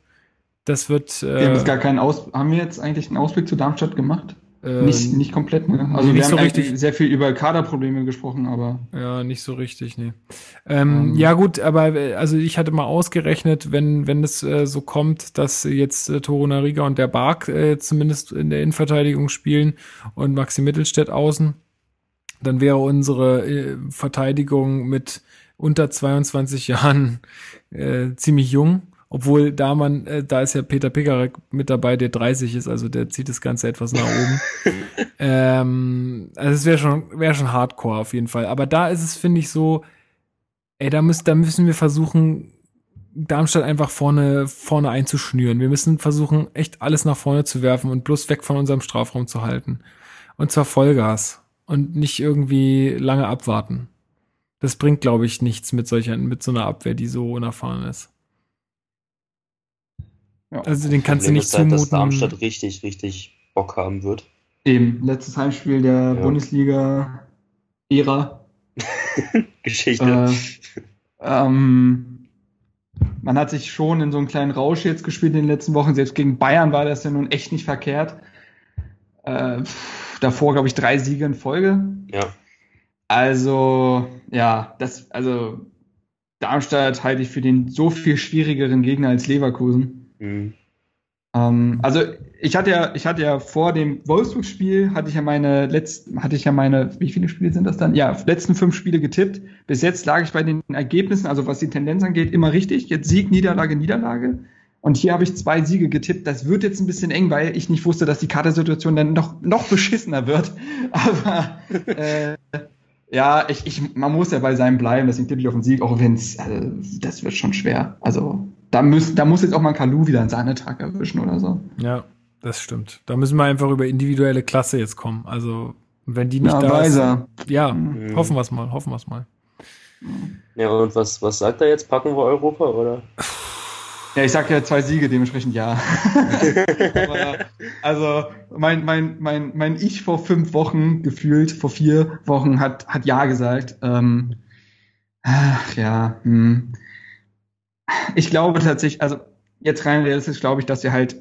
Das wird. Haben wir jetzt eigentlich einen Ausblick zu Darmstadt gemacht? Nicht komplett, ne? Also wir haben so richtig sehr viel über Kaderprobleme gesprochen, aber... Ja, nicht so richtig, ne. Ja gut, aber also ich hatte mal ausgerechnet, wenn es so kommt, dass jetzt Torunarigha und der Barg zumindest in der Innenverteidigung spielen und Maxi Mittelstädt außen, dann wäre unsere Verteidigung mit unter 22 Jahren ziemlich jung. Obwohl da ist ja Pekarik mit dabei, der 30 ist, also der zieht das Ganze etwas nach oben. Also es wäre schon Hardcore auf jeden Fall. Aber da ist es, finde ich, so, ey, da müssen wir versuchen, Darmstadt einfach vorne einzuschnüren. Wir müssen versuchen, echt alles nach vorne zu werfen und bloß weg von unserem Strafraum zu halten. Und zwar Vollgas und nicht irgendwie lange abwarten. Das bringt, glaube ich, nichts mit so einer Abwehr, die so unerfahren ist. Ja. Also den kannst du nicht zumuten. Dass Darmstadt richtig, richtig Bock haben wird. Eben, letztes Heimspiel der Bundesliga-Ära. Geschichte. man hat sich schon in so einen kleinen Rausch jetzt gespielt in den letzten Wochen. Selbst gegen Bayern war das ja nun echt nicht verkehrt. Davor, glaube ich, 3 Siege in Folge. Ja. Also, ja, Darmstadt halte ich für den so viel schwierigeren Gegner als Leverkusen. Mhm. Ich hatte ja vor dem Wolfsburg-Spiel hatte ich ja meine, wie viele Spiele sind das dann? Ja, letzten 5 Spiele getippt. Bis jetzt lag ich bei den Ergebnissen, also was die Tendenz angeht, immer richtig. Jetzt Sieg, Niederlage, Niederlage. Und hier habe ich 2 Siege getippt. Das wird jetzt ein bisschen eng, weil ich nicht wusste, dass die Kadersituation dann noch beschissener wird. Aber, ja, man muss ja bei seinem bleiben. Deswegen tippe ich auf den Sieg, auch wenn es, also, das wird schon schwer. Also, da muss jetzt auch mal Kalou wieder einen Sahnetag erwischen oder so. Ja, das stimmt. Da müssen wir einfach über individuelle Klasse jetzt kommen. Also, wenn die nicht da Weiser ist. Ja, hoffen wir es mal. Ja, und was sagt er jetzt? Packen wir Europa, oder? Ja, ich sag ja 2 Siege, dementsprechend ja. Aber, also, mein Ich vor 5 Wochen, gefühlt vor 4 Wochen, hat ja gesagt. Ich glaube tatsächlich, also jetzt rein realistisch glaube ich, dass wir halt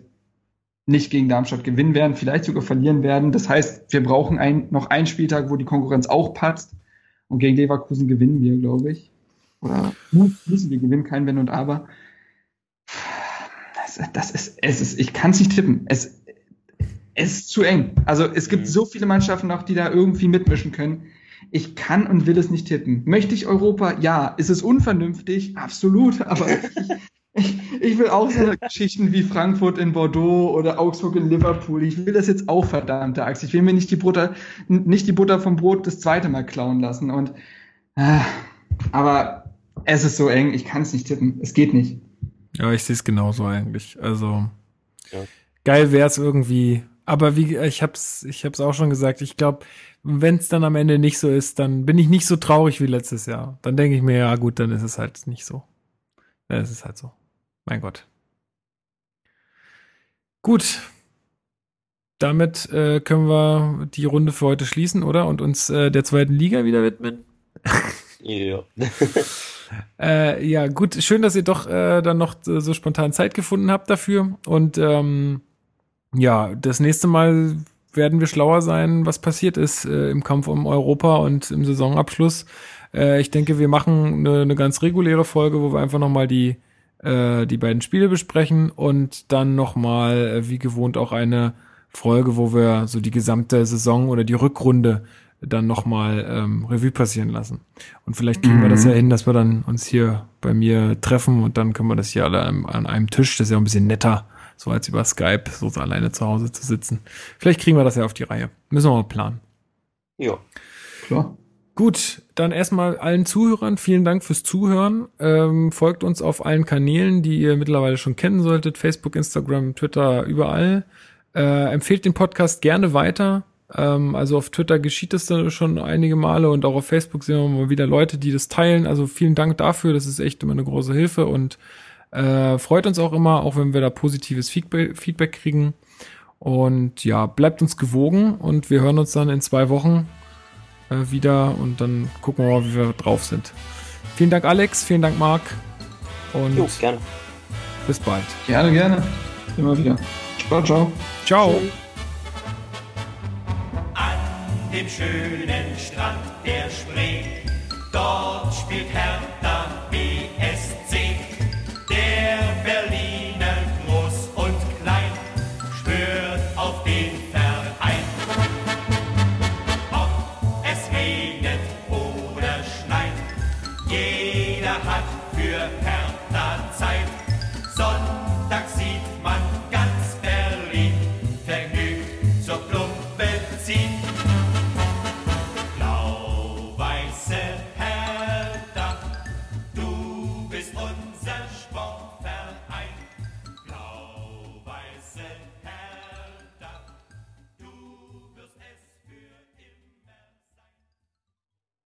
nicht gegen Darmstadt gewinnen werden, vielleicht sogar verlieren werden. Das heißt, wir brauchen noch einen Spieltag, wo die Konkurrenz auch patzt. Und gegen Leverkusen gewinnen wir, glaube ich. Oder müssen wir gewinnen, kein Wenn und Aber. Ich kann es nicht tippen. Es ist zu eng. Also es gibt so viele Mannschaften noch, die da irgendwie mitmischen können. Ich kann und will es nicht tippen. Möchte ich Europa? Ja. Ist es unvernünftig? Absolut. Aber ich will auch so Geschichten wie Frankfurt in Bordeaux oder Augsburg in Liverpool. Ich will das jetzt auch, verdammte Axt. Ich will mir nicht die Butter vom Brot das zweite Mal klauen lassen. Und aber es ist so eng. Ich kann es nicht tippen. Es geht nicht. Ja, ich sehe es genauso eigentlich. Also ja. Geil wäre es irgendwie. Aber ich hab's auch schon gesagt, ich glaube, wenn es dann am Ende nicht so ist, dann bin ich nicht so traurig wie letztes Jahr. Dann denke ich mir, ja gut, dann ist es halt nicht so. Dann ist es halt so. Mein Gott. Gut. Damit können wir die Runde für heute schließen, oder? Und uns der zweiten Liga wieder widmen. Ja. Ja, gut. Schön, dass ihr doch dann noch so spontan Zeit gefunden habt dafür. Und ja, das nächste Mal werden wir schlauer sein, was passiert ist im Kampf um Europa und im Saisonabschluss. Ich denke, wir machen eine ganz reguläre Folge, wo wir einfach nochmal die beiden Spiele besprechen und dann nochmal, wie gewohnt, auch eine Folge, wo wir so die gesamte Saison oder die Rückrunde dann nochmal Revue passieren lassen. Und vielleicht kriegen wir das ja hin, dass wir dann uns hier bei mir treffen und dann können wir das hier alle an einem Tisch, das ist ja auch ein bisschen netter, so als über Skype, so alleine zu Hause zu sitzen. Vielleicht kriegen wir das ja auf die Reihe. Müssen wir mal planen. Ja, klar. Gut, dann erstmal allen Zuhörern vielen Dank fürs Zuhören. Folgt uns auf allen Kanälen, die ihr mittlerweile schon kennen solltet. Facebook, Instagram, Twitter, überall. Empfehlt den Podcast gerne weiter. Also auf Twitter geschieht das dann schon einige Male und auch auf Facebook sehen wir mal wieder Leute, die das teilen. Also vielen Dank dafür, das ist echt immer eine große Hilfe und freut uns auch immer, auch wenn wir da positives Feedback kriegen. Und ja, bleibt uns gewogen und wir hören uns dann in 2 Wochen wieder und dann gucken wir mal, wie wir drauf sind. Vielen Dank, Alex, vielen Dank, Marc. Und jo, gerne. Bis bald. Gerne, gerne. Immer wieder. Ciao, ciao. Ciao. An dem schönen Strand der Spree, dort spielt Hertha BSC.